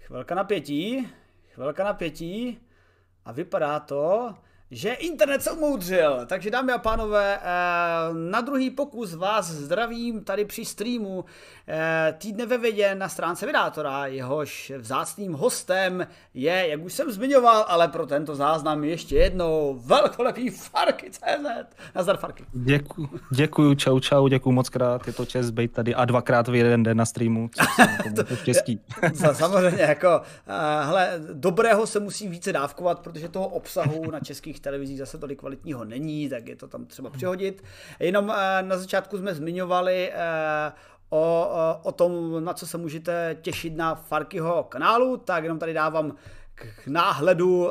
Chvilka napětí a vypadá to, že internet se umoudřil. Takže dámy a pánové, na druhý pokus vás zdravím tady při streamu Týdne ve vědě na stránce Vidátora. Jehož vzácným hostem je, jak už jsem zmiňoval, ale pro tento záznam ještě jednou, velkolepý Farky.cz. Nazdar Farky. Děkuju, čau, děkuju moc krát, je to čest být tady a dvakrát v jeden den na streamu, což jsem to štěstí. Samozřejmě, jako, hele, dobrého se musí více dávkovat, protože toho obsahu na českých televizí zase tolik kvalitního není, tak je to tam třeba přihodit. Jenom na začátku jsme zmiňovali o tom, na co se můžete těšit na Farkyho kanálu, tak jenom tady dávám k náhledu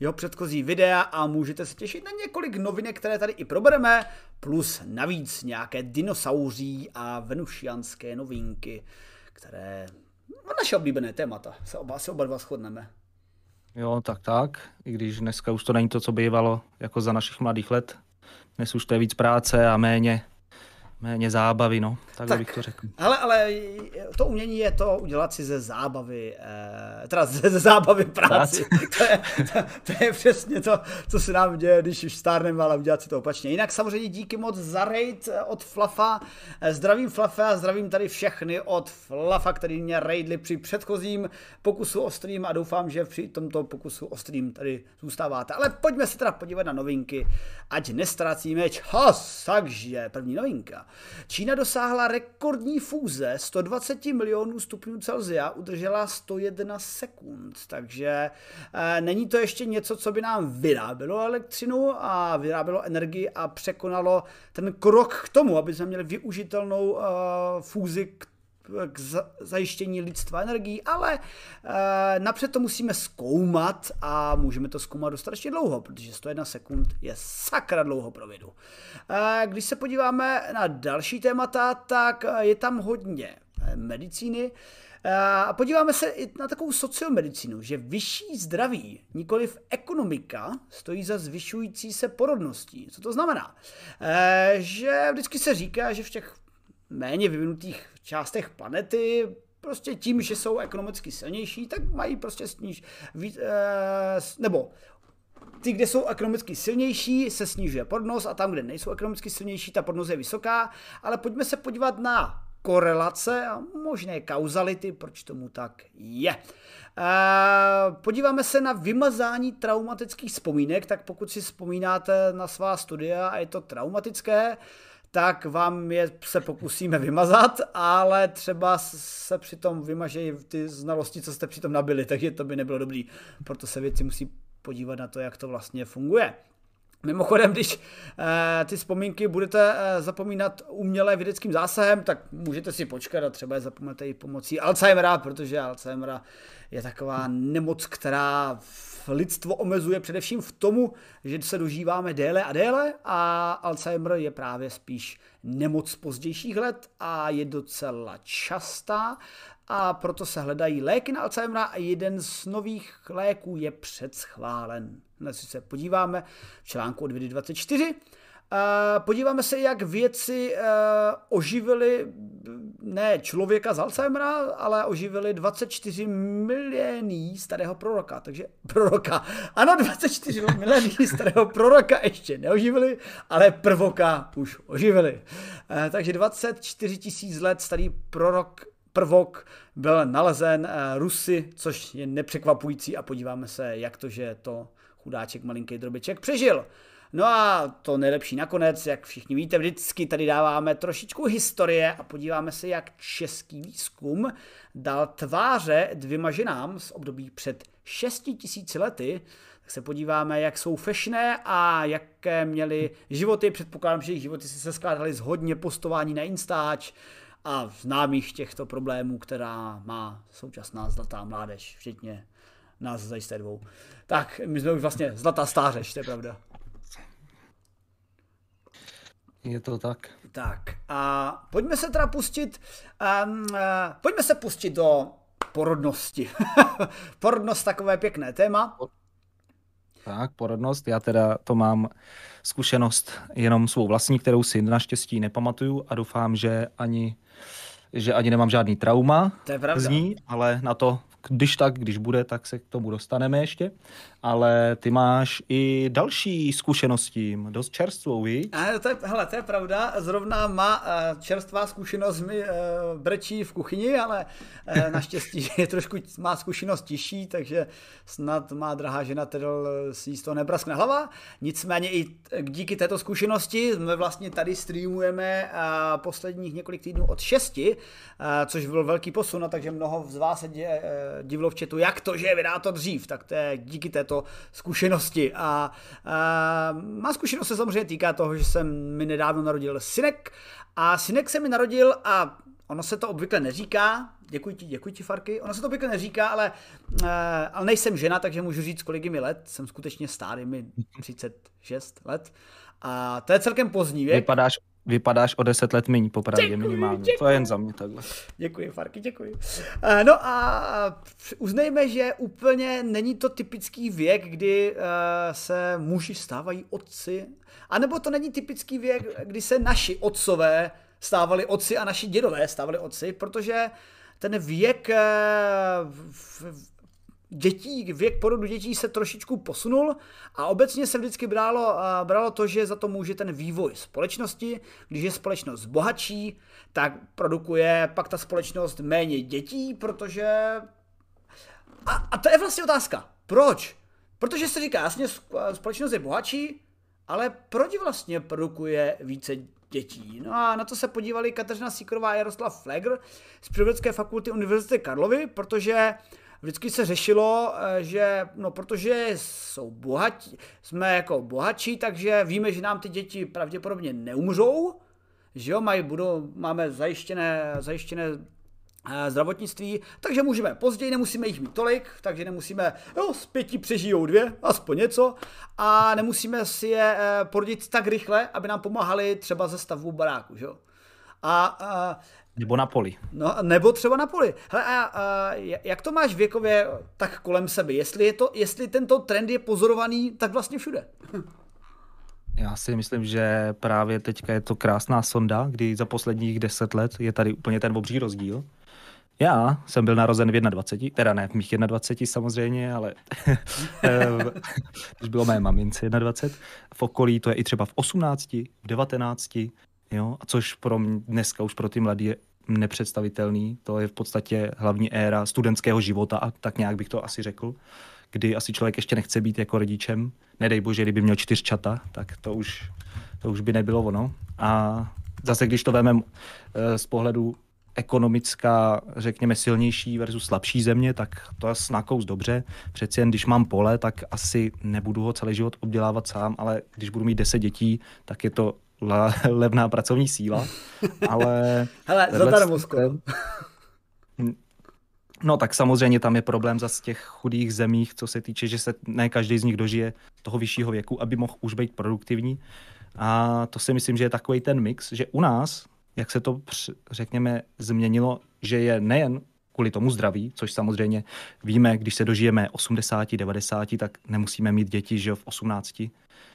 jeho předchozí videa a můžete se těšit na několik novinek, které tady i probereme, plus navíc nějaké dinosauří a venušianské novinky, které naše oblíbené témata, se oba dva shodneme. Jo, tak, i když dneska už to není to, co bývalo jako za našich mladých let. Dnes už to je víc práce a méně zábavy, no, tak bych to řekl. Ale to umění je to udělat si ze zábavy, práci. To je přesně to, co se nám děje, když už stárneme, ale udělat si to opačně. Jinak samozřejmě díky moc za raid od Flafa. Zdravím Flafa a zdravím tady všechny od Flafa, který mě raidli při předchozím pokusu o stream a doufám, že při tomto pokusu o stream tady zůstáváte. Ale pojďme se teda podívat na novinky, ať nestrácíme čas. Takže první novinka. Čína dosáhla rekordní fúze, 120 milionů stupňů Celsia udržela 101 sekund, takže není to ještě něco, co by nám vyrábělo elektřinu a vyrábělo energii a překonalo ten krok k tomu, aby jsme měli využitelnou fúzi k zajištění lidstva energií, ale napřed to musíme zkoumat a můžeme to zkoumat dostatečně dlouho, protože 101 sekund je sakra dlouho pro vědu. Když se podíváme na další témata, tak je tam hodně medicíny. A podíváme se i na takovou sociomedicínu, že vyšší zdraví, nikoliv ekonomika, stojí za zvyšující se porodností. Co to znamená? Že vždycky se říká, že v těch méně vyvinutých částech planety, prostě tím, že jsou ekonomicky silnější, tak mají prostě ty, kde jsou ekonomicky silnější, se snižuje porodnost a tam, kde nejsou ekonomicky silnější, ta porodnost je vysoká, ale pojďme se podívat na korelace a možné kauzality, proč tomu tak je. Podíváme se na vymazání traumatických vzpomínek, tak pokud si vzpomínáte na svá studia a je to traumatické, tak vám je se pokusíme vymazat, ale třeba se přitom vymažejí ty znalosti, co jste přitom nabili, takže to by nebylo dobrý. Proto se vědci musí podívat na to, jak to vlastně funguje. Mimochodem, když ty vzpomínky budete zapomínat uměle vědeckým zásahem, tak můžete si počkat a třeba je zapomenete i pomocí Alzheimera, protože Alzheimera je taková nemoc, která lidstvo omezuje především v tomu, že se dožíváme déle a déle a Alzheimer je právě spíš nemoc pozdějších let a je docela častá a proto se hledají léky na Alzheimera a jeden z nových léků je předschválen. Na co se podíváme v článku od Vědy 24. Podíváme se, jak vědci oživili, ne člověka z Alzheimera, ale oživili 24 milénií starého proroka. Takže proroka. Ano, 24 milénií starého proroka ještě neoživili, ale prvoka už oživili. Takže 24 tisíc let starý prvok byl nalezen Rusy, což je nepřekvapující a podíváme se, jak to, že to chudáček, malinký drobeček přežil. No a to nejlepší nakonec, jak všichni víte, vždycky tady dáváme trošičku historie a podíváme se, jak český výzkum dal tváře dvěma ženám z období před 6 000 lety. Tak se podíváme, jak jsou fešné a jaké měly životy. Předpokládám, že jejich životy se skládaly z hodně postování na Instač a známých těchto problémů, která má současná zlatá mládež, včetně nás zajisté dvou. Tak, my jsme už vlastně zlatá stářež, to je pravda. Je to tak. Tak a pojďme se teda pustit, do porodnosti. Porodnost, takové pěkné téma. Tak, porodnost, já teda to mám zkušenost jenom svou vlastní, kterou si naštěstí nepamatuju a doufám, že ani že ani nemám žádný trauma z ní, ale na to, když bude, tak se k tomu dostaneme ještě. Ale ty máš i další zkušenosti, dost čerstvou, viď? Hele, to je pravda, zrovna má čerstvá zkušenost mi brčí v kuchyni, ale naštěstí je trošku má zkušenost tiší, takže snad má drahá žena tedy si z toho nepraskne hlava. Nicméně i díky této zkušenosti my vlastně tady streamujeme posledních několik týdnů od 6, což byl velký posun, takže mnoho z vás se divilo v chatu, jak to, že je Vedator dřív, tak to je díky této zkušenosti. A má zkušenost se samozřejmě týká toho, že se mi nedávno narodil synek a synek se mi narodil a ono se to obvykle neříká, děkuji ti Farky, ono se to obvykle neříká, ale nejsem žena, takže můžu říct, kolik je mi let, jsem skutečně starý, mi 36 let a to je celkem pozdní věk. Vypadáš o 10 let míň, popravdě minimálně. Děkuji. To je jen za mě takhle. Děkuji, Farky, děkuji. No a uznejme, že úplně není to typický věk, kdy se muži stávají otci, anebo to není typický věk, kdy se naši otcové stávali otci a naši dědové stávali otci, protože ten věk dětí, věk porodu dětí se trošičku posunul a obecně se vždycky bralo to, že za to může ten vývoj společnosti. Když je společnost bohatší, tak produkuje pak ta společnost méně dětí, protože... A to je vlastně otázka. Proč? Protože se říká, jasně, společnost je bohatší, ale proč vlastně produkuje více dětí? No a na to se podívali Kateřina Sýkorová a Jaroslav Flegr z Přírodovědecké fakulty Univerzity Karlovy, protože vždycky se řešilo, že no protože jsme jako bohatší, takže víme, že nám ty děti pravděpodobně neumřou, že jo, máme zajištěné zdravotnictví, takže můžeme později, nemusíme jich mít tolik, takže nemusíme, jo, z 5 přežijou 2, aspoň něco, a nemusíme si je porodit tak rychle, aby nám pomáhali třeba ze stavbu baráku, že jo. Nebo na poli. No, nebo třeba na poli. Hele, a jak to máš věkově tak kolem sebe? Jestli tento trend je pozorovaný, tak vlastně všude. Já si myslím, že právě teďka je to krásná sonda, kdy za posledních 10 let je tady úplně ten obří rozdíl. Já jsem byl narozen v 21, teda ne v mých 21 samozřejmě, ale když bylo mé mamince 21, v okolí to je i třeba v 18, v 19, jo, a což pro mě dneska už pro ty mladí je nepředstavitelný. To je v podstatě hlavní éra studentského života, a tak nějak bych to asi řekl, kdy asi člověk ještě nechce být jako rodičem. Nedej bože, kdyby měl 4 čata, tak to už by nebylo ono. A zase, když to vezmeme z pohledu ekonomická, řekněme, silnější versus slabší země, tak to je nakous dobře. Přeci jen, když mám pole, tak asi nebudu ho celý život obdělávat sám, ale když budu mít 10 dětí, tak je to levná pracovní síla, ale... Hele, zadarmo skoro. No tak samozřejmě tam je problém zase těch chudých zemích, co se týče, že se ne každý z nich dožije toho vyššího věku, aby mohl už být produktivní. A to si myslím, že je takový ten mix, že u nás, jak se to, řekněme, změnilo, že je nejen kvůli tomu zdraví, což samozřejmě víme, když se dožijeme 80, 90, tak nemusíme mít děti, že jo, v 18.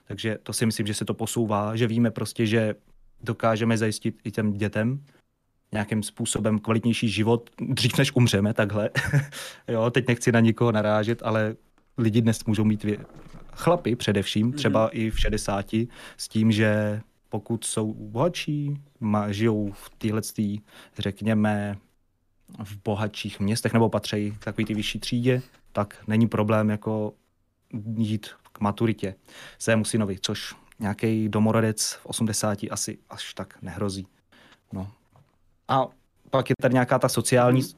Takže to si myslím, že se to posouvá, že víme prostě, že dokážeme zajistit i těm dětem nějakým způsobem kvalitnější život, dřív než umřeme, takhle. Jo, teď nechci na nikoho narážet, ale lidi dnes můžou mít chlapy především, třeba i v 60, s tím, že pokud jsou bohatší, žijou v téhletý, řekněme, v bohatších městech nebo patří k takový ty vyšší třídě, tak není problém jako jít k maturitě svému synovi, což nějaký domorodec v 80 asi až tak nehrozí. No. A pak je tady nějaká ta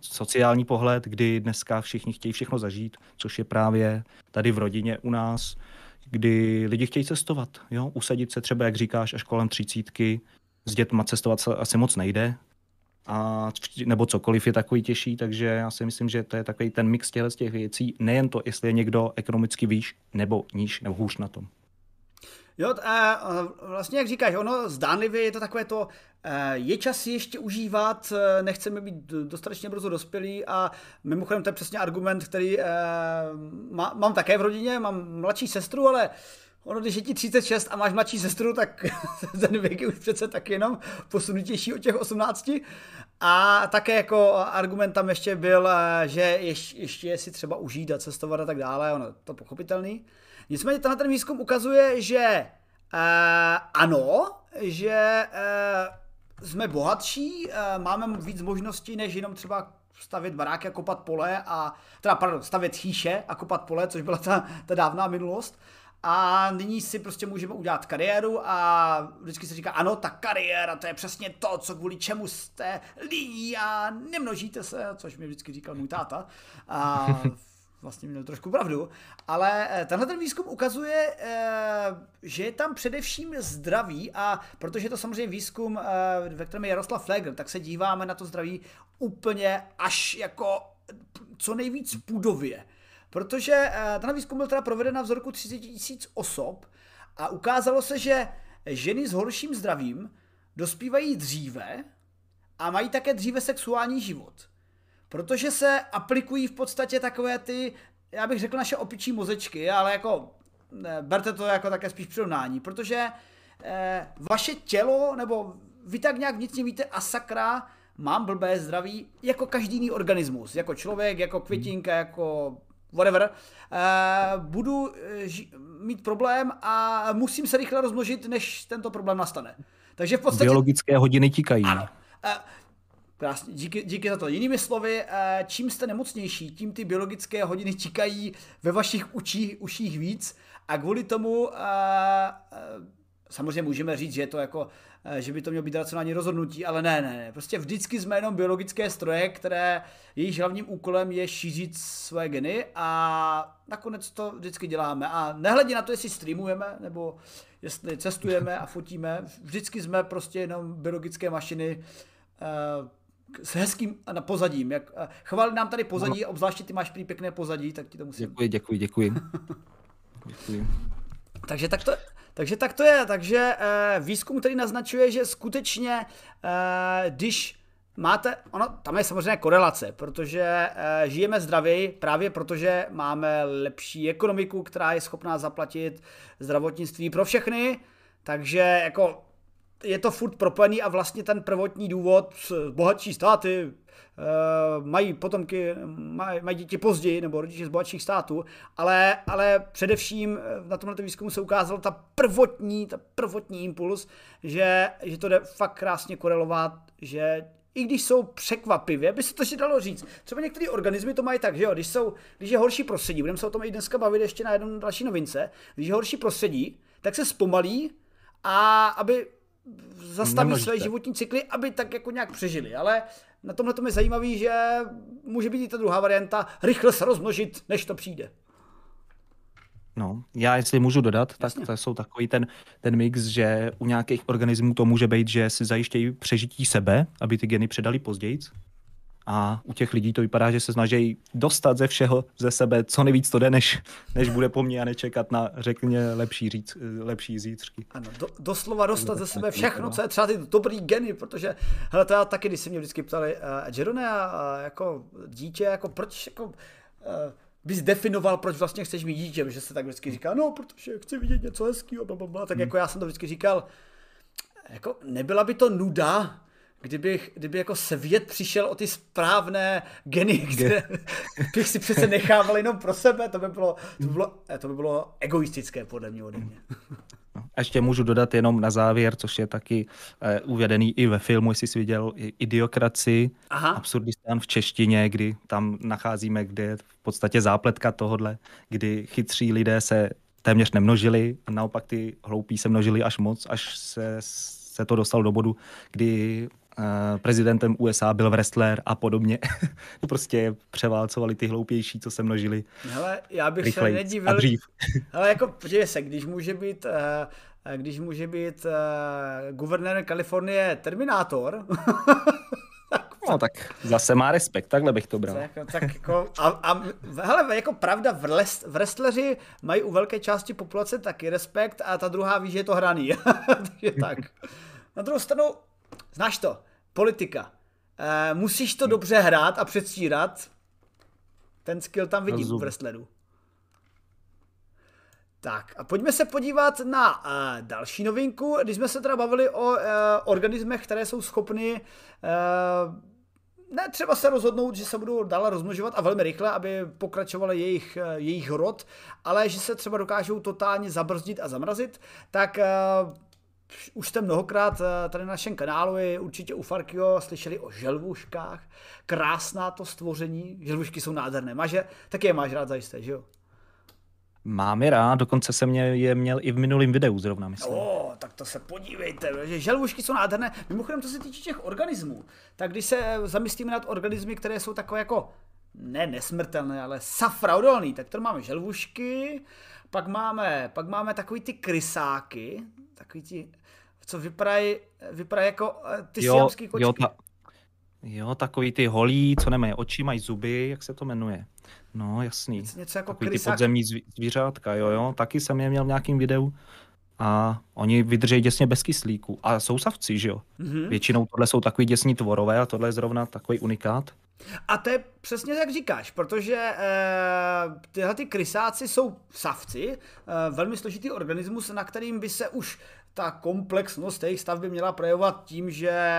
sociální pohled, kdy dneska všichni chtějí všechno zažít, což je právě tady v rodině u nás, kdy lidi chtějí cestovat, jo? Usadit se třeba, jak říkáš, až kolem 30, s dětma cestovat se asi moc nejde, a nebo cokoliv je takový těžší, takže já si myslím, že to je takový ten mix těch věcí, nejen to, jestli je někdo ekonomicky výš, nebo níž, nebo hůř na tom. Jo, a vlastně jak říkáš, ono zdánlivě je to takové to, je čas ještě užívat, nechceme být dostatečně brzo dospělí a mimochodem to je přesně argument, který mám také v rodině, mám mladší sestru, ale Ono, když je ti 36 a máš mladší sestru, tak ten věk je už přece tak jenom posunutější od těch 18. A také jako argument tam ještě byl, že ještě si třeba užít a cestovat a tak dále, ono to pochopitelný. Nicméně tenhle ten výzkum ukazuje, že ano, že jsme bohatší, máme víc možností, než jenom třeba stavět baráky a kopat pole, stavět chýše a kopat pole, což byla ta dávná minulost. A nyní si prostě můžeme udělat kariéru a vždycky se říká, ano, ta kariéra, to je přesně to, co kvůli čemu jste lidí a nemnožíte se, což mi vždycky říkal můj táta. A vlastně měl trošku pravdu. Ale tenhle ten výzkum ukazuje, že je tam především zdraví, a protože je to samozřejmě výzkum, ve kterém je Jaroslav Flegr, tak se díváme na to zdraví úplně až jako co nejvíc pudově. Protože ten výzkum byl teda proveden na vzorku 30 000 osob a ukázalo se, že ženy s horším zdravím dospívají dříve a mají také dříve sexuální život. Protože se aplikují v podstatě takové ty, já bych řekl, naše opičí mozečky, ale jako berte to jako také spíš přirovnání, protože vaše tělo, nebo vy tak nějak vnitřně víte, a sakra, mám blbé zdraví, jako každý jiný organismus, jako člověk, jako květinka, jako whatever, budu mít problém a musím se rychle rozmnožit, než tento problém nastane. Takže v podstatě biologické hodiny tikají. Ano. Krásně, díky za to. Jinými slovy, čím jste nemocnější, tím ty biologické hodiny tikají ve vašich uších víc a kvůli tomu samozřejmě můžeme říct, že je to jako, že by to mělo být racionální rozhodnutí, ale ne. Prostě vždycky jsme jenom biologické stroje, které jejich hlavním úkolem je šířit své geny a nakonec to vždycky děláme. A nehledě na to, jestli streamujeme, nebo jestli cestujeme a fotíme, vždycky jsme prostě jenom biologické mašiny s hezkým pozadím. Chválí nám tady pozadí, obzvláště ty máš prý pěkné pozadí, tak ti to musím. Děkuji. Takže tak to je. Takže výzkum, který naznačuje, že skutečně, když máte, ono, tam je samozřejmě korelace, protože žijeme zdravěji právě protože máme lepší ekonomiku, která je schopná zaplatit zdravotnictví pro všechny, takže jako je to furt propojený a vlastně ten prvotní důvod, bohatší státy mají potomky, mají děti později, nebo rodiče z bohatších států, ale především na tomhle výzkumu se ukázal ta prvotní impuls, že to jde fakt krásně korelovat, že i když jsou překvapivě, by se to si dalo říct. Třeba některé organismy to mají tak, že jo, když je horší prostředí, budeme se o tom i dneska bavit ještě na jednom další novince, když je horší prostředí, tak se zpomalí a aby zastaví své životní cykly, aby tak jako nějak přežili, ale na tomhle je zajímavý, že může být i ta druhá varianta, rychle se rozmnožit, než to přijde. No, já jestli můžu dodat, tak to jsou takový ten mix, že u nějakých organismů to může být, že si zajištějí přežití sebe, aby ty geny předali později. A u těch lidí to vypadá, že se snaží dostat ze všeho ze sebe co nejvíc to jde, než bude po mně a nečekat na, řekněme, lepší zítřky. Ano, doslova dostat ze sebe všechno, co je třeba ty dobrý geny, protože hele, to já taky, když se mě vždycky ptali, Jerone, jako dítě, jako proč jako, bys definoval, proč vlastně chceš mít dítě, že se tak vždycky říká, no, protože chci vidět něco hezkýho, blablabla, tak jako já jsem to vždycky říkal, jako nebyla by to nuda, kdyby jako svět přišel o ty správné geny, které bych si přece nechával jenom pro sebe, to by bylo egoistické podle mě ode mě. A ještě můžu dodat jenom na závěr, což je taky uvedený i ve filmu, jestli jsi viděl Idiokracii, Absurdistán v češtině, kdy tam nacházíme, kde je v podstatě zápletka tohodle, kdy chytří lidé se téměř nemnožili, a naopak ty hloupí se množili až moc, až se to dostalo do bodu, kdy prezidentem USA byl wrestler a podobně. Prostě převálcovali ty hloupější, co se množili. Hele, já bych se nedivil. Ale jako podívej se, když může být guvernérem Kalifornie Terminátor. No tak zase má respekt, takhle bych to bral. Hele, jako pravda, wrestleři mají u velké části populace taky respekt a ta druhá ví, že je to hraný. Takže tak. Na druhou stranu, znáš to, politika. Musíš to dobře hrát a předstírat. Ten skill tam vidím u wrestlerů. Tak a pojďme se podívat na další novinku. Když jsme se teda bavili o organismech, které jsou schopny ne třeba se rozhodnout, že se budou dále rozmnožovat a velmi rychle, aby pokračoval jejich rod, ale že se třeba dokážou totálně zabrzdit a zamrazit, tak už jste mnohokrát tady na našem kanálu i určitě u Farkyho slyšeli o želvuškách. Krásná to stvoření. Želvušky jsou nádherné. Taky je máš rád zajisté, že jo? Mám je rád, dokonce jsem je měl i v minulém videu zrovna, myslím. O, tak to se podívejte, že želvušky jsou nádherné. Mimochodem, co se týče těch organismů, tak když se zamyslíme nad organismy, které jsou takové jako, ne nesmrtelné, ale safraodolné, tak to máme želvušky, pak máme takový ty krysáky, takový ti, co vypadají jako ty siamský kočky. Jo, takový ty holí, co nemají oči, mají zuby, jak se to jmenuje. No, jasný. Něco jako takový krysák. Ty podzemní zvířátka, jo. Taky jsem je měl v nějakém videu. A oni vydržejí děsně bez kyslíku. A jsou savci, že jo. Mm-hmm. Většinou tohle jsou takový děsní tvorové a tohle je zrovna takový unikát. A to je přesně jak říkáš, protože tyhle ty krysáci jsou savci, velmi složitý organismus, na kterým by se už ta komplexnost jejich stavby měla projevovat tím, že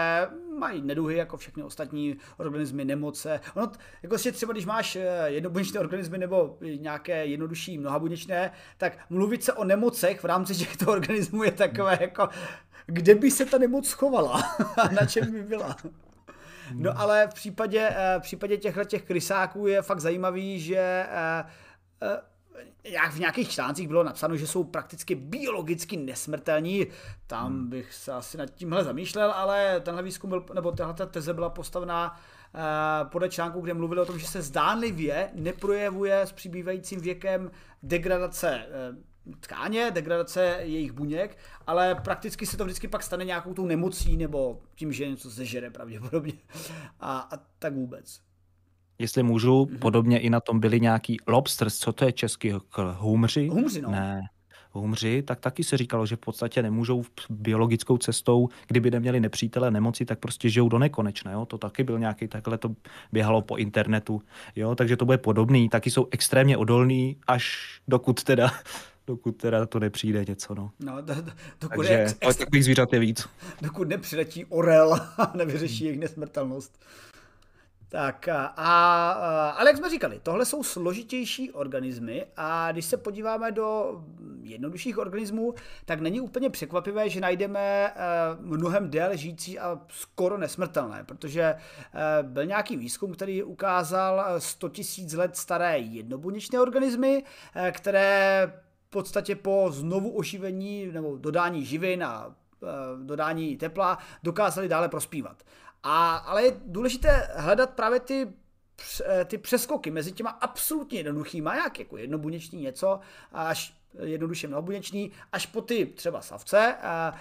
mají neduhy jako všechny ostatní organismy, nemoce. Ono, jako si třeba, když máš jednobuněčné organismy nebo nějaké jednodušší mnohabuněčné, tak mluvit se o nemocech v rámci těchto organismů je takové jako, kde by se ta nemoc schovala a na čem by byla. No ale v případě těch krysáků je fakt zajímavý, že jak v nějakých článcích bylo napsáno, že jsou prakticky biologicky nesmrtelní, tam bych se asi nad tímhle zamýšlel, ale tenhle výzkum byl, nebo tahleta teze byla postavená podle článku, kde mluvili o tom, že se zdánlivě neprojevuje s přibývajícím věkem degradace tkáně, degradace jejich buněk, ale prakticky se to vždycky pak stane nějakou tou nemocí nebo tím, že něco sežere pravděpodobně a tak vůbec. Jestli můžu, podobně i na tom byli nějaký lobsters, co to je český humři? Humři, no. Ne, humři, tak taky se říkalo, že v podstatě nemůžou biologickou cestou, kdyby neměli nepřítele nemoci, tak prostě žijou do nekonečna, jo? To taky byl nějaký, takhle to běhalo po internetu, jo? Takže to bude podobný, taky jsou extrémně odolný, až dokud teda to nepřijde něco, no. Takže takových zvířat je víc. Dokud nepřiletí orel a nevyřeší jejich nesmrtelnost. Tak ale jak jsme říkali, tohle jsou složitější organismy a když se podíváme do jednodušších organismů, tak není úplně překvapivé, že najdeme mnohem déle žijící a skoro nesmrtelné, protože byl nějaký výzkum, který ukázal 100 000 let staré jednobuněčné organismy, které v podstatě po znovu oživení nebo dodání živin a dodání tepla dokázali dále prospívat. Ale je důležité hledat právě ty přeskoky mezi těma absolutně jednoduchýma, jak jako jednobuněční něco, až jednoduše mnohobuněční, až po ty třeba savce.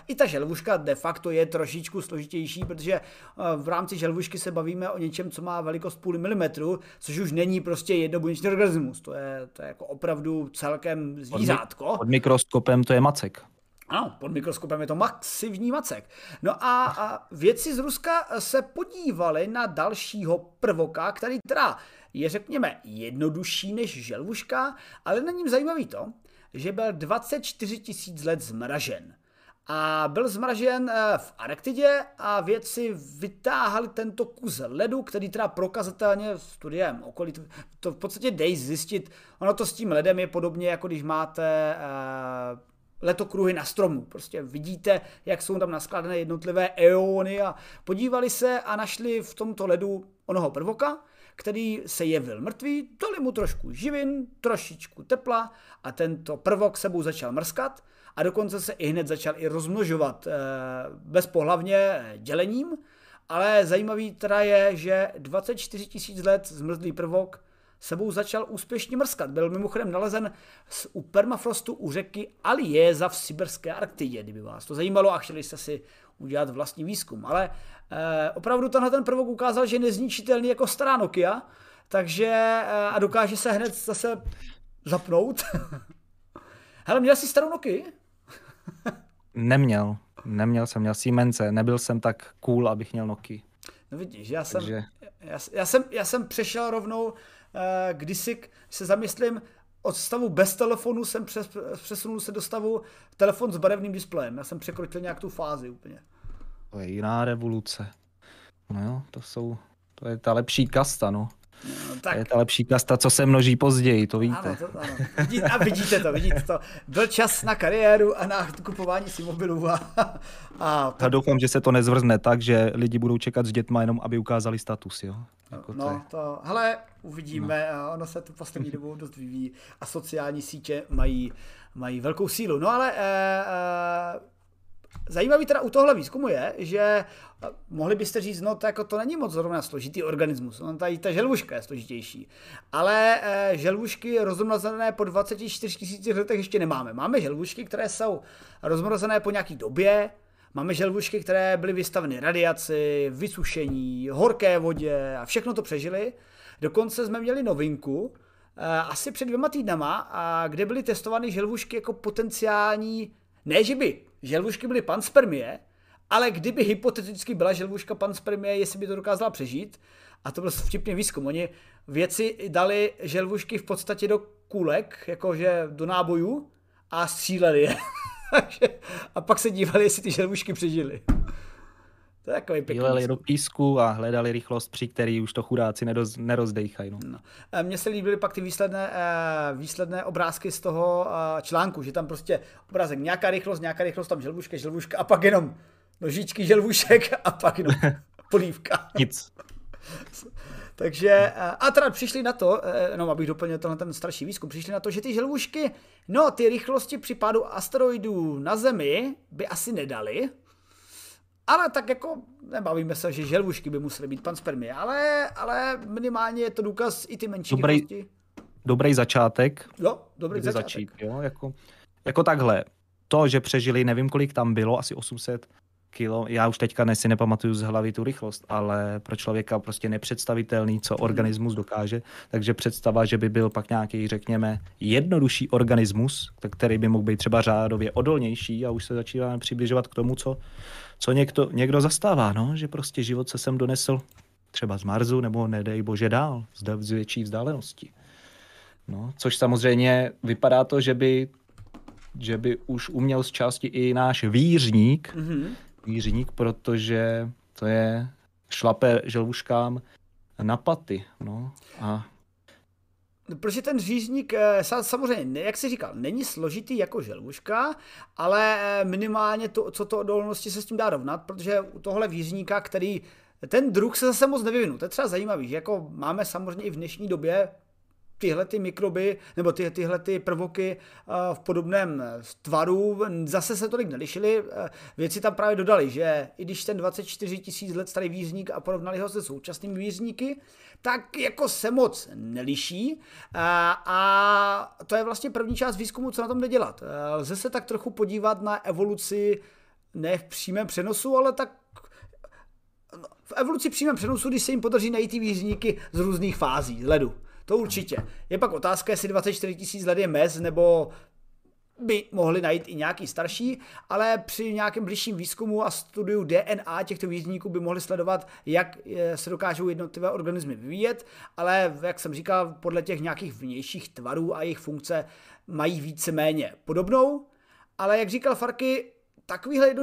I ta želvuška de facto je trošičku složitější, protože v rámci želvušky se bavíme o něčem, co má velikost 0,5 mm, což už není prostě jednobuněčný organismus. To je jako opravdu celkem zvířátko. Pod mikroskopem to je macek. Ano, pod mikroskopem je to masivní macek. No a vědci z Ruska se podívali na dalšího prvoka, který teda je, řekněme, jednodušší než želvuška, ale na něm zajímavý to, že byl 24 000 let zmražen. A byl zmražen v Arktidě a vědci vytáhali tento kus ledu, který teda prokazatelně studiem okolí, to v podstatě dej zjistit, ono to s tím ledem je podobně, jako když máte letokruhy na stromu. Prostě vidíte, jak jsou tam naskládané jednotlivé eony a podívali se a našli v tomto ledu onoho prvoka, který se jevil mrtvý, dali mu trošku živin, trošičku tepla a tento prvok sebou začal mrskat a dokonce se ihned začal i rozmnožovat bezpohlavně dělením, ale zajímavý teda je, že 24 000 let zmrzlý prvok sebou začal úspěšně mrskat. Byl mimochodem nalezen u permafrostu u řeky Alijéza v Sibiřské Arktidě, kdyby vás to zajímalo a chtěli jste si udělat vlastní výzkum. Ale opravdu tenhle ten prvok ukázal, že je nezničitelný jako stará Nokia, takže a dokáže se hned zase zapnout. Hele, měl jsi starou Nokii? Neměl jsem, měl Siemense. Nebyl jsem tak cool, abych měl Nokii. No vidíš, já jsem přešel rovnou kdysi se zamyslím Od stavu bez telefonu jsem přesunul se do stavu telefon s barevným displejem. Já jsem překročil nějak tu fázi úplně. To je jiná revoluce. No jo, to je ta lepší kasta, no. No, to je ta lepší kasta, co se množí později, to víte. Ano, ano. Vidíte to. Byl čas na kariéru a na kupování si mobilů. Já doufám, že se to nezvrzne tak, že lidi budou čekat s dětma jenom, aby ukázali status, jo? Jako hele, uvidíme, no. Ono se to poslední dobou dost vyvíjí a sociální sítě mají velkou sílu. No ale zajímavý teda u tohle výzkumu je, že mohli byste říct, no to, jako, to není moc zrovna složitý organismus, no, tady ta želvuška je složitější, ale želvušky rozmrazené po 24 000 letech ještě nemáme. Máme želvušky, které jsou rozmrazené po nějaký době, máme želvušky, které byly vystaveny radiaci, vysušení, horké vodě a všechno to přežili. Dokonce jsme měli novinku asi před 2 týdnama, kde byly testovány želvušky jako potenciální, ne že by želvušky byly panspermie, ale kdyby hypoteticky byla želvuška panspermie, jestli by to dokázala přežít. A to byl vtipný výzkum. Oni vědci dali želvušky v podstatě do kulek, jakože do nábojů, a stříleli je. A pak se dívali, jestli ty želvušky přežily. To je takový pěkný. Stříleli do písku a hledali rychlost, při který už to chudáci nerozdejchají. No. Mně se líbily pak ty výsledné obrázky z toho článku, že tam prostě obrázek nějaká rychlost, tam želvuška a pak jenom nožičky želvušek a pak jenom polívka. Nic. Takže, a teda přišli na to, no abych doplnil tenhle ten starší výzkum, přišli na to, že ty želvušky, no ty rychlosti při pádu asteroidů na Zemi by asi nedaly, ale tak jako nebavíme se, že želvušky by musely být panspermie, ale minimálně je to důkaz i ty menší rychlosti. Dobrý začátek. Jo, dobrý začátek. Jo, jako takhle, to, že přežili, nevím kolik tam bylo, asi 800 kilo, já už teďka si nepamatuju z hlavy tu rychlost, ale pro člověka prostě nepředstavitelný, co organismus dokáže, takže představa, že by byl pak nějaký, řekněme, jednodušší organismus, který by mohl být třeba řádově odolnější a už se začínáme přibližovat k tomu, co někdo zastává, no? Že prostě život se sem donesl třeba z Marsu nebo nedej bože dál, z větší vzdálenosti. No, což samozřejmě vypadá to, že by už uměl z části i náš vířník, protože to je šlape želvuškám na paty. No, protože ten řízník, samozřejmě, jak jsi říkal, není složitý jako želvuška, ale minimálně to, co to odolnosti se s tím dá rovnat, protože u tohle vířníka, který ten druh se zase moc nevyvinul. To je třeba zajímavý, že jako máme samozřejmě i v dnešní době tyhle ty mikroby, nebo tyhle ty prvoky v podobném tvaru zase se tolik nelišily. Věci tam právě dodali, že i když ten 24 tisíc let starý vířník a porovnali ho se současnými vířníky, tak jako se moc neliší. A to je vlastně první část výzkumu, co na tom jde dělat. Lze se tak trochu podívat na evoluci, ne v přímém přenosu, ale tak v evoluci přímém přenosu, když se jim podaří najít ty vířníky z různých fází ledu. To určitě. Je pak otázka, jestli 24 tisíc let je mez, nebo by mohli najít i nějaký starší, ale při nějakém bližším výzkumu a studiu DNA těchto vířníků by mohli sledovat, jak se dokážou jednotlivé organismy vyvíjet, ale jak jsem říkal, podle těch nějakých vnějších tvarů a jejich funkce mají víceméně podobnou, ale jak říkal Farky, takovýhle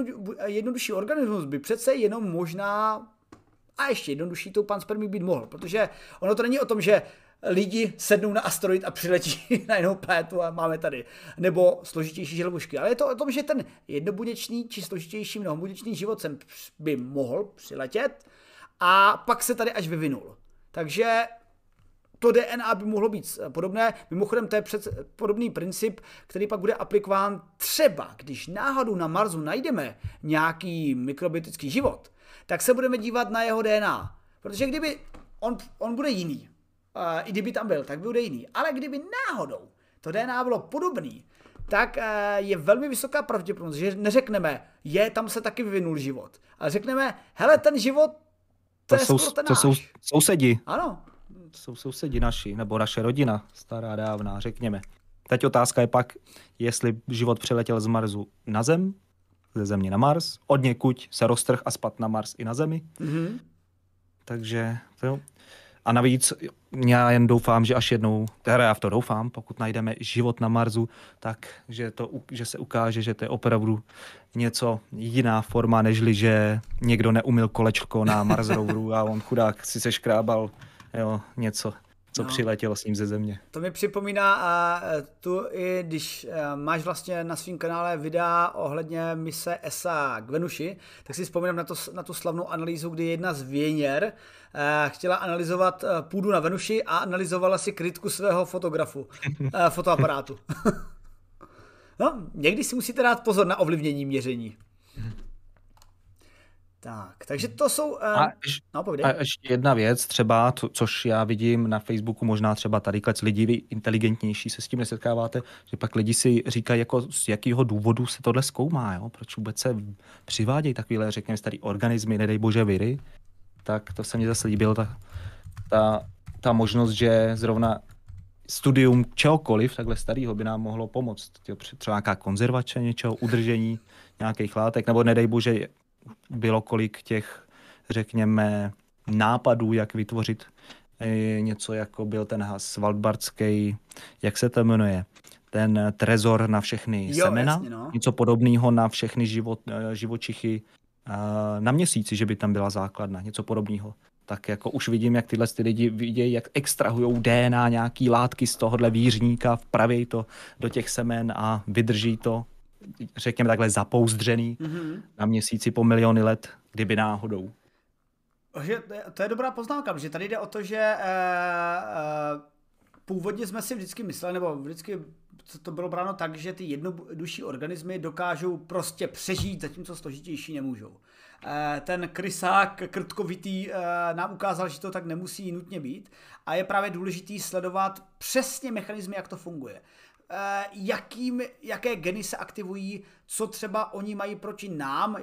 jednodušší organismus by přece jenom možná a ještě jednodušší tou panspermí být mohl, protože ono to není o tom, že lidi sednou na asteroid a přiletí na jinou planetu a máme tady. Nebo složitější želvušky. Ale je to o tom, že ten jednobuněčný či složitější mnohobuněčný život sem by mohl přiletět a pak se tady až vyvinul. Takže to DNA by mohlo být podobné. Mimochodem to je podobný princip, který pak bude aplikován třeba, když náhodou na Marsu najdeme nějaký mikrobiotický život, tak se budeme dívat na jeho DNA. Protože kdyby on bude jiný, i kdyby tam byl, tak bude jiný. Ale kdyby náhodou to DNA bylo podobný, tak je velmi vysoká pravděpodobnost, že neřekneme, tam se taky vyvinul život. Ale řekneme, hele, ten život, to jsou sousedi. Ano. Jsou sousedi naši, nebo naše rodina, stará dávná, řekněme. Teď otázka je pak, jestli život přiletěl z Marsu na Zem, ze Země na Mars, od někud se roztrhl a spadl na Mars i na Zemi. Takže to jo. A navíc já jen doufám, že až jednou, teda já v to doufám, pokud najdeme život na Marsu, tak že se ukáže, že to je opravdu něco jiná forma, nežli, že někdo neumyl kolečko na Mars roveru a on chudák si seškrábal něco, co přiletělo s ním ze země. To mi připomíná tu, i když máš vlastně na svém kanále videa ohledně mise ESA k Venuši, tak si vzpomínám na tu slavnou analýzu, kdy jedna z věněr chtěla analyzovat půdu na Venuši a analyzovala si krytku svého fotoaparátu. No, někdy si musíte dát pozor na ovlivnění měření. Tak, takže to jsou... a ještě jedna věc třeba, což já vidím na Facebooku, možná třeba tady klec lidí inteligentnější se s tím nesetkáváte, že pak lidi si říkají, jako z jakého důvodu se tohle zkoumá, jo? Proč vůbec se přivádějí takovýhle, řekněme, starý organismy, nedej bože viry, tak to se mně zase líbilo, ta možnost, že zrovna studium čehokoliv takhle starého by nám mohlo pomoct, třeba nějaká konzervace něčeho, udržení nějakých látek, nebo nedej bože bylo kolik těch, řekněme, nápadů, jak vytvořit něco, jako byl ten svalbardský, jak se to jmenuje, ten trezor na všechny semena, jasně, no. Něco podobného na všechny živočichy na Měsíci, že by tam byla základna, něco podobného. Tak jako už vidím, jak tyhle lidi vidějí, jak extrahujou DNA, nějaký látky z tohohle vířníka, vpravějí to do těch semen a vydrží to, řekněme takhle zapouzdřený na Měsíci po miliony let, kdyby náhodou. To je dobrá poznámka, protože tady jde o to, že původně jsme si vždycky mysleli, nebo vždycky to bylo bráno tak, že ty jednodušší organismy dokážou prostě přežít, zatímco složitější nemůžou. Ten krysák krtkovitý nám ukázal, že to tak nemusí nutně být a je právě důležitý sledovat přesně mechanismy, jak to funguje. Jaké geny se aktivují, co třeba oni mají proti nám,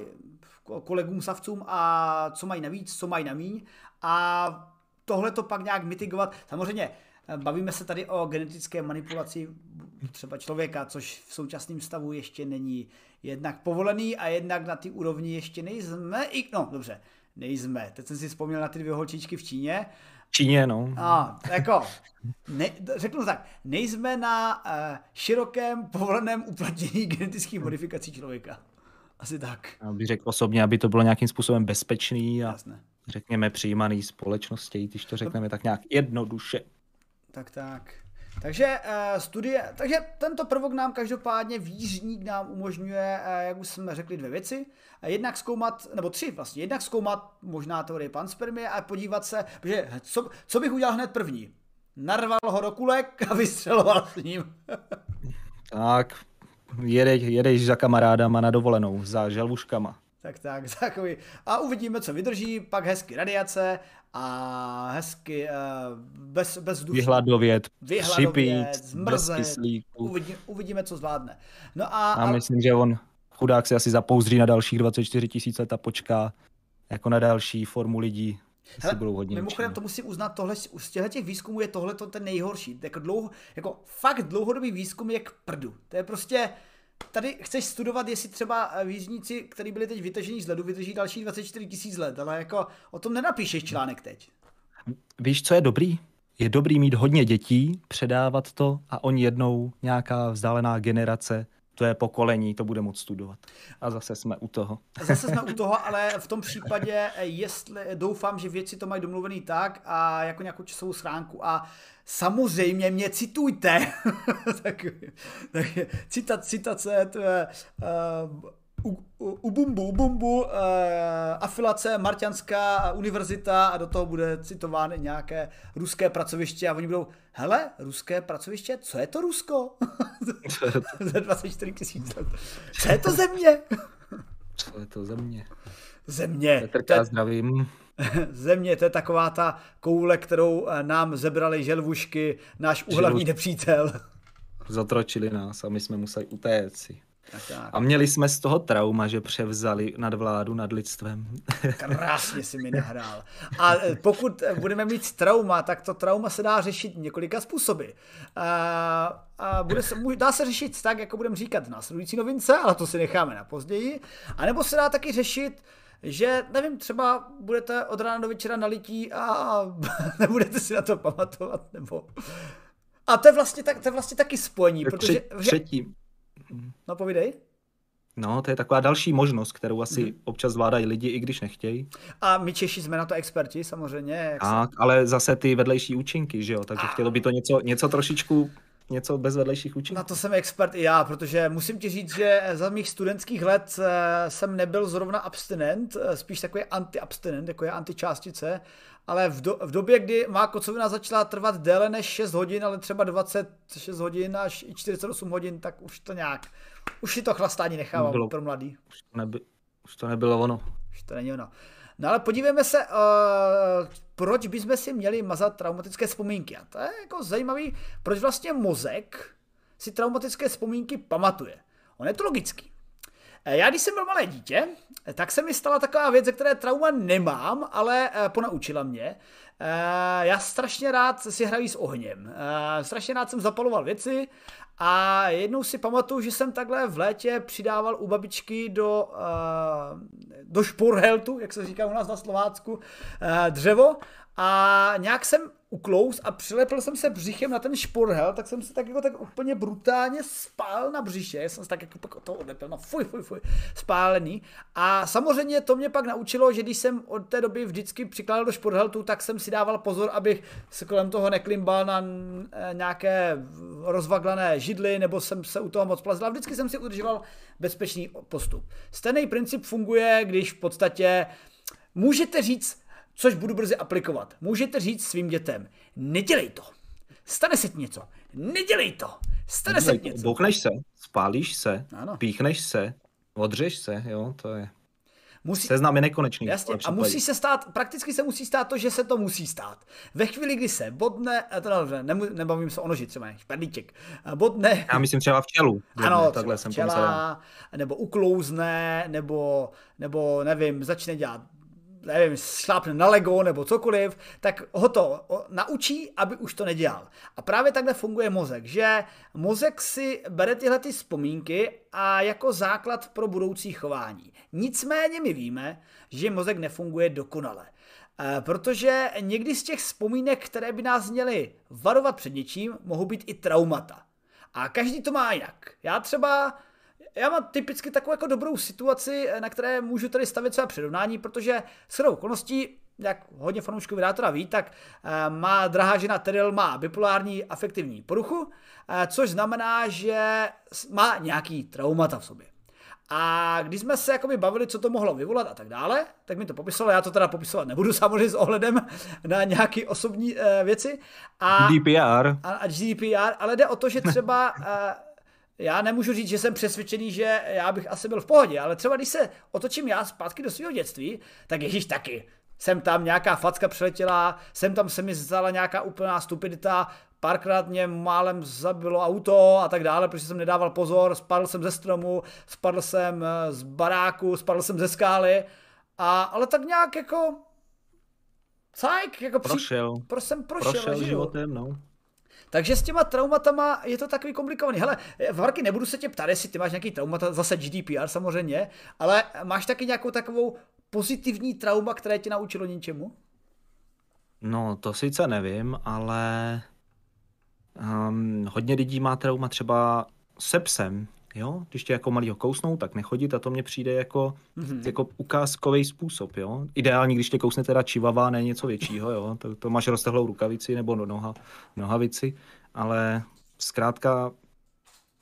kolegům savcům, a co mají navíc, co mají na míň, a tohle to pak nějak mitigovat. Samozřejmě bavíme se tady o genetické manipulaci třeba člověka, což v současném stavu ještě není jednak povolený a jednak na ty úrovni ještě nejsme. Nejsme. Teď jsem si vzpomněl na ty dvě holčičky v Číně. Řeknu tak, nejsme na širokém povoleném uplatnění genetických modifikací člověka. Asi tak. Já bych řekl osobně, aby to bylo nějakým způsobem bezpečný a řekněme přijímaný společností, když to řekneme tak nějak jednoduše. Tak. Takže takže tento prvok nám každopádně vířník nám umožňuje, jak už jsme řekli, dvě věci. Jednak zkoumat, nebo tři vlastně, jednak zkoumat možná teorie panspermie a podívat se, protože co bych udělal hned první? Narval ho do kulek a vystřeloval s ním. Tak, jedeš za kamarádama na dovolenou, za želvuškama. Tak, takový. A uvidíme, co vydrží, pak hezky radiace a hezky bez vzduchu. Vyhladovět, zmrzet, uvidíme, co zvládne. No a myslím, že on chudák se asi zapouzdří na dalších 24 000 let a počká jako na další formu lidí. Mimochodem, to musím uznat, tohle, z těch výzkumů je tohle ten nejhorší. Jako fakt dlouhodobý výzkum je k prdu. To je prostě... Tady chceš studovat, jestli třeba vířníci, kteří byli teď vytažení z ledu, vydrží další 24 000 let, ale jako o tom nenapíšeš článek teď. Víš, co je dobrý? Je dobrý mít hodně dětí, předávat to a oni jednou nějaká vzdálená generace, to je pokolení, to bude moc studovat. A zase jsme u toho. Ale v tom případě doufám, že věci to mají domluvený tak a jako nějakou časovou schránku a samozřejmě mě citujte. tak, citace, to je u bumbu, afilace, Marťanská univerzita a do toho bude citováno nějaké ruské pracoviště a oni budou, hele, ruské pracoviště, co je to Rusko? Za 24 000 let. Co je to země? Země. Petrka, zdravím. Země, to je taková ta koule, kterou nám zebrali želvušky, náš úhlavní nepřítel. Zatročili nás a my jsme museli utéct si. Tak. A měli jsme z toho trauma, že převzali nadvládu nad lidstvem. Krásně si mi nahrál. A pokud budeme mít trauma, tak to trauma se dá řešit několika způsoby. Dá se řešit tak, jako budeme říkat v následující novince, ale to si necháme na později. A nebo se dá taky řešit že nevím, třeba budete od rána do večera nalití a nebudete si na to pamatovat, nebo... A to je vlastně, tak, to je vlastně taky spojení, protože... Třetí. No povídej. No, to je taková další možnost, kterou asi občas zvládají lidi, i když nechtějí. A my Češi jsme na to experti, samozřejmě. Tak, ale zase ty vedlejší účinky, že jo? Takže chtělo by to něco trošičku... Něco bez vedlejších účinků. Na to jsem expert i já, protože musím ti říct, že za mých studentských let jsem nebyl zrovna abstinent, spíš takový antiabstinent, jako je antičástice, ale v době, kdy má kocovina začala trvat déle než 6 hodin, ale třeba 26 hodin až 48 hodin, tak už to nějak, už si to chlastání nechávám nebylo, pro mladý. Už to nebylo ono. Už to není ono. No ale podívejme se, proč bychom si měli mazat traumatické vzpomínky. A to je jako zajímavý, proč vlastně mozek si traumatické vzpomínky pamatuje. On je to logický. Já když jsem byl malé dítě, tak se mi stala taková věc, ze které trauma nemám, ale ponaučila mě. Já strašně rád si hraju s ohněm. Strašně rád jsem zapaloval věci a jednou si pamatuju, že jsem takhle v létě přidával u babičky do šporheltu, jak se říká u nás na Slovácku, dřevo a nějak jsem uklouz a přilepil jsem se břichem na ten šporhel, tak jsem se tak jako tak úplně brutálně spál na břiše, jsem se tak jako pak toho odlepil, no fuj, spálený. A samozřejmě to mě pak naučilo, že když jsem od té doby vždycky přikládal do šporheltu, tak jsem si dával pozor, abych se kolem toho neklimbal na nějaké rozvaglané židly, nebo jsem se u toho moc plazil a vždycky jsem si udržoval bezpečný postup. Stejný princip funguje, když v podstatě můžete říct, což budu brzy aplikovat. Můžete říct svým dětem, nedělej to, stane se ti něco, nedělej to, stane se ti něco. Bouchneš se, spálíš se, ano. Píchneš se, odřeš se, jo, to je... Seznam je nekonečný. Jasně, a musí se stát, prakticky se musí stát to, že se to musí stát. Ve chvíli, kdy se bodne, nebavím se o noži, třeba šperlíček, bodne. Já myslím třeba včelu. Ano, takhle jsem pomyslel. Nebo uklouzne, nebo nevím, začne dělat nevím, šlápne na Lego nebo cokoliv, tak ho to naučí, aby už to nedělal. A právě takhle funguje mozek, že mozek si bere tyhle ty vzpomínky a jako základ pro budoucí chování. Nicméně my víme, že mozek nefunguje dokonale. Protože někdy z těch vzpomínek, které by nás měly varovat před něčím, mohou být i traumata. A každý to má jinak. Já mám typicky takovou jako dobrou situaci, na které můžu tady stavit své přirovnání, protože shodou okolností, jak hodně fanoušků Vidátora ví, tak má drahá žena Teril má bipolární afektivní poruchu, což znamená, že má nějaký traumata v sobě. A když jsme se jakoby bavili, co to mohlo vyvolat a tak dále, tak mi to popisalo, já to teda popisovat nebudu samozřejmě s ohledem na nějaké osobní věci. A GDPR, ale jde o to, že třeba... Já nemůžu říct, že jsem přesvědčený, že já bych asi byl v pohodě, ale třeba když se otočím já zpátky do svého dětství, tak ježíš taky. Jsem tam nějaká facka přeletěla, jsem tam se mi zdala nějaká úplná stupidita, párkrát mě málem zabilo auto a tak dále, protože jsem nedával pozor, spadl jsem ze stromu, spadl jsem z baráku, spadl jsem ze skály, ale tak nějak jako... Cajk, jako prošel životem, no. Takže s těma traumatama je to takový komplikovaný. Hele, Farky, nebudu se tě ptát, jestli ty máš nějaký traumata, zase GDPR samozřejmě, ale máš taky nějakou takovou pozitivní trauma, které tě naučilo něčemu? No, to sice nevím, ale hodně lidí má trauma třeba se psem, jo? Když tě jako malýho kousnou, tak nechodit a to mně přijde jako ukázkový způsob, jo? Ideálně, když tě kousne teda čivava, ne něco většího, jo? To máš roztahlou rukavici nebo nohavici, ale zkrátka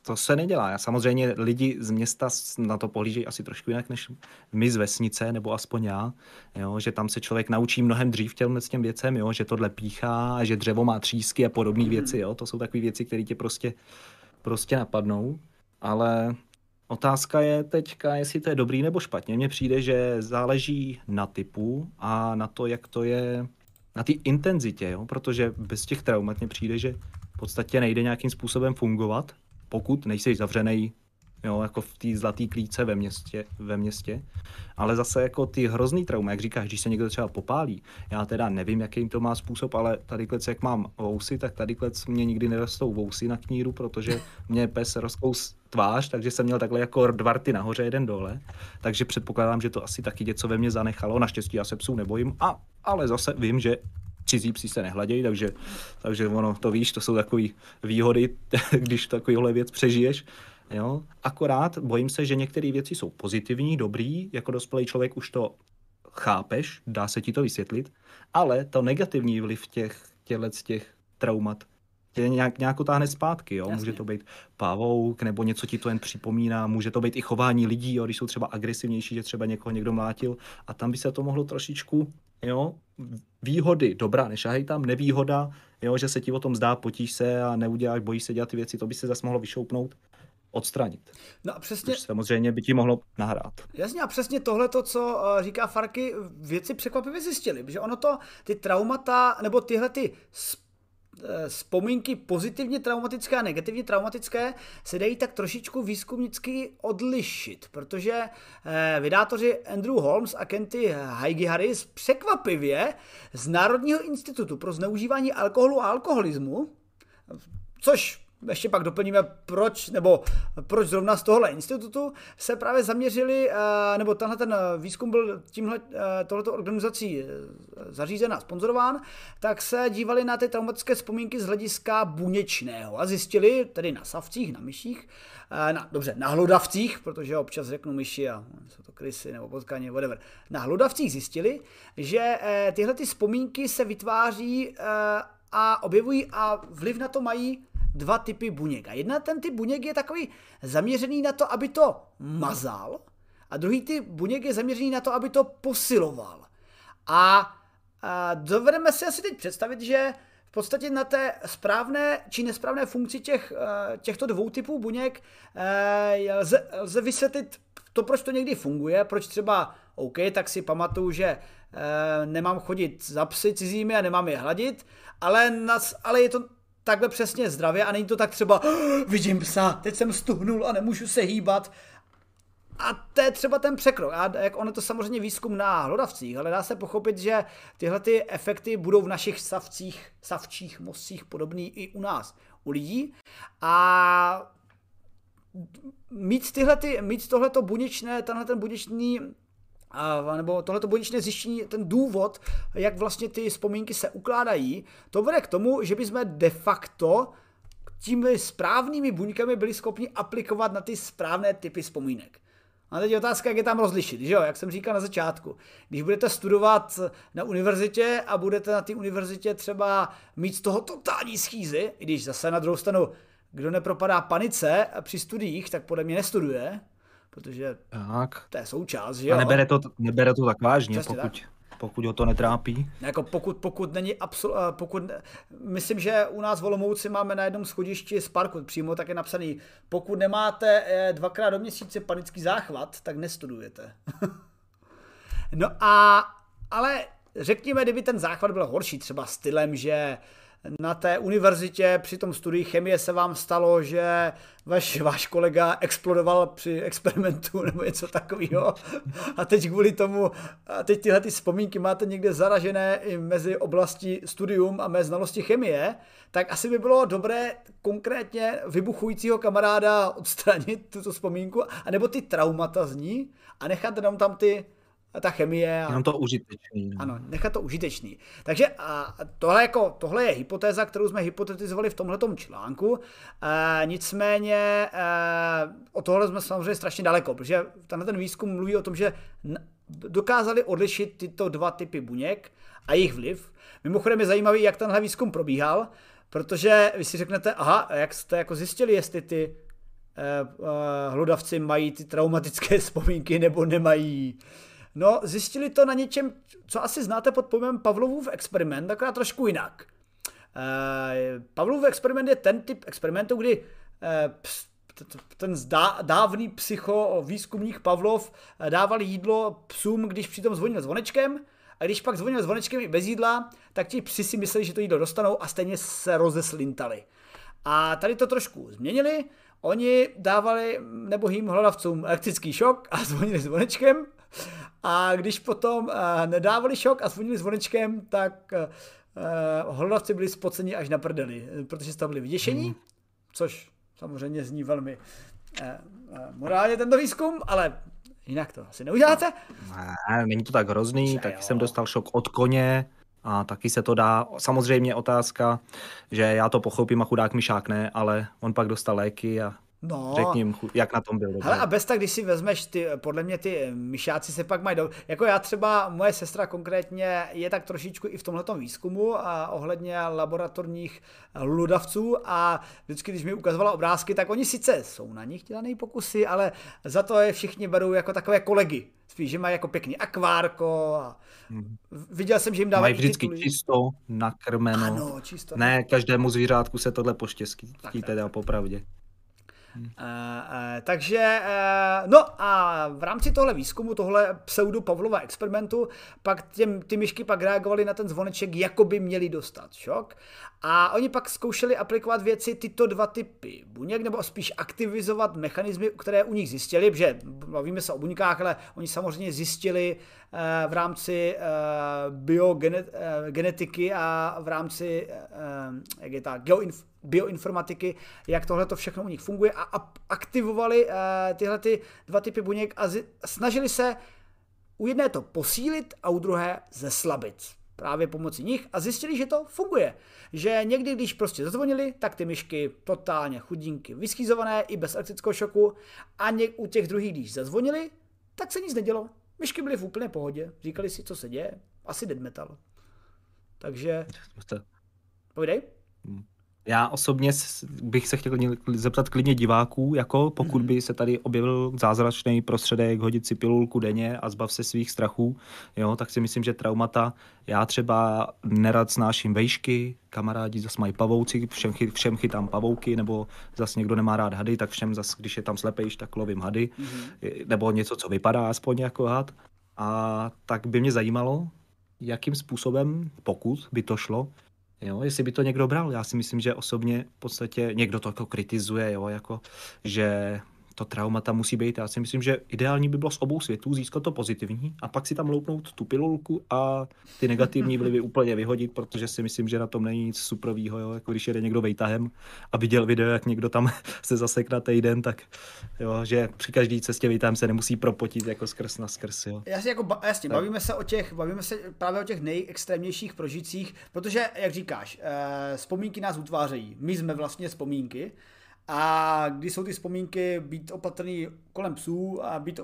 to se nedělá. Samozřejmě lidi z města na to pohlížejí asi trošku jinak než my z vesnice, nebo aspoň já, jo? Že tam se člověk naučí mnohem dřív těm věcem, jo? Že tohle píchá, že dřevo má třísky a podobné věci, jo? To jsou takové věci, které tě prostě napadnou. Ale otázka je teďka, jestli to je dobrý nebo špatně. Mně přijde, že záleží na typu a na to, jak to je, na té intenzitě, jo? Protože bez těch traumat mně přijde, že v podstatě nejde nějakým způsobem fungovat, pokud nejsi zavřený jo, jako v té zlaté klíce ve městě. Ale zase jako ty hrozný trauma, jak říkáš, když se někdo třeba popálí, já teda nevím, jaký jim to má způsob, ale tady klec, jak mám vousy, tak tady klec mě nikdy nerostou vousy na kníru, protože mě pes rozkous tvář, takže jsem měl takhle jako dva rty nahoře, jeden dole, takže předpokládám, že to asi taky něco ve mně zanechalo, naštěstí já se psů nebojím, ale zase vím, že cizí psi se nehladějí, takže ono, to víš, to jsou takový výhody, když takovýhle věc přežiješ. Jo? Akorát bojím se, že některé věci jsou pozitivní, dobrý, jako dospělý člověk už to chápeš, dá se ti to vysvětlit, ale to negativní vliv těch traumat tě nějak táhne zpátky, jo? Může to být pavouk, nebo něco ti to jen připomíná, může to být i chování lidí, jo? Když jsou třeba agresivnější, že třeba někoho někdo mlátil a tam by se to mohlo trošičku, jo, výhody, dobrá, nešahej tam, nevýhoda, jo, že se ti o tom zdá, potíš se a neuděláš, bojíš se dělat ty věci, to by se zase mohlo vyšoupnout, odstranit. No a přesně... Což samozřejmě by ti mohlo nahrát. Jasně, a přesně tohleto, co říká Farky, věci překvapivě zjistili, že ono to, ty traumata, nebo tyhle ty vzpomínky pozitivně traumatické a negativně traumatické se dají tak trošičku výzkumnicky odlišit, protože vydátoři Andrew Holmes a Kenty Heighi překvapivě z Národního institutu pro zneužívání alkoholu a alkoholismu, což ještě pak doplníme, proč zrovna z tohohle institutu se právě zaměřili, nebo tenhle ten výzkum byl tohleto organizací zařízen a sponzorován, tak se dívali na ty traumatické vzpomínky z hlediska buněčného a zjistili, tedy na savcích, na myších, na hlodavcích, protože občas řeknu myši a jsou to krysy nebo potkaně, whatever. Na hlodavcích zjistili, že tyhle ty vzpomínky se vytváří a objevují a vliv na to mají dva typy buněk. A jedna ten typ buněk je takový zaměřený na to, aby to mazal, a druhý typ buněk je zaměřený na to, aby to posiloval. A dovedeme si asi teď představit, že v podstatě na té správné či nesprávné funkci těchto dvou typů buněk lze vysvětlit to, proč to někdy funguje, proč třeba, OK, tak si pamatuju, že nemám chodit za psy cizími a nemám je hladit, ale je to takhle přesně zdravě a není to tak třeba vidím psa, teď jsem stuhnul a nemůžu se hýbat. A to je třeba ten překrok. A jak on je to samozřejmě výzkum na hlodavcích, ale dá se pochopit, že tyhle ty efekty budou v našich savčích mozcích podobný i u nás, u lidí. A mít tohleto buněčné, tenhle ten buněčný nebo tohleto buněčné zjištění, ten důvod, jak vlastně ty vzpomínky se ukládají, to vede k tomu, že bychom de facto těmi správnými buňkami byli schopni aplikovat na ty správné typy vzpomínek. A teď je otázka, jak je tam rozlišit, že jo? Jak jsem říkal na začátku. Když budete studovat na univerzitě a budete na té univerzitě třeba mít z toho totální schýzy, i když zase na druhou stranu, kdo nepropadá panice při studiích, tak podle mě nestuduje, protože tak. To je součást, že jo? A nebere to tak vážně, přesně pokud ho to netrápí. Jako pokud není myslím, že u nás v Olomouci máme na jednom schodišti z parku přímo tak je napsaný, pokud nemáte 2x do měsíce panický záchvat, tak nestudujete. Ale řekněme, kdyby ten záchvat byl horší, třeba stylem, že na té univerzitě při tom studiu chemie se vám stalo, že váš kolega explodoval při experimentu nebo něco takového. A teď kvůli tomu, tyhle ty vzpomínky máte někde zaražené i mezi oblasti studium a mé znalosti chemie, tak asi by bylo dobré konkrétně vybuchujícího kamaráda odstranit tuto vzpomínku, anebo ty traumata z ní a nechat jenom tam ta chemie. Jenom to užitečný. Ano, nechat to užitečný. Takže tohle je hypotéza, kterou jsme hypotetizovali v tomhletom článku. Nicméně od tohle jsme samozřejmě strašně daleko, protože tenhle ten výzkum mluví o tom, že dokázali odlišit tyto dva typy buněk a jejich vliv. Mimochodem je zajímavý, jak tenhle výzkum probíhal, protože vy si řeknete, jak jste jako zjistili, jestli ty hlodavci mají ty traumatické vzpomínky nebo nemají. No, zjistili to na něčem, co asi znáte pod pojmem Pavlovův experiment, akorát trošku jinak. Pavlovův experiment je ten typ experimentu, kdy ten dávný výzkumník Pavlov dával jídlo psům, když přitom zvonil zvonečkem, a když pak zvonil zvonečkem i bez jídla, tak ti psi si mysleli, že to jídlo dostanou a stejně se rozeslintali. A tady to trošku změnili, Oni dávali nebohým hlodavcům elektrický šok a zvonili zvonečkem. A když potom nedávali šok a zvonili zvonečkem, tak hlodavci byli spoceni až na prdeli, protože tam byli vyděšení, což samozřejmě zní velmi morálně tento výzkum, ale jinak to asi neuděláte. Ne, není to tak hrozný, taky jsem dostal šok od koně a taky se to dá. Samozřejmě otázka, že já to pochopím a chudák mi šákne, ale on pak dostal léky a řekni jim, jak na tom byl. Hele, a bez tak, když si vezmeš, podle mě ty myšáci se pak mají dobře. Jako já třeba, moje sestra konkrétně je tak trošičku i v tomhletom výzkumu a ohledně laboratorních ludavců a vždycky, když mi ukazovala obrázky, tak oni sice jsou na nich dělaný pokusy, ale za to je všichni berou jako takové kolegy. Spíš, že mají jako pěkný akvárko a viděl jsem, že jim dávají vždycky tituly. Čisto nakrmeno. Ano, čisto. Ne, každému zvířátku se tohle poštěstí, teda popravdě. Takže, no a v rámci tohle výzkumu, tohle pseudo-Pavlova experimentu, pak ty myšky pak reagovaly na ten zvoneček, jako by měli dostat šok. A oni pak zkoušeli aplikovat věci tyto dva typy buněk, nebo spíš aktivizovat mechanismy, které u nich zjistili, protože bavíme se o buňkách, ale oni samozřejmě zjistili v rámci biogenetiky a v rámci bioinformatiky, jak tohle to všechno u nich funguje a aktivovali tyhle ty dva typy buněk a snažili se u jedné to posílit a u druhé zeslabit právě pomocí nich a zjistili, že to funguje. Že někdy, když prostě zazvonili, tak ty myšky totálně chudinky, vyschýzované i bez elektrického šoku a u těch druhých, když zazvonili, tak se nic nedělo. Myšky byly v úplné pohodě, říkali si, co se děje, asi dead metal. Takže... Povídej. Já osobně bych se chtěl zeptat klidně diváků, jako pokud by se tady objevil zázračný prostředek hodit si pilulku denně a zbav se svých strachů, jo, tak si myslím, že traumata, já třeba nerad snáším vejšky, kamarádi zase mají pavouci, všem chytám pavouky, nebo zase někdo nemá rád hady, tak všem zase, když je tam slepejš, tak lovím hady, nebo něco, co vypadá aspoň jako had. A tak by mě zajímalo, jakým způsobem, pokud by to šlo, jo, jestli by to někdo bral, já si myslím, že osobně v podstatě někdo to jako kritizuje, jo, jako, že to traumata musí být. Já si myslím, že ideální by bylo z obou světů získat to pozitivní a pak si tam loupnout tu pilulku a ty negativní vlivy úplně vyhodit, protože si myslím, že na tom není nic suprovýho, jo, jako když jede někdo vejtahem a viděl video, jak někdo tam se zasekne týden, tak jo, že při každý cestě vejtahem se nemusí propotit jako skrz na skrz, jo. Jasně, bavíme se právě o těch nejextrémnějších prožitcích, protože, jak říkáš, vzpomínky nás utvářejí. My jsme vlastně vzpomínky. A když jsou ty vzpomínky, být opatrný kolem psů a být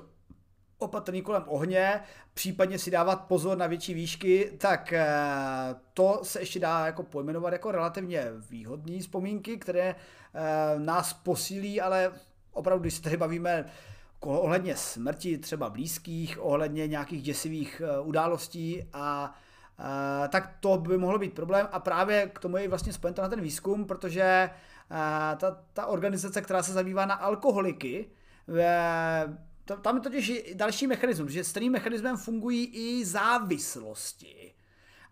opatrný kolem ohně, případně si dávat pozor na větší výšky, tak to se ještě dá jako pojmenovat jako relativně výhodné vzpomínky, které nás posílí, ale opravdu, když se tady bavíme ohledně smrti třeba blízkých, ohledně nějakých děsivých událostí a tak to by mohlo být problém a právě k tomu je vlastně spojen na ten výzkum, protože ta organizace, která se zabývá na alkoholiky, tam je totiž další mechanismus, že stejným mechanismem fungují i závislosti.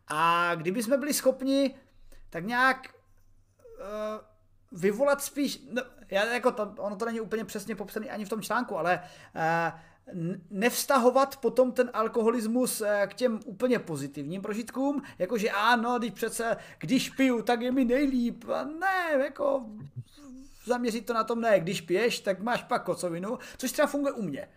A kdyby jsme byli schopni tak nějak vyvolat spíš, no, ono to není úplně přesně popsané ani v tom článku, ale nevztahovat potom ten alkoholismus k těm úplně pozitivním prožitkům, jakože ano, když piju, tak je mi nejlíp, a ne, jako zaměřit to na tom, ne, když piješ, tak máš pak kocovinu, což třeba funguje u mě.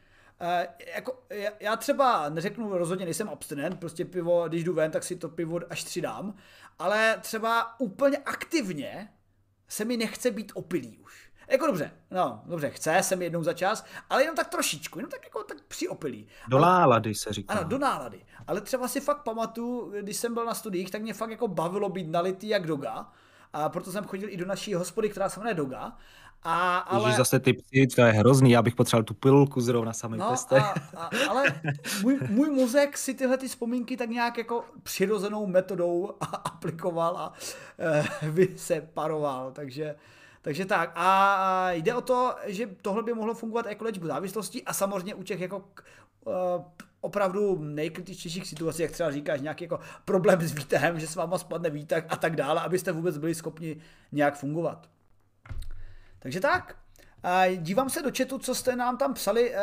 Já třeba neřeknu, rozhodně nejsem abstinent, prostě pivo, když jdu ven, tak si to pivo až 3 dám, ale třeba úplně aktivně se mi nechce být opilý už. Jako dobře, chce jsem jednou za čas, ale jenom tak trošičku, jenom tak jako tak přiopilý. Do nálady se říká. Ano, do nálady. Ale třeba si fakt pamatuju, když jsem byl na studiích, tak mě fakt jako bavilo být nalitý jak doga. A proto jsem chodil i do naší hospody, která se jmenuje Doga. Ježíš, zase ty psy, to je hrozný, já bych potřeboval tu pilulku zrovna samý peste. Ale můj mozek si tyhle ty vzpomínky tak nějak jako přirozenou metodou aplikoval a vyseparoval, takže tak. A jde o to, že tohle by mohlo fungovat jako léčbu závislostí a samozřejmě u těch jako opravdu nejkritičtějších situací, jak třeba říkáš, nějaký jako problém s výtahem, že s váma spadne výtah a tak dále, abyste vůbec byli schopni nějak fungovat. Takže tak. Dívám se do chatu, co jste nám tam psali.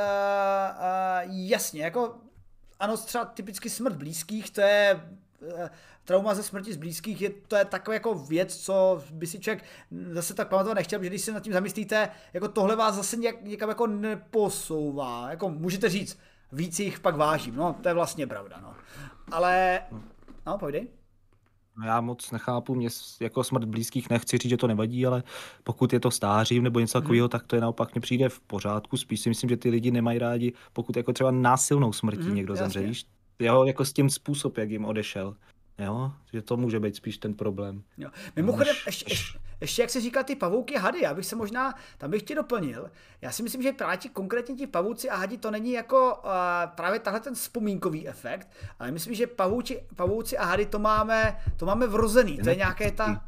Jasně, jako ano, třeba typicky smrt blízkých, to je trauma ze smrti z blízkých, to je taková jako věc, co by si člověk zase tak pamatovat nechtěl, protože když se nad tím zamyslíte, jako tohle vás zase někam jako neposouvá. Jako můžete říct, víc jich pak vážím, no to je vlastně pravda, no. Ale, no pojdej. Já moc nechápu, mě jako smrt blízkých nechci říct, že to nevadí, ale pokud je to stářím nebo něco takového, tak to je naopak mně přijde v pořádku. Spíš si myslím, že ty lidi nemají rádi, pokud jako třeba násilnou smrtí někdo zemře, víš? Jo, jako s tím způsob, jak jim odešel. Jo, že to může být spíš ten problém. Jo. Mimochodem, ještě jak se říká ty pavouky, hady, já bych se možná, tam bych ti doplnil. Já si myslím, že právě konkrétně ti pavouci a hadi, to není jako právě tahle ten vzpomínkový efekt, ale myslím, že pavouci a hady to máme vrozený, to je nějaké ta...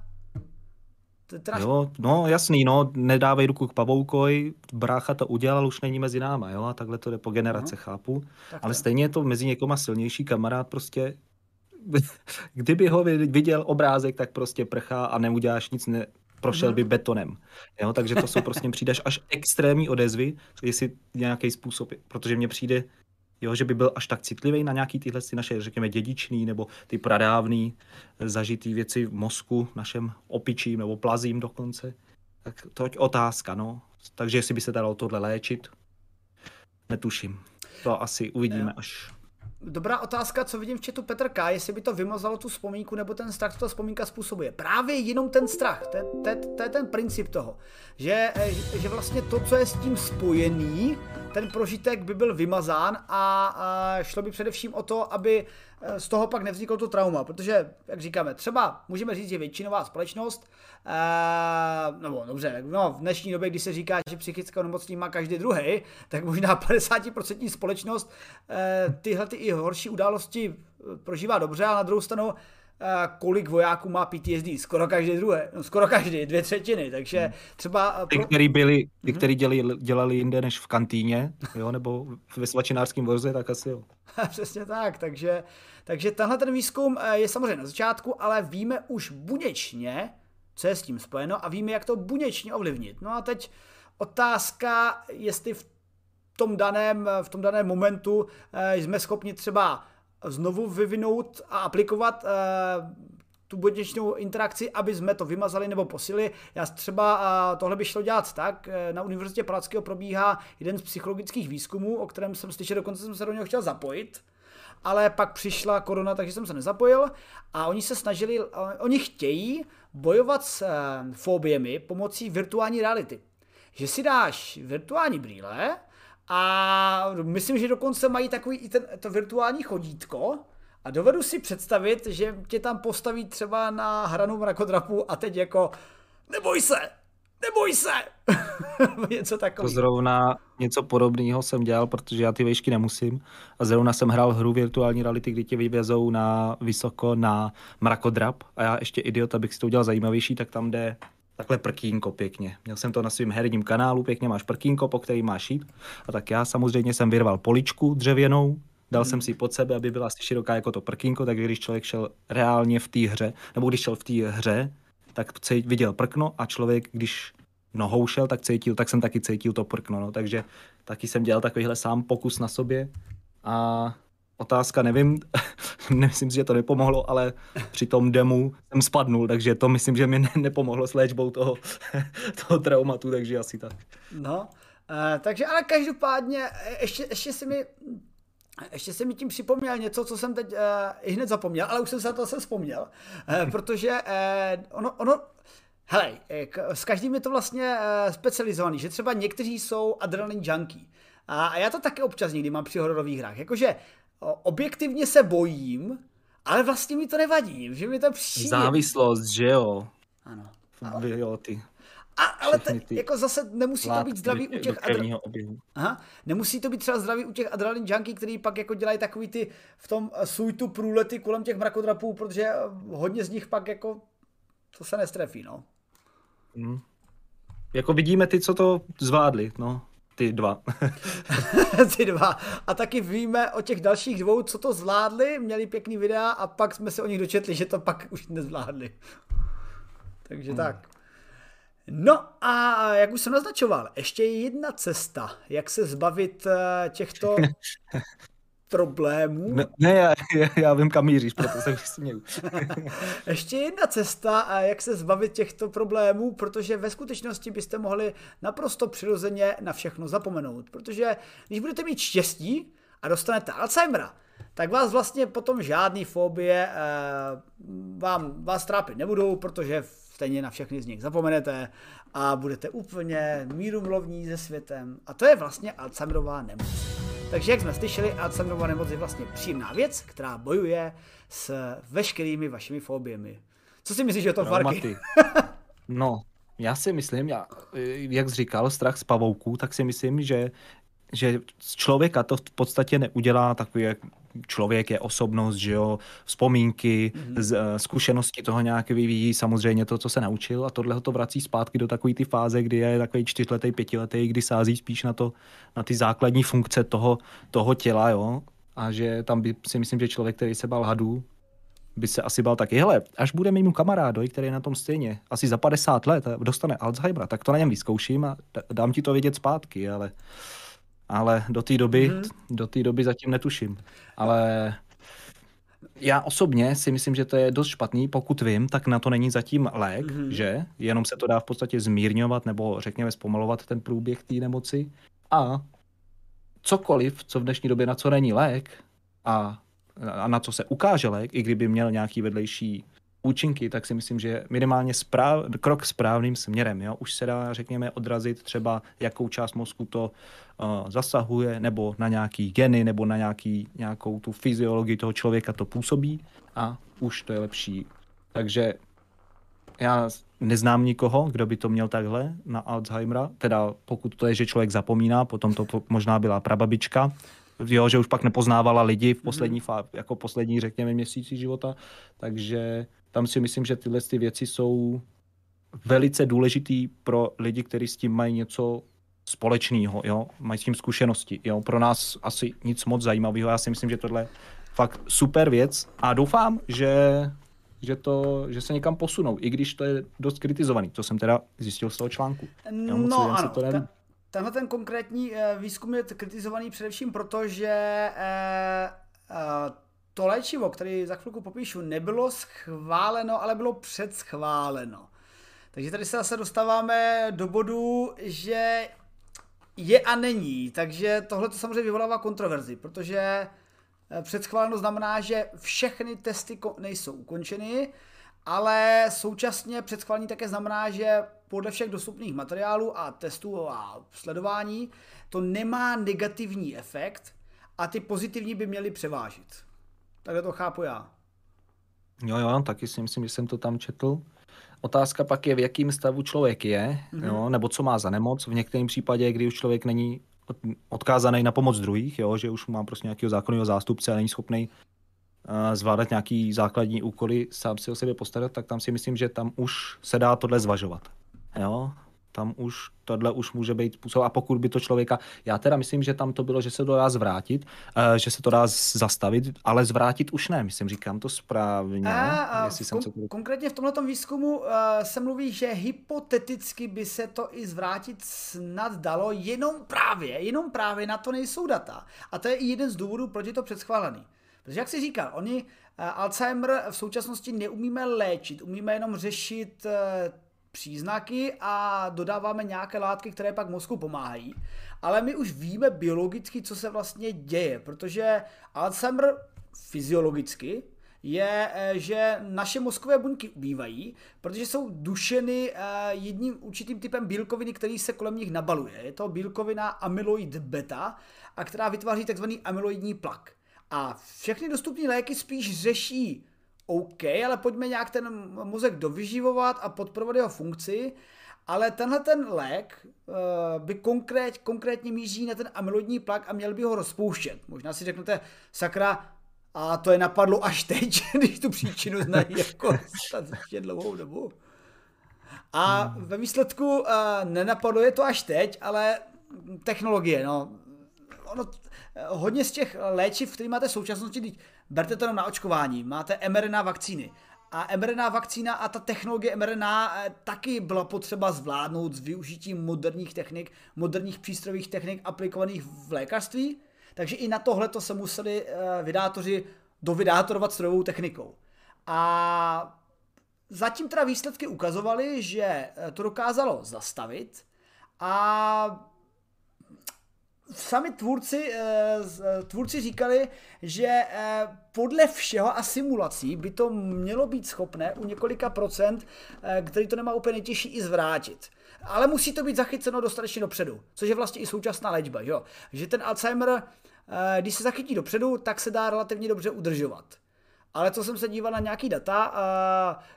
Jo, no jasný, no, nedávej ruku k pavoukoj, brácha to udělal, už není mezi náma, jo, a takhle to jde po generace, chápu, tak ale stejně je to mezi někoho silnější kamarád prostě. Kdyby ho viděl obrázek, tak prostě prchá a neuděláš nic, prošel by betonem. Jo, takže to jsou prostě přidáš až extrémní odezvy, jestli nějaký způsob, protože mně přijde, jo, že by byl až tak citlivý na nějaký tyhle naše, řekněme, dědičný nebo ty pradávný zažitý věci v mozku, našem opičím nebo plazím dokonce. Tak to je otázka, no. Takže jestli by se dalo tohle léčit, netuším. To asi uvidíme až... Dobrá otázka, co vidím v chatu Petr K., jestli by to vymazalo tu vzpomínku nebo ten strach, co ta vzpomínka způsobuje. Právě jenom ten strach, to je ten princip toho, že vlastně to, co je s tím spojený, ten prožitek by byl vymazán a šlo by především o to, aby z toho pak nevzniklo to trauma, protože, jak říkáme, třeba můžeme říct, že většinová společnost, v dnešní době, když se říká, že psychické onemocnění má každý druhý, tak možná 50% společnost tyhle i horší události prožívá dobře, a na druhou stranu, kolik vojáků má PTSD? Skoro každý, 2/3, takže třeba... Ty, kteří dělali jinde než v kantýně, jo, nebo ve svačinářském voze, tak asi jo. Přesně tak, takže tenhle ten výzkum je samozřejmě na začátku, ale víme už buněčně, co je s tím spojeno a víme, jak to buněčně ovlivnit. No a teď otázka, jestli v tom daném momentu jsme schopni třeba znovu vyvinout a aplikovat tu buněčnou interakci, aby jsme to vymazali nebo posílili. Já třeba tohle by šlo dělat tak. Na Univerzitě Palackého probíhá jeden z psychologických výzkumů, o kterém jsem slyšel, dokonce jsem se do něho chtěl zapojit, ale pak přišla korona, takže jsem se nezapojil. A oni se snažili, oni chtějí bojovat s fobiemi pomocí virtuální reality. Že si dáš virtuální brýle, a myslím, že dokonce mají takový i to virtuální chodítko a dovedu si představit, že tě tam postaví třeba na hranu mrakodrapu a teď jako neboj se, něco takového. To zrovna něco podobného jsem dělal, protože já ty vejšky nemusím a zrovna jsem hrál hru virtuální reality, kdy tě vyvezou na vysoko na mrakodrap a já ještě idiot, abych si to udělal zajímavější, tak tam jde... Takhle prkínko pěkně. Měl jsem to na svém herním kanálu, pěkně máš prkínko, po který máš jít. A tak já samozřejmě jsem vyrval poličku dřevěnou, dal jsem si pod sebe, aby byla asi široká jako to prkínko, takže když člověk šel reálně v té hře, nebo když šel v té hře, tak viděl prkno a člověk, když nohou šel, tak jsem taky cítil to prkno. No. Takže taky jsem dělal takovýhle sám pokus na sobě a... Otázka, nevím, nemyslím si, že to nepomohlo, ale při tom demu jsem spadnul, takže to myslím, že mi nepomohlo s léčbou toho traumatu, takže asi tak. No, takže ale každopádně ještě se mi tím připomněl něco, co jsem teď i hned zapomněl, ale už jsem se to zase vzpomněl, protože ono hele, s každým je to vlastně specializovaný, že třeba někteří jsou adrenalin junkie a já to taky občas někdy mám při hororových hrách, jakože objektivně se bojím, ale vlastně mi to nevadí, že mi to přijde. Závislost, že jo? Ano. Ale jako zase nemusí to být zdravý u těch adrenalin. Nemusí to být třeba zdravý u těch adrenalin junkie, který pak jako dělají takový ty v tom suitu průlety kolem těch mrakodrapů, protože hodně z nich pak jako to se nestrefí, no. Jako vidíme ty, co to zvládli, no. Ty dva. A taky víme o těch dalších dvou, co to zvládli, měli pěkný videa a pak jsme se o nich dočetli, že to pak už nezvládli. Takže tak. No a jak už jsem naznačoval, ještě je jedna cesta, jak se zbavit těchto problémů. Ne, já vím, kam míříš, proto se vysměju. Ještě jedna cesta, jak se zbavit těchto problémů, protože ve skutečnosti byste mohli naprosto přirozeně na všechno zapomenout. Protože když budete mít štěstí a dostanete Alzheimera, tak vás vlastně potom žádný fobie vás trápit nebudou, protože stejně na všechny z nich zapomenete a budete úplně mírumilovní se světem. A to je vlastně Alzheimerova nemoc. Takže jak jsme slyšeli, Alzheimerova nemoc je vlastně příjemná věc, která bojuje s veškerými vašimi fobiemi. Co si myslíš o tom, Farky? No, já si myslím, jak jsi říkal, strach z pavouků, tak si myslím, že člověka to v podstatě neudělá takový, jak člověk je osobnost, že jo, vzpomínky, zkušenosti toho nějak vyvíjí, samozřejmě to, co se naučil, a tohle to vrací zpátky do takové ty fáze, kdy je takový 4-letý, 5-letý, kdy sází spíš na ty základní funkce toho těla, jo, a že tam si myslím, že člověk, který se bál hadů, by se asi bál taky, hele, až bude mému kamarádovi, který je na tom stejně, asi za 50 let dostane Alzheimera, tak to na něm vyzkouším a dám ti to vědět zpátky, ale do té doby zatím netuším. Ale já osobně si myslím, že to je dost špatný, pokud vím, tak na to není zatím lék, že? Jenom se to dá v podstatě zmírňovat nebo řekněme zpomalovat ten průběh té nemoci. A cokoliv, co v dnešní době na co není lék a na co se ukáže lék, i kdyby měl nějaký vedlejší účinky, tak si myslím, že minimálně krok správným směrem. Jo? Už se dá, řekněme, odrazit třeba, jakou část mozku to zasahuje, nebo na nějaký geny, nebo na nějakou tu fyziologii toho člověka to působí a už to je lepší. Takže já neznám nikoho, kdo by to měl takhle na Alzheimera, teda pokud to je, že člověk zapomíná, potom to možná byla prababička, jo, že už pak nepoznávala lidi v poslední poslední, řekněme, měsíci života, takže tam si myslím, že tyhle ty věci jsou velice důležitý pro lidi, kteří s tím mají něco společného, jo, mají s tím zkušenosti, jo, pro nás asi nic moc zajímavého, já si myslím, že tohle je fakt super věc a doufám, že se někam posunou, i když to je dost kritizovaný, to jsem teda zjistil z toho článku. Jo, moc no ano, tenhle ten konkrétní výzkum je kritizovaný především proto, že to léčivo, které za chvilku popíšu, nebylo schváleno, ale bylo předschváleno. Takže tady se zase dostáváme do bodu, že je a není. Takže tohle to samozřejmě vyvolává kontroverzi, protože předschváleno znamená, že všechny testy nejsou ukončeny, ale současně předschválení také znamená, že podle všech dostupných materiálů a testů a sledování to nemá negativní efekt a ty pozitivní by měly převážit. Takhle to chápu já. Jo, taky si myslím, že jsem to tam četl. Otázka pak je, v jakém stavu člověk je, jo, nebo co má za nemoc. V některém případě, kdy už člověk není odkázaný na pomoc druhých, jo, že už má prostě nějakého zákonného zástupce a není schopný zvládat nějaký základní úkoly, sám si o sebe postarat, tak tam si myslím, že tam už se dá tohle zvažovat. Jo, tam už tohle už může být způsob. A pokud by to člověka, já teda myslím, že tam to bylo, že se to dá zvrátit, že se to dá zastavit, ale zvrátit už ne. Myslím, říkám to správně. Konkrétně v tomto výzkumu se mluví, že hypoteticky by se to i zvrátit snad dalo, jenom právě na to nejsou data. A to je i jeden z důvodů, proč je to předschválený. Protože jak jsi říkal, Alzheimer v současnosti neumíme léčit, umíme jenom řešit příznaky a dodáváme nějaké látky, které pak mozku pomáhají. Ale my už víme biologicky, co se vlastně děje, protože Alzheimer fyziologicky je, že naše mozkové buňky ubývají, protože jsou dušeny jedním určitým typem bílkoviny, který se kolem nich nabaluje. Je to bílkovina amyloid beta, a která vytváří tzv. Amyloidní plak. A všechny dostupné léky spíš řeší OK, ale pojďme nějak ten mozek dovyživovat a podporovat jeho funkci, ale tenhle ten lék by konkrétně míří na ten amyloidní plak a měl by ho rozpouštět. Možná si řeknete, sakra, a to je napadlo až teď, když tu příčinu znají jako ještě dlouhou dobu. A ve výsledku nenapadlo je to až teď, ale technologie, no. Hodně z těch léčiv, které máte v současnosti, berte to jenom na očkování, máte mRNA vakcíny A mRNA vakcína a ta technologie mRNA taky byla potřeba zvládnout s využitím moderních technik, moderních přístrojových technik aplikovaných v lékařství. Takže i na tohleto se museli vydátoři dovydátorovat strojovou technikou. A zatím teda výsledky ukazovaly, že to dokázalo zastavit a sami tvůrci říkali, že podle všeho a simulací by to mělo být schopné u několika procent, který to nemá úplně nejtěžší, i zvrátit. Ale musí to být zachyceno dostatečně dopředu, což je vlastně i současná léčba. Jo? Že ten Alzheimer, když se zachytí dopředu, tak se dá relativně dobře udržovat. Ale co jsem se díval na nějaký data,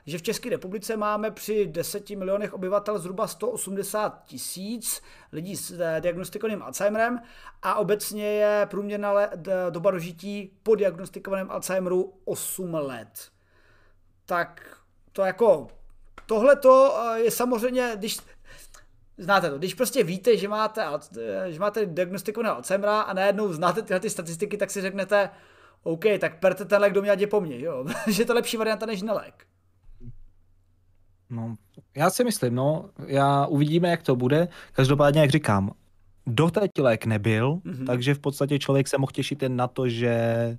že v České republice máme při 10 milionech obyvatel zhruba 180 tisíc lidí s diagnostikovaným Alzheimerem a obecně je průměrná doba dožití po diagnostikovaném Alzheimeru 8 let. Tak to jako tohleto je samozřejmě, když znáte to, když prostě víte, že máte diagnostikovaného Alzheimera a najednou znáte tyhle ty statistiky, tak si řeknete: OK, tak perte ten lék do mě a jde po mně, jo. Že to je lepší varianta než nelék. No, já si myslím, no. Já uvidíme, jak to bude. Každopádně, jak říkám, doteď lék nebyl, takže v podstatě člověk se mohl těšit jen na to, že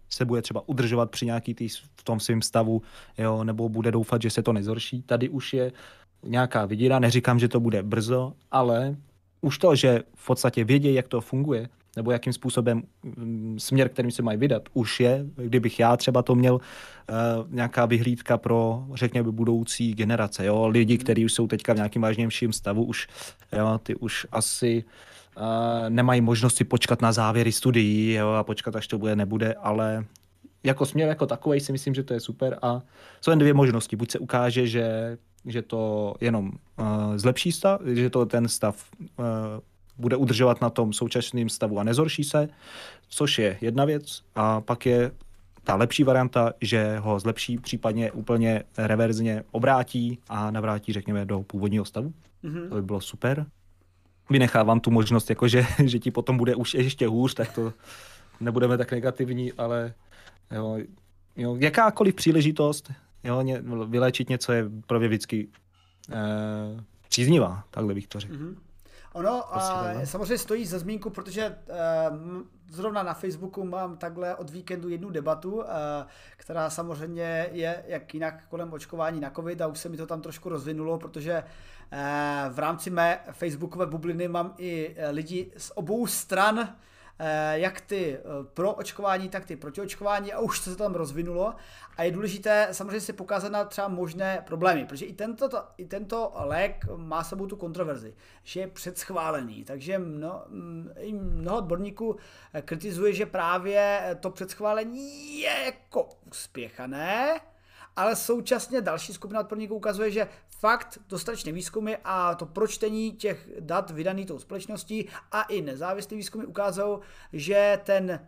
se bude třeba udržovat při nějaký v tom svým stavu, jo, nebo bude doufat, že se to nezhorší. Tady už je nějaká vidina, neříkám, že to bude brzo, ale už to, že v podstatě vědí, jak to funguje, nebo jakým způsobem směr, kterým se mají vydat, už je. Kdybych já třeba to měl nějaká vyhlídka pro, řekněme, budoucí generace. Jo? Lidi, kteří už jsou teďka v nějakým vážnějším stavu, už, jo, ty už asi nemají možnost si počkat na závěry studií, jo, a počkat, až to bude, nebude, ale jako směr jako takovej si myslím, že to je super. A jsou jen dvě možnosti. Buď se ukáže, že to jenom zlepší stav, že to ten stav bude udržovat na tom současném stavu a nezhorší se, což je jedna věc. A pak je ta lepší varianta, že ho zlepší, případně úplně reverzně obrátí a navrátí, řekněme, do původního stavu. Mm-hmm. To by bylo super. Vynechávám tu možnost, jakože, že ti potom bude už ještě hůř, tak to nebudeme tak negativní, ale jo, jakákoliv příležitost, jo, vyléčit něco je pro mě vždycky příznivá, takhle bych to řekl. Mm-hmm. Ono samozřejmě stojí za zmínku, protože zrovna na Facebooku mám takhle od víkendu jednu debatu, která samozřejmě je jak jinak kolem očkování na covid a už se mi to tam trošku rozvinulo, protože v rámci mé facebookové bubliny mám i lidi z obou stran, jak ty pro očkování, tak ty proti očkování, a už se tam rozvinulo. A je důležité samozřejmě si pokázat na třeba možné problémy, protože i tento lék má sebou tu kontroverzi, že je předschválený. Takže mnoho odborníků kritizuje, že právě to předschválení je jako uspěchané, ale současně další skupina odborníků ukazuje, že fakt dostatečné výzkumy a to pročtení těch dat vydaných tou společností a i nezávislé výzkumy ukázaly, že ten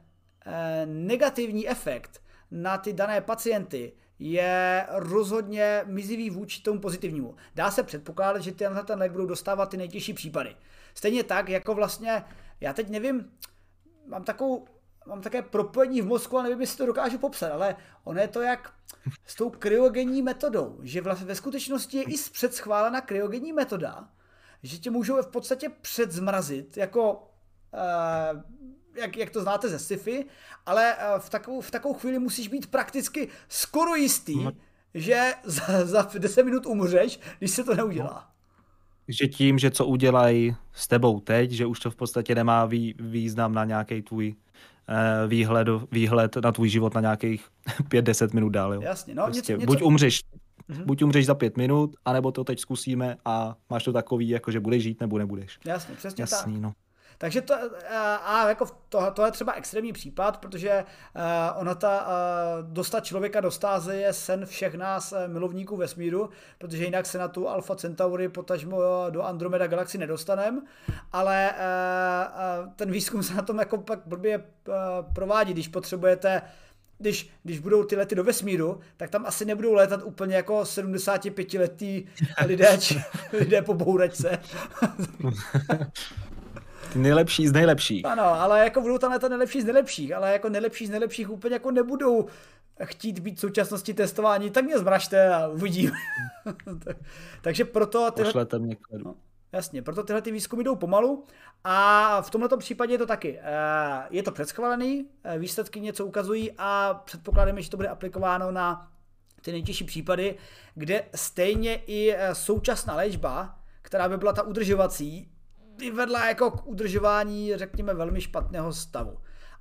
negativní efekt na ty dané pacienty je rozhodně mizivý vůči tomu pozitivnímu. Dá se předpokládat, že ten lék budou dostávat ty nejtěžší případy. Stejně tak, jako vlastně, já teď nevím, mám také propojení v mozku a nevím, jestli to dokážu popsat, ale ono je to jak s tou kryogenní metodou, že vlastně ve skutečnosti je i předschválená kryogenní metoda, že tě můžou v podstatě předzmrazit, jako jak to znáte ze sci-fi, ale v takovou chvíli musíš být prakticky skoro jistý, že za 10 minut umřeš, když se to neudělá. Že tím, že co udělají s tebou teď, že už to v podstatě nemá význam na nějaký tvůj výhled na tvůj život na nějakých 5-10 minut dál. Jo. Jasně, no, prostě něco. Buď umřeš za 5 minut, anebo to teď zkusíme a máš to takový, jako že budeš žít nebo nebudeš. Jasně, přesně. Jasný, tak. No. Takže to, jako to je třeba extrémní případ, protože dostat člověka do stáze je sen všech nás milovníků vesmíru, protože jinak se na tu Alpha Centauri, potažmo do Andromeda galaxie, nedostaneme, ale ten výzkum se na tom jako pak blbě provádí, když potřebujete. Když budou ty lety do vesmíru, tak tam asi nebudou létat úplně jako 75-letí lidé po bouračce. Nejlepší z nejlepších. Ano, ale jako budou tam létat nejlepší z nejlepších, ale jako nejlepší z nejlepších úplně jako nebudou chtít být v současnosti testování, tak mě zmražte a uvidíme. Takže proto pošlete mě k ledu. Jasně, proto tyhle ty výzkumy jdou pomalu a v tomto případě je to taky. Je to předschválený, výsledky něco ukazují a předpokládáme, že to bude aplikováno na ty nejtěžší případy, kde stejně i současná léčba, která by byla ta udržovací, by vedla jako k udržování, řekněme, velmi špatného stavu.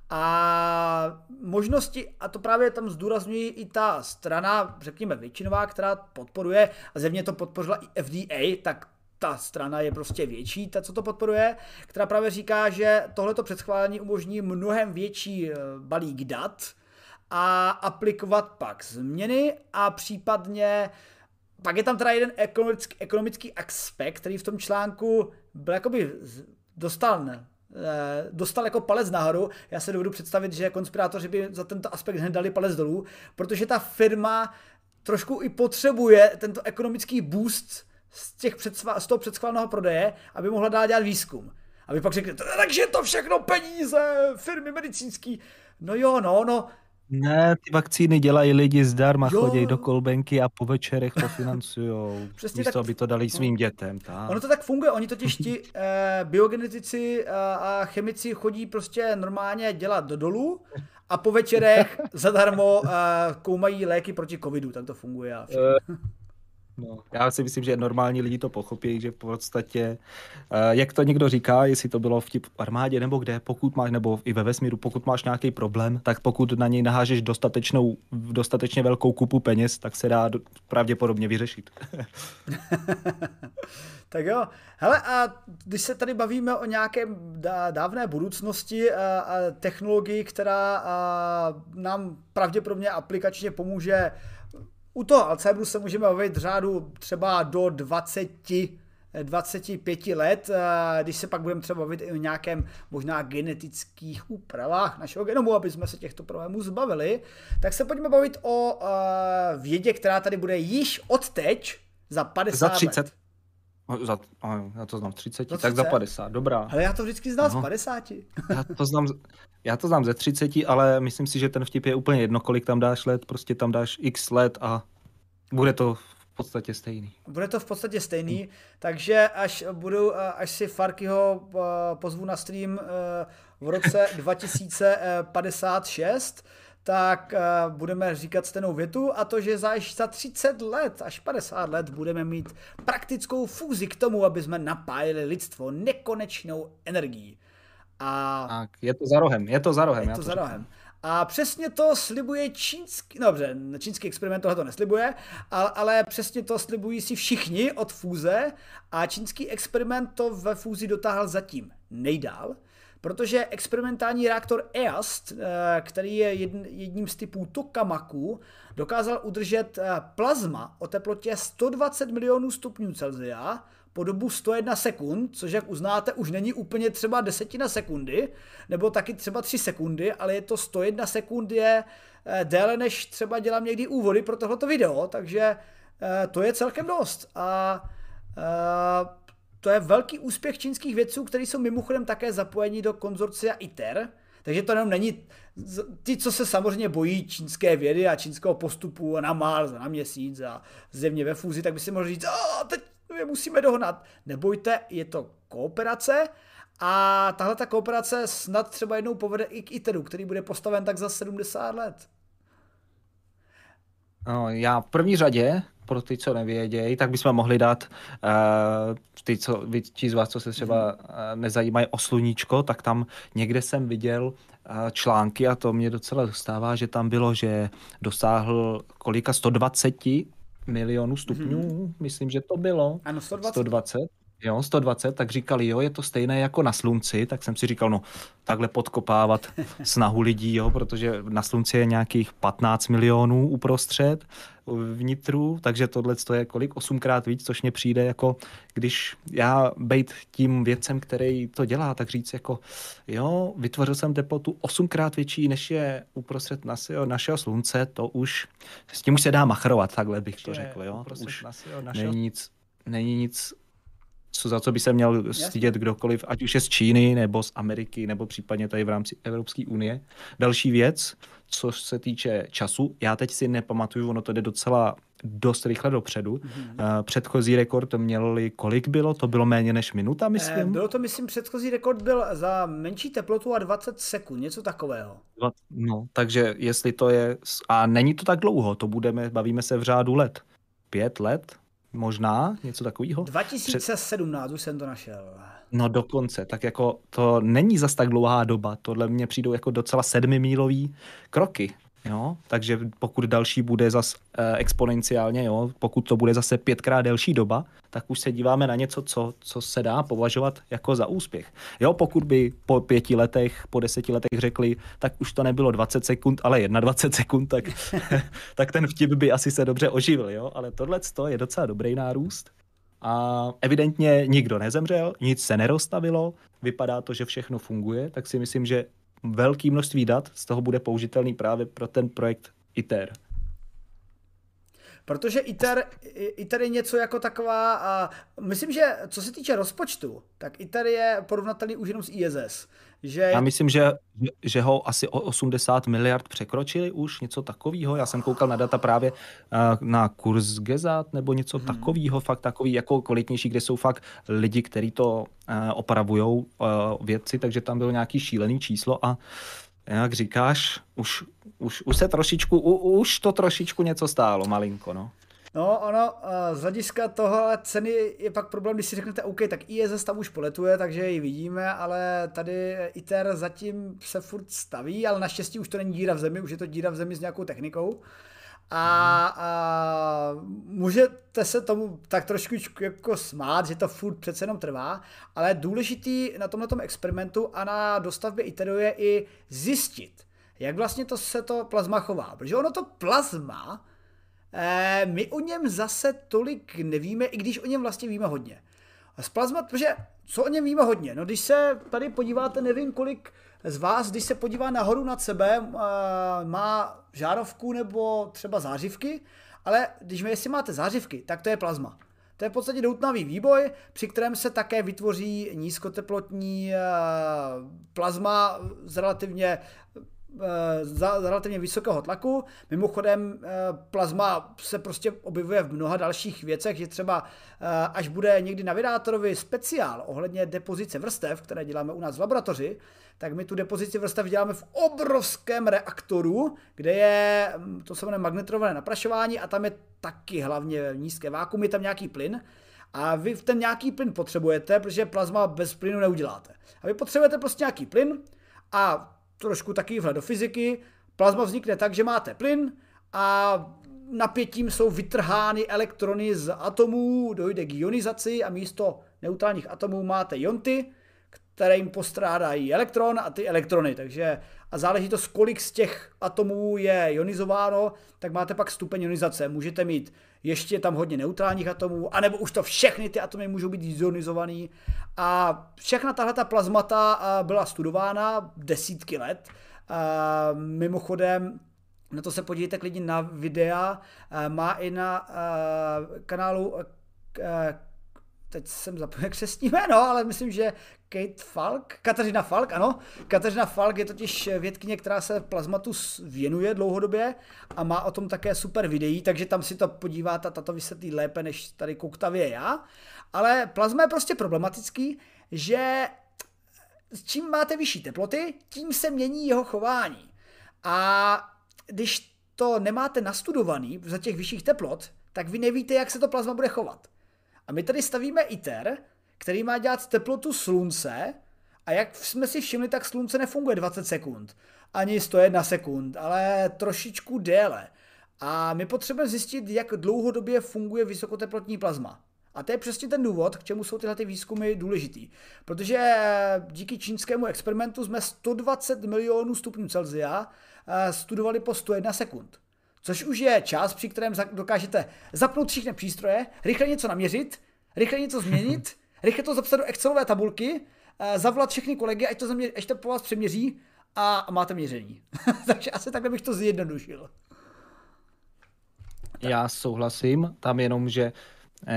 A možnosti, a to právě tam zdůrazňuje i ta strana, řekněme, většinová, která podporuje, a zjevně to podpořila i FDA, tak ta strana je prostě větší, ta, co to podporuje, která právě říká, že tohleto předschválení umožní mnohem větší balík dat a aplikovat pak změny a případně pak je tam teda jeden ekonomický aspekt, který v tom článku byl jakoby dostal jako palec nahoru. Já se dovedu představit, že konspirátoři by za tento aspekt hned dali palec dolů, protože ta firma trošku i potřebuje tento ekonomický boost z toho předschváleného prodeje, aby mohla dál dělat výzkum. Aby pak řekli, takže to všechno peníze, firmy medicínský. No jo, no. Ne, ty vakcíny dělají lidi zdarma, chodějí do kolbenky a po večerech to financujou. Místo, tak, aby to dali svým dětem. Tak. Ono to tak funguje, oni totiž ti biogenetici a chemici chodí prostě normálně dělat do dolů a po večerech zadarmo koumají léky proti covidu, tak to funguje. No, já si myslím, že normální lidi to pochopí, že v podstatě, jak to někdo říká, jestli to bylo vtip v armádě nebo kde, pokud máš, nebo i ve vesmíru, pokud máš nějaký problém, tak pokud na něj nahážeš dostatečně velkou kupu peněz, tak se dá pravděpodobně vyřešit. Tak jo, hele, a když se tady bavíme o nějaké dávné budoucnosti a technologii, která nám pravděpodobně aplikačně pomůže. U toho Alzheimeru se můžeme bavit řádu třeba do 20-25 let, když se pak budeme třeba bavit i o nějakém možná genetických úpravách našeho genomu, aby jsme se těchto problémů zbavili, tak se pojďme bavit o vědě, která tady bude již odteď za 50 za 30. let. Já to znám 30, tak za 50, dobrá. Ale já to vždycky znám z 50. Já to znám ze 30, ale myslím si, že ten vtip je úplně jedno, kolik tam dáš let, prostě tam dáš x let a bude to v podstatě stejný. Takže až si Farkyho pozvu na stream v roce 2056, tak budeme říkat stejnou větu a to, že za 30 let až 50 let budeme mít praktickou fúzi k tomu, aby jsme napájili lidstvo nekonečnou energií. A je to za rohem. A přesně to slibuje čínský experiment tohle to neslibuje, ale přesně to slibují si všichni od fúze a čínský experiment to ve fúzi dotáhl zatím nejdál. Protože experimentální reaktor EAST, který je jedním z typů tokamaků, dokázal udržet plazma o teplotě 120 milionů stupňů Celsia po dobu 101 sekund, což jak uznáte, už není úplně třeba desetina sekundy, nebo taky třeba 3 sekundy, ale je to 101 sekund je déle, než třeba dělám někdy úvody pro tohleto video, takže to je celkem dost. A to je velký úspěch čínských vědců, kteří jsou mimochodem také zapojeni do konzorcia ITER. Takže to jenom není ty, co se samozřejmě bojí čínské vědy a čínského postupu na Mars, na Měsíc a zjevně ve fúzi, tak by si mohli říct, teď je musíme dohnat. Nebojte, je to kooperace a tahle ta kooperace snad třeba jednou povede i k ITERu, který bude postaven tak za 70 let. No, já v první řadě pro ty, co nevědějí, tak bychom mohli dát ti z vás, co se třeba nezajímají o sluníčko, tak tam někde jsem viděl články a to mě docela dostává, že tam bylo, že dosáhl 120 milionů stupňů, myslím, že to bylo. Ano, 120. Jo, 120, tak říkali, je to stejné jako na slunci, tak jsem si říkal, takhle podkopávat snahu lidí, protože na slunci je nějakých 15 milionů uprostřed vnitru, takže tohle je 8krát víc, což mě přijde jako, když já bejt tím vědcem, který to dělá, tak říct vytvořil jsem teplotu 8krát větší, než je uprostřed našeho slunce, to už, s tím už se dá machrovat, takhle bych to řekl, Není nic za co by se měl stydět kdokoliv, ať už je z Číny, nebo z Ameriky, nebo případně tady v rámci Evropské unie. Další věc, co se týče času, já teď si nepamatuju, ono to jde docela dost rychle dopředu. Předchozí rekord měli, kolik bylo? To bylo méně než minuta, myslím? Bylo to, myslím, předchozí rekord byl za menší teplotu a 20 sekund, něco takového. No, takže jestli to je, a není to tak dlouho, to bavíme se v řádu let. 5 let? Možná něco takového. 2017 už jsem to našel. No dokonce, tak jako to není zas tak dlouhá doba, tohle mně přijdou jako docela 7mílový kroky, jo, takže pokud další bude zas exponenciálně, jo, pokud to bude zase 5x delší doba, tak už se díváme na něco, co se dá považovat jako za úspěch. Jo, pokud by po 5 letech, po 10 letech řekli, tak už to nebylo 20 sekund, ale 21 sekund, tak ten vtip by asi se dobře oživil, jo, ale tohleto je docela dobrý nárůst. A evidentně nikdo nezemřel, nic se neroztavilo, vypadá to, že všechno funguje, tak si myslím, že velké množství dat z toho bude použitelný právě pro ten projekt ITER. Protože ITER je něco jako taková, a myslím, že co se týče rozpočtu, tak ITER je porovnatelný už jenom s ISS. Já myslím, že ho asi o 80 miliard překročili už, něco takového. Já jsem koukal na data právě na Kurzgesagt nebo něco takového, fakt takový jako kvalitnější, kde jsou fakt lidi, kteří to opravujou, vědci, takže tam bylo nějaký šílený číslo a jak říkáš, už to trošičku něco stálo, malinko, no. No, ono, z hlediska tohle ceny je pak problém, když si řeknete, OK, tak ISS tam už poletuje, takže ji vidíme, ale tady ITER zatím se furt staví, ale naštěstí už to není díra v zemi, už je to díra v zemi s nějakou technikou. A můžete se tomu tak trošku jako smát, že to furt přece jenom trvá, ale důležitý na tomhletom experimentu a na dostavbě ITERu je i zjistit, jak vlastně se to plazma chová, protože ono to plazma, my o něm zase tolik nevíme, i když o něm vlastně víme hodně. A z plazma, protože co o něm víme hodně? No když se tady podíváte, nevím kolik z vás, když se podívá nahoru nad sebe, má žárovku nebo třeba zářivky, ale jestli máte zářivky, tak to je plazma. To je v podstatě doutnavý výboj, při kterém se také vytvoří nízkoteplotní plazma z relativně vysokého tlaku. Mimochodem plazma se prostě objevuje v mnoha dalších věcech, že třeba až bude někdy na Vidátorovi speciál ohledně depozice vrstev, které děláme u nás v laboratoři, tak my tu depozici vrstev děláme v obrovském reaktoru, kde je to samé magnetronové naprašování a tam je taky hlavně nízké vákuum, je tam nějaký plyn. A vy ten nějaký plyn potřebujete, protože plazma bez plynu neuděláte. A vy potřebujete prostě nějaký plyn a trošku takovýhle do fyziky, plazma vznikne tak, že máte plyn a napětím jsou vytrhány elektrony z atomů, dojde k ionizaci a místo neutrálních atomů máte jonty, které jim postrádají elektron a ty elektrony. Takže a záleží to, kolik z těch atomů je ionizováno, tak máte pak stupeň ionizace. Můžete mít ještě tam hodně neutrálních atomů, anebo už to všechny ty atomy můžou být ionizovaný. A všechna tahleta plazmata byla studována desítky let. Mimochodem, na to se podívejte klidně na videa, má i na kanálu, teď jsem zapomněl křestní jméno, ale myslím, že Kateřina Falk, ano. Kateřina Falk je totiž vědkyně, která se plazmatu věnuje dlouhodobě a má o tom také super videí, takže tam si to podíváte, tato vysvětlí lépe, než tady koktavě já. Ale plazma je prostě problematický, že čím máte vyšší teploty, tím se mění jeho chování. A když to nemáte nastudovaný za těch vyšších teplot, tak vy nevíte, jak se to plazma bude chovat. A my tady stavíme ITER, který má dělat teplotu slunce a jak jsme si všimli, tak slunce nefunguje 20 sekund, ani 101 sekund, ale trošičku déle. A my potřebujeme zjistit, jak dlouhodobě funguje vysokoteplotní plazma. A to je přesně ten důvod, k čemu jsou tyhle ty výzkumy důležitý. Protože díky čínskému experimentu jsme 120 milionů stupňů Celsia studovali po 101 sekund. Což už je čas, při kterém dokážete zapnout všechny přístroje, rychle něco naměřit, rychle něco změnit, rychle to zapsat do Excelové tabulky, zavolat všechny kolegy, až to po vás přeměří a máte měření. Takže asi takhle bych to zjednodušil. Tak. Já souhlasím, tam jenom, že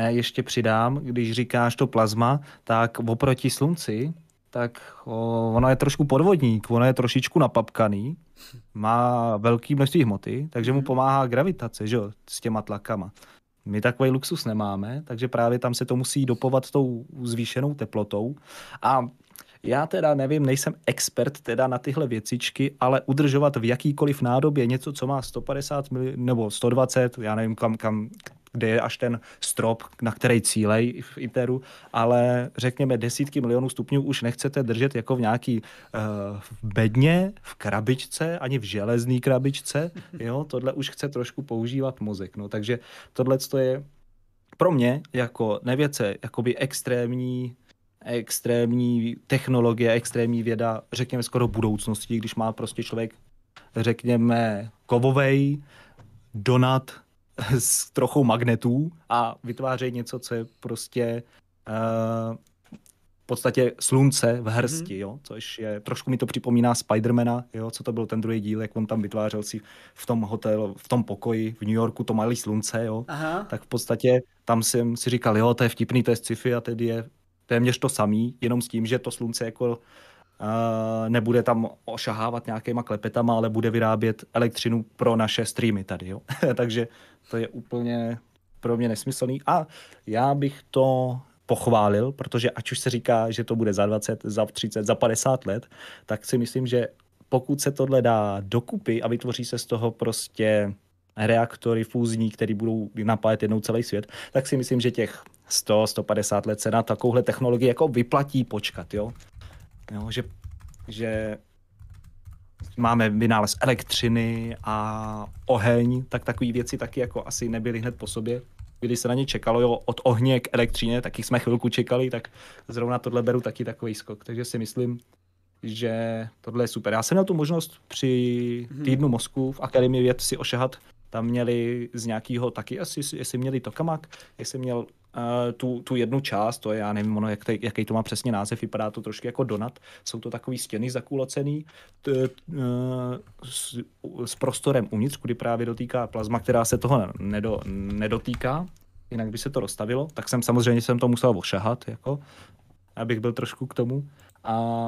ještě přidám, když říkáš to plazma, tak oproti slunci, tak ono je trošku podvodník, ono je trošičku napapkaný, má velký množství hmoty, takže mu pomáhá gravitace, že jo, s těma tlakama. My takový luxus nemáme, takže právě tam se to musí dopovat tou zvýšenou teplotou. A já teda nevím, nejsem expert teda na tyhle věcičky, ale udržovat v jakýkoliv nádobě něco, co má 150 nebo 120, já nevím, kde je až ten strop, na který cílej v ITERu, ale řekněme desítky milionů stupňů už nechcete držet jako v nějaký v bedně, v krabičce, ani v železný krabičce, jo, tohle už chce trošku používat mozek, no, takže tohle je pro mě jako nevědce, jakoby extrémní technologie, extrémní věda, řekněme skoro budoucnosti, když má prostě člověk, řekněme, kovovej donat s trochou magnetů a vytvářejí něco, co je prostě v podstatě slunce v hrsti, jo? Což je, trošku mi to připomíná Spidermana, jo? Co to byl ten druhý díl, jak on tam vytvářel si v tom hotelu, v tom pokoji v New Yorku to malé slunce, jo? Aha. Tak v podstatě tam jsem si říkal, jo, to je vtipný, to je sci-fi a tedy je téměř to samý, jenom s tím, že to slunce jako nebude tam ošahávat nějakýma klepetama, ale bude vyrábět elektřinu pro naše streamy tady, jo. Takže to je úplně pro mě nesmyslný. A já bych to pochválil, protože ať už se říká, že to bude za 20, za 30, za 50 let, tak si myslím, že pokud se tohle dá dokupy a vytvoří se z toho prostě reaktory fúzní, které budou napájet jednou celý svět, tak si myslím, že těch 100, 150 let se na takovouhle technologii jako vyplatí počkat, jo. Jo, že máme vynález elektřiny a oheň, tak takové věci taky jako asi nebyly hned po sobě. Když se na ně čekalo, jo, od ohně k elektřině, taky jsme chvilku čekali, tak zrovna tohle beru taky takový skok. Takže si myslím, že tohle je super. Já jsem měl tu možnost při Týdnu mozku v Akademii věd si ošahat. Tam měli z nějakého taky, asi, jestli měli tokamak, jestli měl tu jednu část, to je, já nevím, ono, jaký to má přesně název, vypadá to trošku jako donut. Jsou to takové stěny zakulocený s prostorem uvnitř, kudy právě dotýká plazma, která se toho nedotýká, jinak by se to rozstavilo. Tak jsem samozřejmě to musel ošahat, jako, abych byl trošku k tomu. A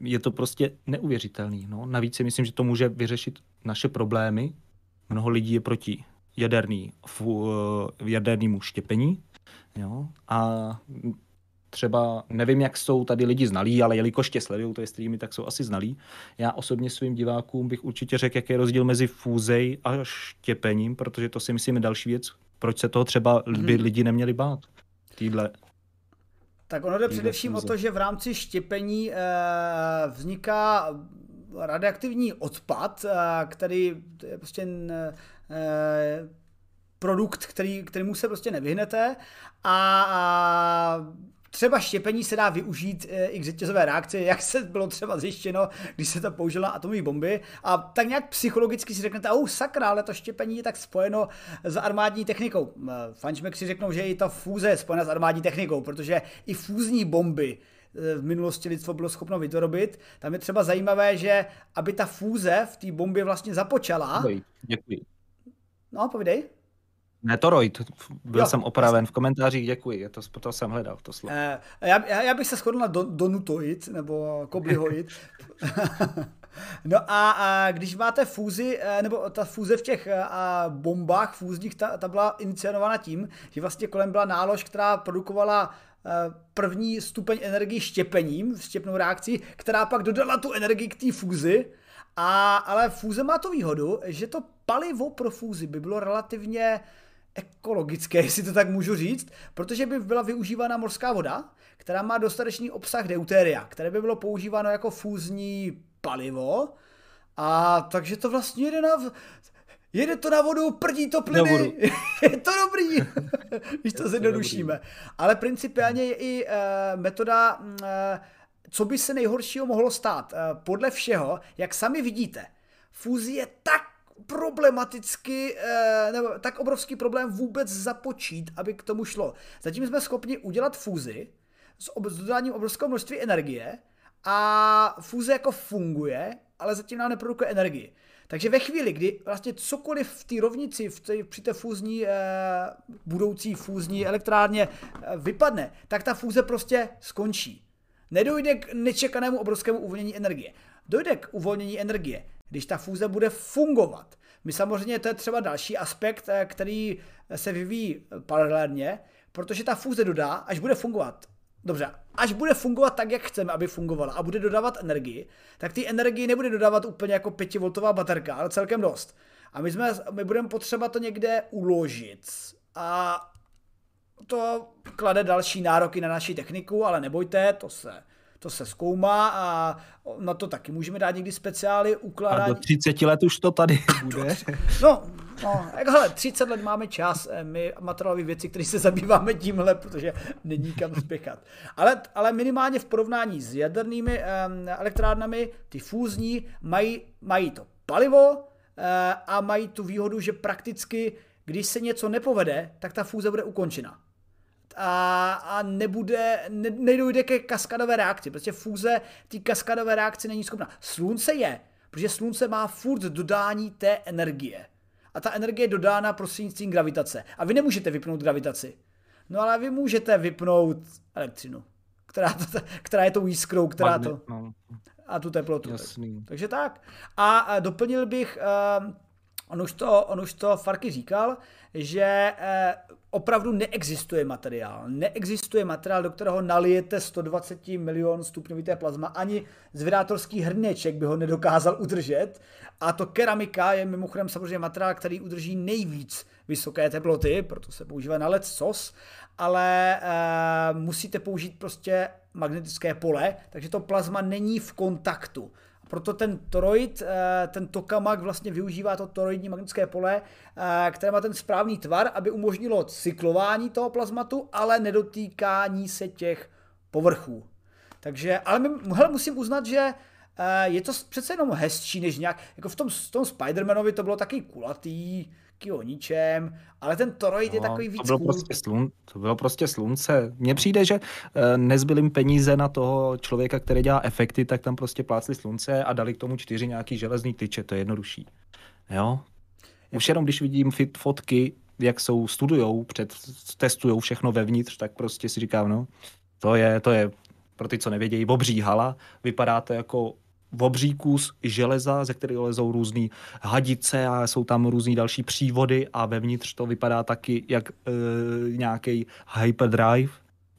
je to prostě neuvěřitelný. No. Navíc si myslím, že to může vyřešit naše problémy. Mnoho lidí je proti jadernému štěpení. Jo? A třeba nevím, jak jsou tady lidi znalí, ale jelikož tě sledují, to je streamy, tak jsou asi znalí. Já osobně svým divákům bych určitě řekl, jaký je rozdíl mezi fúzej a štěpením, protože to si myslím je další věc, proč se toho třeba by lidi neměli bát. Tak ono jde především fúze. O to, že v rámci štěpení vzniká radioaktivní odpad, který je prostě produkt, kterému se prostě nevyhnete a třeba štěpení se dá využít i k řetězové reakci, jak se bylo třeba zjištěno, když se to použilo na atomové bomby. A tak nějak psychologicky si řeknete, sakra, ale to štěpení je tak spojeno s armádní technikou. Fančmek si řeknou, že i ta fúze je spojena s armádní technikou, protože i fúzní bomby v minulosti lidstvo bylo schopno vyrobit. Tam je třeba zajímavé, že aby ta fúze v té bombě vlastně započala. Děkuji. No, povídej. Netoroid, jsem opraven v komentářích, děkuji, je to jsem hledal to slovo. Já bych se shodl na donutoid nebo koblihoid. No a když máte fúzi, nebo ta fúze v těch bombách fúzních, ta byla iniciována tím, že vlastně kolem byla nálož, která produkovala první stupeň energii štěpením, štěpnou reakcí, která pak dodala tu energii k té fúzi. Ale fúze má tu výhodu, že to palivo pro fúzi by bylo relativně ekologické, jestli to tak můžu říct, protože by byla využívána morská voda, která má dostatečný obsah deutéria, které by bylo používáno jako fúzní palivo. A takže to vlastně jede to na vodu, prdí to plyny, je to dobrý, když to zjednodušíme. Ale principiálně je i metoda, co by se nejhoršího mohlo stát. Podle všeho, jak sami vidíte, fúzi je tak problematicky, nebo tak obrovský problém vůbec započít, aby k tomu šlo. Zatím jsme schopni udělat fúzi s dodáním obrovského množství energie a fúze jako funguje, ale zatím nám neprodukuje energii. Takže ve chvíli, kdy vlastně cokoliv v té rovnici, při té fúzní, budoucí fúzní elektrárně vypadne, tak ta fúze prostě skončí. Nedojde k nečekanému obrovskému uvolnění energie. Dojde k uvolnění energie, když ta fúze bude fungovat. My samozřejmě, to je třeba další aspekt, který se vyvíjí paralelně, protože ta fúze dodá, až bude fungovat. Dobře, až bude fungovat tak, jak chceme, aby fungovala a bude dodávat energii, tak ty energii nebude dodávat úplně jako 5V baterka, ale celkem dost. A my budeme potřeba to někde uložit. A to klade další nároky na naši techniku, ale nebojte, to se zkoumá a na to taky můžeme dát někdy speciály ukládání. A do 30 let už to tady bude. No, 30 let máme čas, my materiálové věci, které se zabýváme tímhle, protože není kam spěchat. Ale minimálně v porovnání s jadernými elektrárnami, ty fúzní mají to palivo a mají tu výhodu, že prakticky, když se něco nepovede, tak ta fúze bude ukončena. A nedojde ke kaskadové reakci, protože fúze té kaskadové reakce není schopná. Slunce je, protože slunce má furt dodání té energie. A ta energie je dodána prostřednictvím gravitace. A vy nemůžete vypnout gravitaci. No ale vy můžete vypnout elektřinu, která je tou jiskrou, která to... A tu teplotu. Jasný. Takže tak. A doplnil bych... On už to Farky říkal, že opravdu neexistuje materiál, do kterého nalijete 120 milion stupňovité plazma, ani zvědátorský hrneček by ho nedokázal udržet. A to keramika je mimochodem samozřejmě materiál, který udrží nejvíc vysoké teploty, proto se používá na leccos, ale musíte použít prostě magnetické pole, takže to plazma není v kontaktu. Proto ten toroid, ten tokamak vlastně využívá to toroidní magnetické pole, které má ten správný tvar, aby umožnilo cyklování toho plazmatu, ale nedotýkání se těch povrchů. Takže, ale musím uznat, že je to přece jenom hezčí než nějak, jako v tom Spider-Manovi to bylo taky kulatý, o ničem, ale ten toroid je takový víc to bylo prostě slunce. Mně přijde, že nezbyly jim peníze na toho člověka, který dělá efekty, tak tam prostě plácli slunce a dali k tomu 4 nějaký železný tyče, to je jednodušší. Jo? Už jenom když vidím fotky, jak jsou studujou, testujou všechno vevnitř, tak prostě si říkám, to je pro ty, co nevědějí, obří hala, vypadá to jako obří kus železa, ze kterého lezou různý hadice a jsou tam různý další přívody a vevnitř to vypadá taky jak nějaký hyperdrive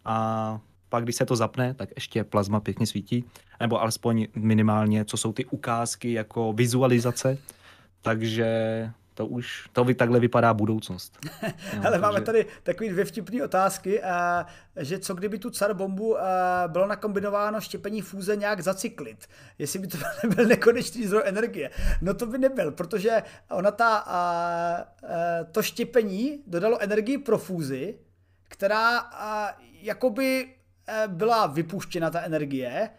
a pak, když se to zapne, tak ještě plazma pěkně svítí, nebo alespoň minimálně, co jsou ty ukázky jako vizualizace, takže... To takhle vypadá budoucnost. Ale máme tady takové 2 vtipné otázky, že co kdyby tu car bombu bylo nakombinováno štěpení fúze nějak zacyklit, jestli by to nebyl nekonečný zdroj energie. No to by nebyl, protože to štěpení dodalo energii pro fúzi, která jakoby byla vypuštěna ta energie,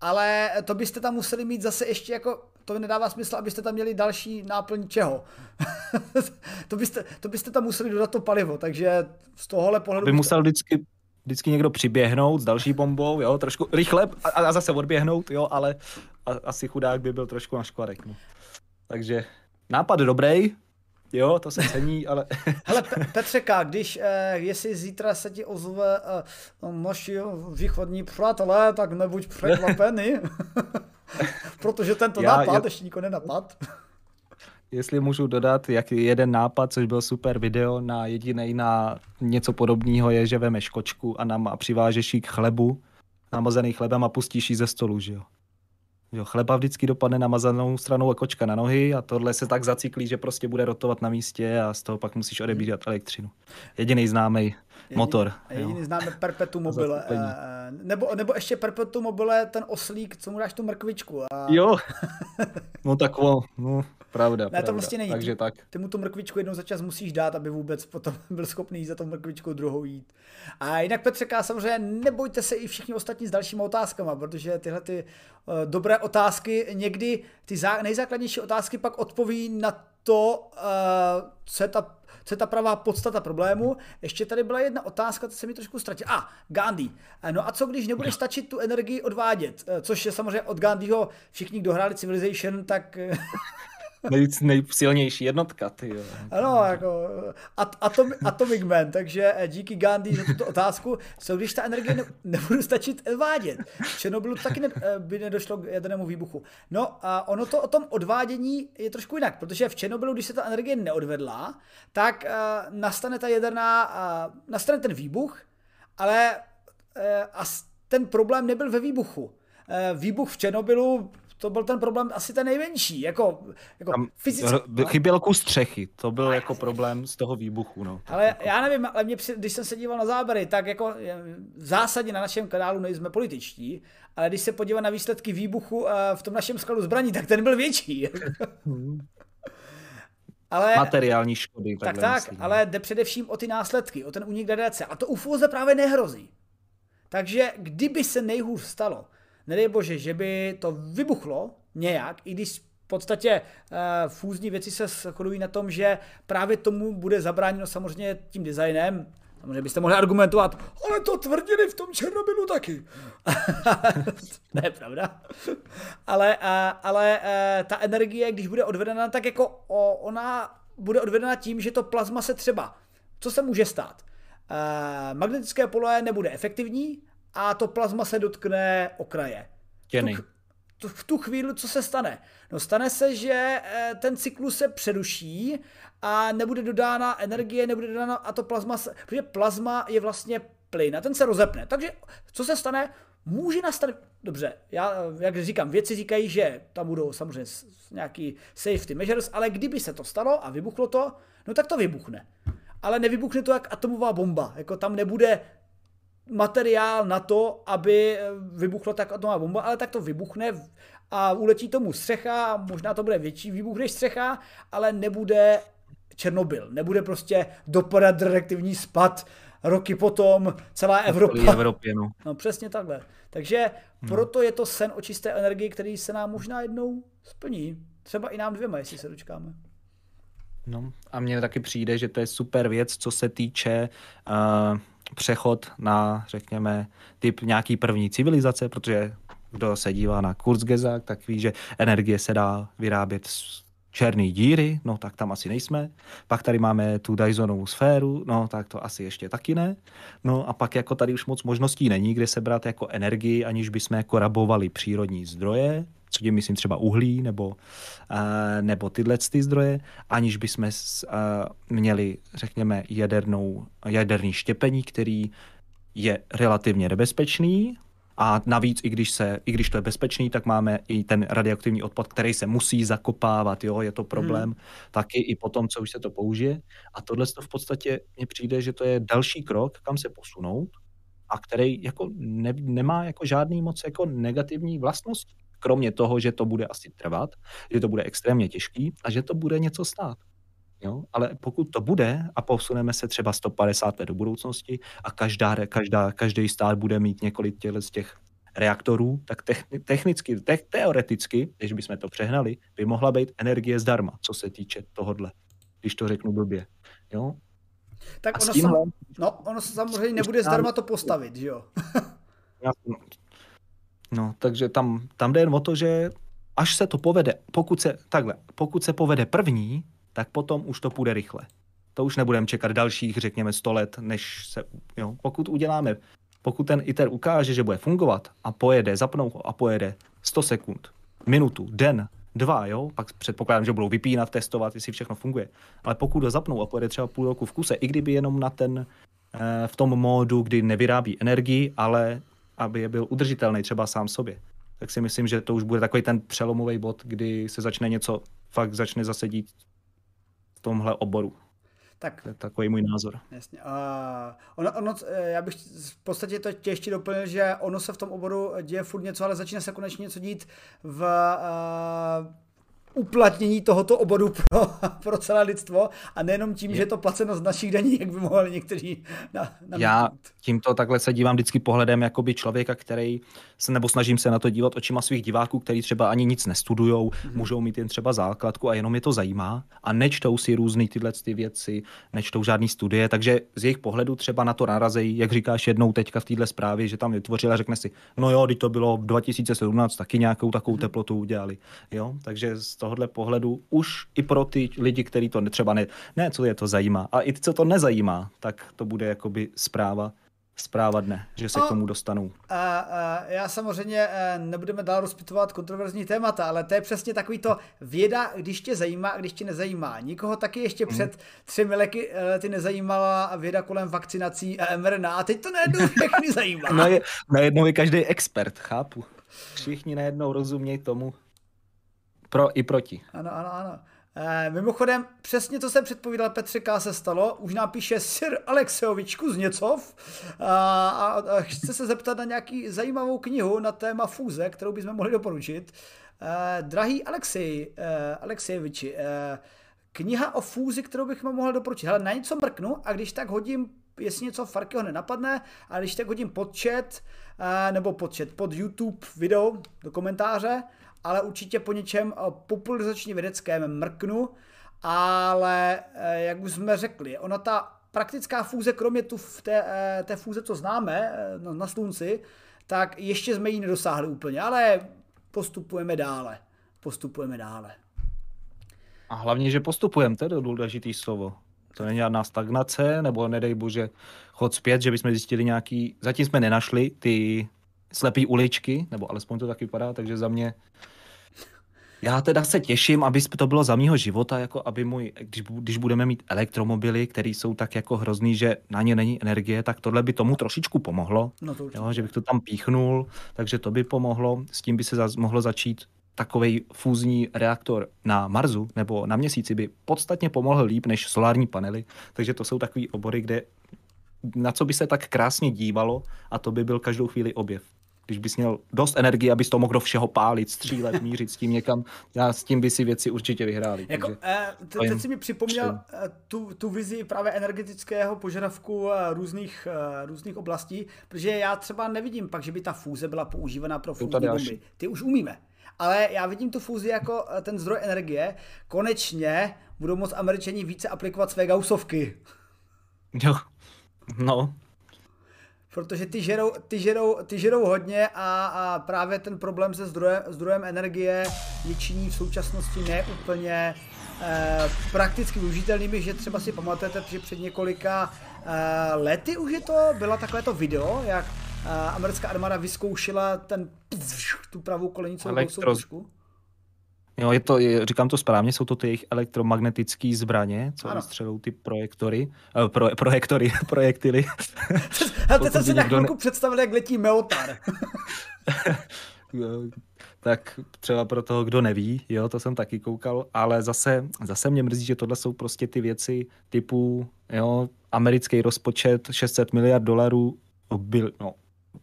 ale to byste tam museli mít zase ještě jako... To nedává smysl, abyste tam měli další náplň čeho. to byste tam museli dodat to palivo, takže z tohohle pohledu... By musel vždycky někdo přiběhnout s další bombou, jo, trošku rychle a zase odběhnout, jo, ale asi chudák by byl trošku na škvarek. No. Takže nápad dobrý, jo, to se cení, ale... Hele, Petřeka, když, jestli zítra se ti ozve naši východní přátelé, tak nebuď překvapený. Protože tento nápad ještě nikoho nenapad. Jestli můžu dodat, jak jeden nápad, což byl super video, na jedinej na něco podobného je, že vemeš kočku a přivážeš ji k chlebu, namazaný chlebem a pustíš ji ze stolu, že jo. Chleba vždycky dopadne namazanou stranou a kočka na nohy a tohle se tak zacyklí, že prostě bude rotovat na místě a z toho pak musíš odebírat elektřinu. Jediný známý motor. Jediný známý perpetuum mobile. Nebo ještě perpetuum mobile ten oslík, co mu dáš tu mrkvičku. A... Jo, no tak pravda. To prostě není. Takže tak. Ty mu tu mrkvičku jednou za čas musíš dát, aby vůbec potom byl schopný za tou mrkvičkou druhou jít. A jinak Petřeka, samozřejmě nebojte se i všichni ostatní s dalšíma otázkama, protože tyhle ty dobré otázky, někdy ty nejzákladnější otázky pak odpoví na to, co je ta pravá podstata problému. Ještě tady byla jedna otázka, to se mi trošku ztratila. Gandhi. No a co, když nebudeš stačit tu energii odvádět? Což je samozřejmě od Gandhiho všichni, kdo hráli Civilization, tak... nejsilnější jednotka, ty jo. Ano, jako Atomic Man, takže díky Gandhi za tuto otázku. Co když ta energie nebudu stačit odvádět? V Černobylu taky by nedošlo k jadernému výbuchu. No a ono to o tom odvádění je trošku jinak, protože v Černobylu, když se ta energie neodvedla, tak nastane ta nastane ten výbuch, ale ten problém nebyl ve výbuchu. Výbuch v Černobylu, to byl ten problém asi ten nejmenší, jako fyzicky. Chyběl kus střechy, to byl jako problém z toho výbuchu. No. Ale jako. Já nevím, ale když jsem se díval na záběry, tak jako zásadně na našem kanálu nejsme političtí, ale když se podívám na výsledky výbuchu v tom našem skladu zbraní, tak ten byl větší. Ale, materiální škody. Tak, myslím. Ale jde především o ty následky, o ten únik radiace. A to u Fúze právě nehrozí. Takže kdyby se nejhůř stalo, nedej bože, že by to vybuchlo nějak, i když v podstatě fúzní věci se shodují na tom, že právě tomu bude zabráněno samozřejmě tím designem. Samozřejmě byste mohli argumentovat, ale to tvrdili v tom Černobylu taky. Ne, pravda. Ale ta energie, když bude odvedena, tak jako ona bude odvedena tím, že to plazma se třeba, co se může stát? Magnetické pole nebude efektivní, a to plazma se dotkne okraje. V tu chvíli, co se stane? No stane se, že ten cyklus se přeruší a nebude dodána energie, a to plazma se... Protože plazma je vlastně plyn a ten se rozepne. Takže co se stane? Může nastat... Dobře, jak říkám, vědci říkají, že tam budou samozřejmě nějaký safety measures, ale kdyby se to stalo a vybuchlo to, no tak to vybuchne. Ale nevybuchne to jak atomová bomba. Jako tam nebude... materiál na to, aby vybuchlo tak atomová bomba, ale tak to vybuchne a uletí tomu střecha, možná to bude větší výbuch než střecha, ale nebude Černobyl, nebude prostě dopadat radioaktivní spad roky potom, celá Evropa. No přesně takhle. Takže proto je to sen o čisté energii, který se nám možná jednou splní. Třeba i nám dvěma, jestli se dočkáme. No a mně taky přijde, že to je super věc, co se týče přechod na, řekněme, typ nějaký první civilizace, protože kdo se dívá na Kurzgesagt, tak ví, že energie se dá vyrábět z černé díry, no tak tam asi nejsme. Pak tady máme tu Dysonovou sféru, no tak to asi ještě taky ne. No a pak jako tady už moc možností není, kde se brát jako energii, aniž bychom jako rabovali přírodní zdroje, co tím myslím třeba uhlí nebo tyhle ty zdroje, aniž bychom měli, řekněme, jaderný štěpení, který je relativně nebezpečný a navíc, i když to je bezpečný, tak máme i ten radioaktivní odpad, který se musí zakopávat, jo, je to problém taky i potom, co už se to použije. A tohle v podstatě mně přijde, že to je další krok, kam se posunout a který jako nemá jako žádný moc jako negativní vlastnosti. Kromě toho, že to bude asi trvat, že to bude extrémně těžký a že to bude něco stát. Jo? Ale pokud to bude a posuneme se třeba 150 let do budoucnosti a každý stát bude mít několik z těch reaktorů, tak teoreticky, když bychom to přehnali, by mohla být energie zdarma, co se týče tohodle, když to řeknu blbě. Jo? Tak ono samozřejmě nebude zdarma to postavit, že jo? No, takže tam jde jen o to, že až se to povede, pokud se povede první, tak potom už to půjde rychle. To už nebudeme čekat dalších, řekněme, 100 let, než se, jo, pokud ten ITER ukáže, že bude fungovat a zapnou ho a pojede 100 sekund, minutu, den, dva, jo, pak předpokládám, že budou vypínat, testovat, jestli všechno funguje, ale pokud ho zapnou a pojede třeba půl roku v kuse, i kdyby jenom v tom módu, kdy nevyrábí energii, ale aby je byl udržitelný třeba sám sobě, tak si myslím, že to už bude takový ten přelomový bod, kdy se začne zase dít v tomhle oboru. Tak. To je takový můj názor. Jasně. Já bych v podstatě to ještě doplnil, že ono se v tom oboru děje furt něco, ale začíná se konečně něco dít v uplatnění tohoto oboru pro celé lidstvo a nejenom tím, že je to placeno z našich daní, jak by mohli někteří Já tímto takhle se dívám vždycky pohledem jakoby člověka, nebo snažím se na to dívat očima svých diváků, který třeba ani nic nestudujou, můžou mít jen třeba základku a jenom je to zajímá a nečtou si různý tyhle ty věci, nečtou žádný studie, takže z jejich pohledu třeba na to narazejí, jak říkáš jednou teďka v téhle zprávě, že tam vytvořila, řekne si, no jo, teď to bylo 2017, taky nějakou takovou teplotu udělali, jo, takže tohohle pohledu už i pro ty lidi, kteří to třeba ne, co je to zajímá, a i ty, co to nezajímá, tak to bude jakoby zpráva dne, že se k tomu dostanou. Já samozřejmě nebudeme dál rozpitovat kontroverzní témata, ale to je přesně takový to věda, když tě zajímá a když tě nezajímá. Nikoho taky ještě před 3 lety nezajímala věda kolem vakcinací a mRNA a teď to najednou všechny zajímá. Najednou je každý expert, chápu. Všichni najednou rozumějí tomu pro i proti. Ano. Mimochodem, přesně to jsem předpovídal, Petře K. se stalo, už nám píše Sir Alexejovičku z Něcov a chce se zeptat na nějaký zajímavou knihu na téma fúze, kterou bychom mohli doporučit. Drahý Alexejeviči, kniha o fúzi, kterou bych mohl doporučit. Hele, na něco mrknu a když tak hodím, jestli něco Farkyho nenapadne, a když tak hodím pod YouTube video do komentáře, ale určitě po něčem popularizačně vědeckém mrknu, ale jak už jsme řekli, ona ta praktická fúze, kromě té fúze, co známe na slunci, tak ještě jsme ji nedosáhli úplně, ale postupujeme dále. A hlavně, že postupujeme, to je důležitý slovo. To není žádná stagnace, nebo nedej bože chod zpět, že bychom zjistili nějaký, zatím jsme nenašli ty slepý uličky, nebo alespoň to tak vypadá, takže za mě, já teda se těším, aby to bylo za mýho života, jako aby když budeme mít elektromobily, které jsou tak jako hrozný, že na ně není energie, tak tohle by tomu trošičku pomohlo, no to jo, že bych to tam píchnul, takže to by pomohlo, s tím by se mohlo začít. Takovej fúzní reaktor na Marsu nebo na Měsíci by podstatně pomohl líp než solární panely, takže to jsou takový obory, kde na co by se tak krásně dívalo a to by byl každou chvíli objev. Když bys měl dost energie, abys to mohl do všeho pálit, střílet, mířit s tím někam, já s tím by si věci určitě vyhráli. Teď si mi připomněl tu vizi právě energetického požadavku různých oblastí, protože já třeba nevidím pak, že by ta fúze byla používaná pro fúzní bomby. Ty už umíme. Ale já vidím tu fúzi jako ten zdroj energie. Konečně budou moct Američani více aplikovat své gausovky. Jo, no. Protože ty žerou hodně a právě ten problém se zdrojem energie je činí v současnosti neúplně prakticky využitelnými, že třeba si pamatujete, že před několika lety už je to, bylo takovéto video, jak americká armáda vyzkoušela tu pravou kolenicovou gausovku. Jo, říkám to správně, jsou to ty jejich elektromagnetické zbraně, co vystřelou ty projektily. A teď jsem si na chvilku představil, jak letí meotar. Tak třeba pro toho, kdo neví, jo, to jsem taky koukal, ale zase mě mrzí, že tohle jsou prostě ty věci typu, jo, americký rozpočet $600 miliard,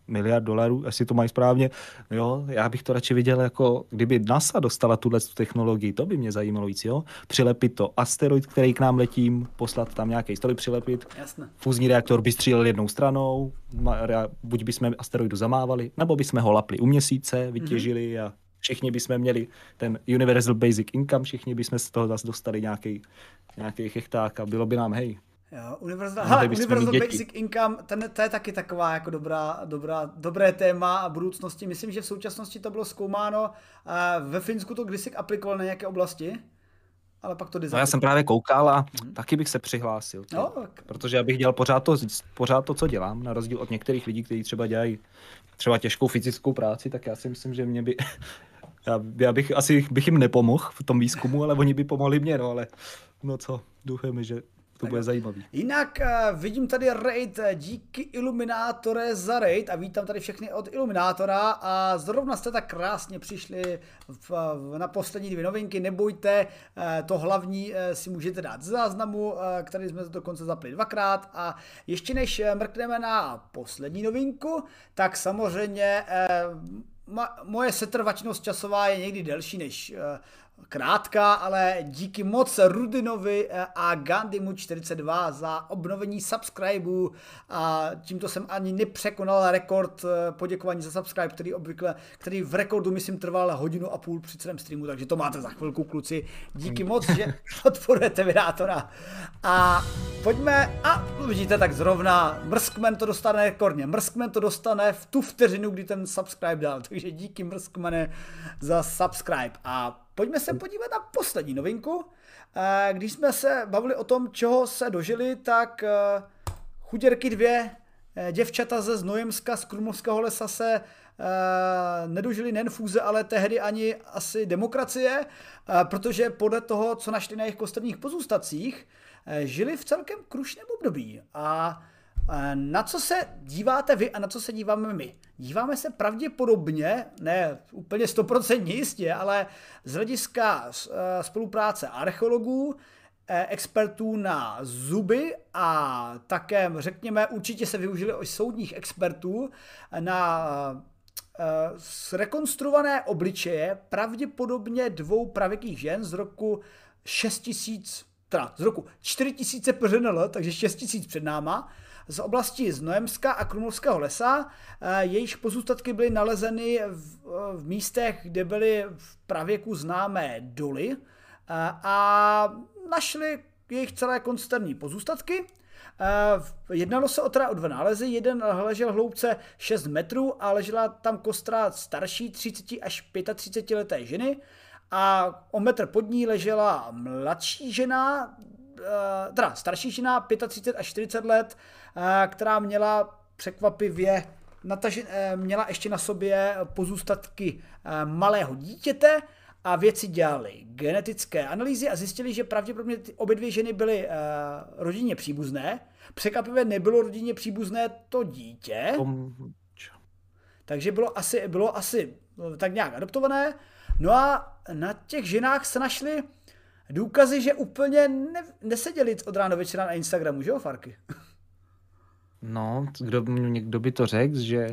miliard dolarů, jestli to mají správně. Jo, já bych to radši viděl, jako kdyby NASA dostala tuhle technologii, to by mě zajímalo víc, jo. Přilepit to asteroid, který k nám letí, poslat tam nějaký stroj přilepit. Jasne. Fúzní reaktor by střílel jednou stranou, buď bychom asteroidu zamávali, nebo bychom ho lapli u Měsíce, vytěžili a všichni bychom měli ten Universal Basic Income, všichni bychom z toho zase dostali nějaký chechták a bylo by nám hej. Jo, Universal Basic Income, to je taky taková jako dobré téma a budoucnosti. Myslím, že v současnosti to bylo zkoumáno. Ve Finsku to kdysi aplikoval na nějaké oblasti, ale pak to já jsem právě koukal a taky bych se přihlásil. No, tak. Protože já bych dělal pořád to, co dělám, na rozdíl od některých lidí, kteří třeba dělají třeba těžkou fyzickou práci, tak já si myslím, že mě by... Já bych asi jim nepomohl v tom výzkumu, ale oni by pomohli mě, ale doufám, že... To bude zajímavý. Jinak vidím tady raid, díky Iluminátore za raid a vítám tady všechny od Iluminátora a zrovna jste tak krásně přišli na poslední 2 novinky, nebojte, to hlavní si můžete dát ze záznamu, který jsme dokonce zapli 2x a ještě než mrkneme na poslední novinku, tak samozřejmě moje setrvačnost časová je někdy delší než krátká, ale díky moc Rudinovi a Gandimu 42 za obnovení subscribů a tímto jsem ani nepřekonal rekord poděkování za subscribe, který v rekordu myslím trval 1,5 hodiny při celém streamu, takže to máte za chvilku, kluci. Díky moc, že podporujete Vidátora. A pojďme, a vidíte, tak zrovna Mrskmen to dostane rekordně. Mrskmen to dostane v tu vteřinu, kdy ten subscribe dal, takže díky Mrskmene za subscribe a pojďme se podívat na poslední novinku. Když jsme se bavili o tom, čeho se dožili, tak chuděrky dvě děvčata ze Znojemska, z Krumlovského lesa se nedožili nejen fúze, ale tehdy ani asi demokracie, protože podle toho, co našli na jejich kosterních pozůstacích, žili v celkem krušném období. A na co se díváte vy a na co se díváme my? Díváme se pravděpodobně, ne úplně 100% jistě, ale z hlediska spolupráce archeologů, expertů na zuby a také, řekněme, určitě se využili i soudních expertů na rekonstruované obličeje pravděpodobně dvou pravěkých žen z roku 4000 PRNL, takže 6000 před náma, z oblasti Znojemska a Krumlovského lesa. Jejich pozůstatky byly nalezeny v místech, kde byly v pravěku známé doly a našli jejich celé konsterní pozůstatky. Jednalo se o dva nálezy. Jeden ležel hloubce 6 metrů a ležela tam kostra starší 30 až 35 leté ženy a o metr pod ní ležela mladší žena, teda starší žena 35 až 40 let, která měla překvapivě měla ještě na sobě pozůstatky malého dítěte. A věci dělali genetické analýzy a zjistili, že pravděpodobně obě dvě ženy byly rodinně příbuzné. Překvapivě nebylo rodinně příbuzné to dítě. Takže bylo asi tak nějak adoptované. No a na těch ženách se našly důkazy, že úplně neseděli od rána do večera na Instagramu, že jo, Farky? No, někdo by to řekl, že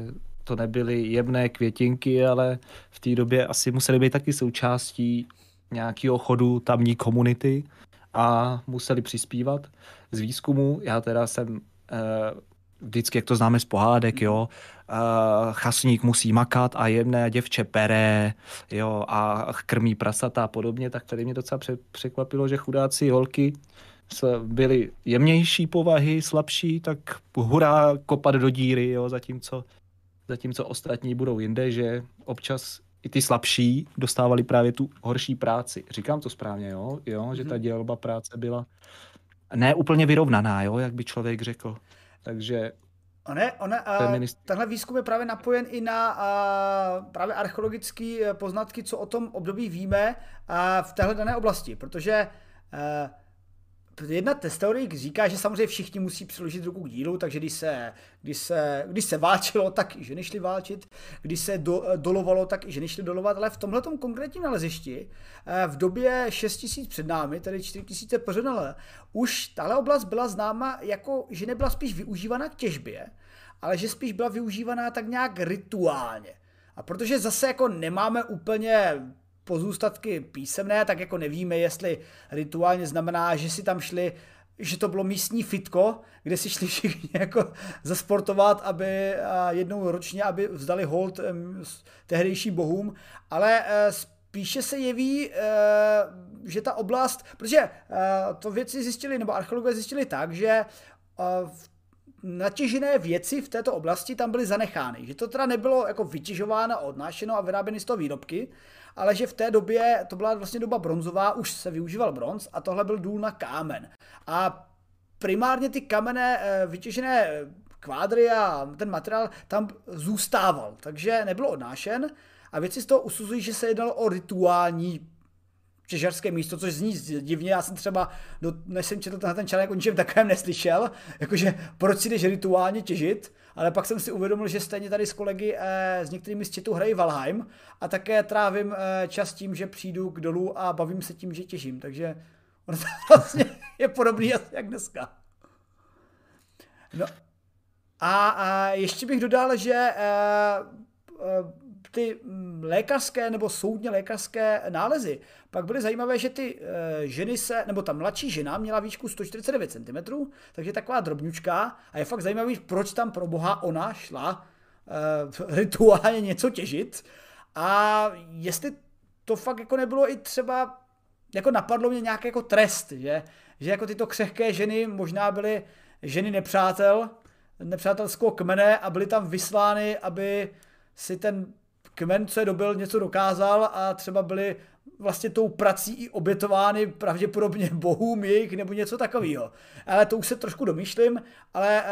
to nebyly jemné květinky, ale v té době asi museli být taky součástí nějakého chodu tamní komunity a museli přispívat z výzkumu. Já teda jsem vždycky, jak to známe z pohádek, jo, chasník musí makat a jemné děvče pere, jo, a krmí prasata a podobně, tak tady mě docela překvapilo, že chudáci holky byly jemnější povahy, slabší, tak hurá kopat do díry, jo, zatímco ostatní budou jinde, že občas i ty slabší dostávali právě tu horší práci. Říkám to správně, jo? Že ta dělba práce byla ne úplně vyrovnaná, jo? Jak by člověk řekl. Takže tenhle výzkum je právě napojen i na právě archeologické poznatky, co o tom období víme v téhle dané oblasti, protože jedna teorie říká, že samozřejmě všichni musí přiložit ruku k dílu, takže když se válčilo, tak i ženy šly válčit, když se dolovalo, tak i ženy šly dolovat, ale v tomhletom konkrétním nalezišti v době 6000 před námi, tedy 4000 pořadnale, už tahle oblast byla známa jako, že nebyla spíš využívaná k těžbě, ale že spíš byla využívaná tak nějak rituálně. A protože zase jako nemáme úplně pozůstatky písemné, tak jako nevíme, jestli rituálně znamená, že si tam šli, že to bylo místní fitko, kde si šli všichni jako zasportovat, aby jednou ročně, aby vzdali hold tehdejší bohům, ale spíše se jeví, že ta oblast, protože to věci zjistili, nebo archeologové zjistili tak, že natěžené věci v této oblasti tam byly zanechány, že to teda nebylo jako vytěžováno, odnášeno a vyráběny z toho výrobky, ale že v té době, to byla vlastně doba bronzová, už se využíval bronz a tohle byl důl na kámen. A primárně ty kamenné vytěžené kvádry a ten materiál tam zůstával, takže nebyl odnášen a věci z toho usuzují, že se jednalo o rituální těžařské místo, což zní divně, já jsem třeba, než jsem četl na ten článek, o ničem takovém neslyšel, jakože proč si jdeš rituálně těžit, ale pak jsem si uvědomil, že stejně tady s kolegy s některými z četu hrají Valheim a také trávím čas tím, že přijdu k dolu a bavím se tím, že těžím, takže on to vlastně je podobný jak dneska. No. A ještě bych dodal, že ty lékařské nebo soudně lékařské nálezy. Pak byly zajímavé, že ty ženy se, nebo ta mladší žena měla výšku 149 cm, takže taková drobňučka a je fakt zajímavý, proč tam pro boha ona šla rituálně něco těžit a jestli to fakt jako nebylo i třeba, jako napadlo mě nějaký jako trest, že jako tyto křehké ženy možná byly ženy nepřátelského kmene a byly tam vyslány, aby si ten kmen, co je dobil, něco dokázal a třeba byli vlastně tou prací i obětovány pravděpodobně bohům jejich nebo něco takového. Ale to už se trošku domýšlím, ale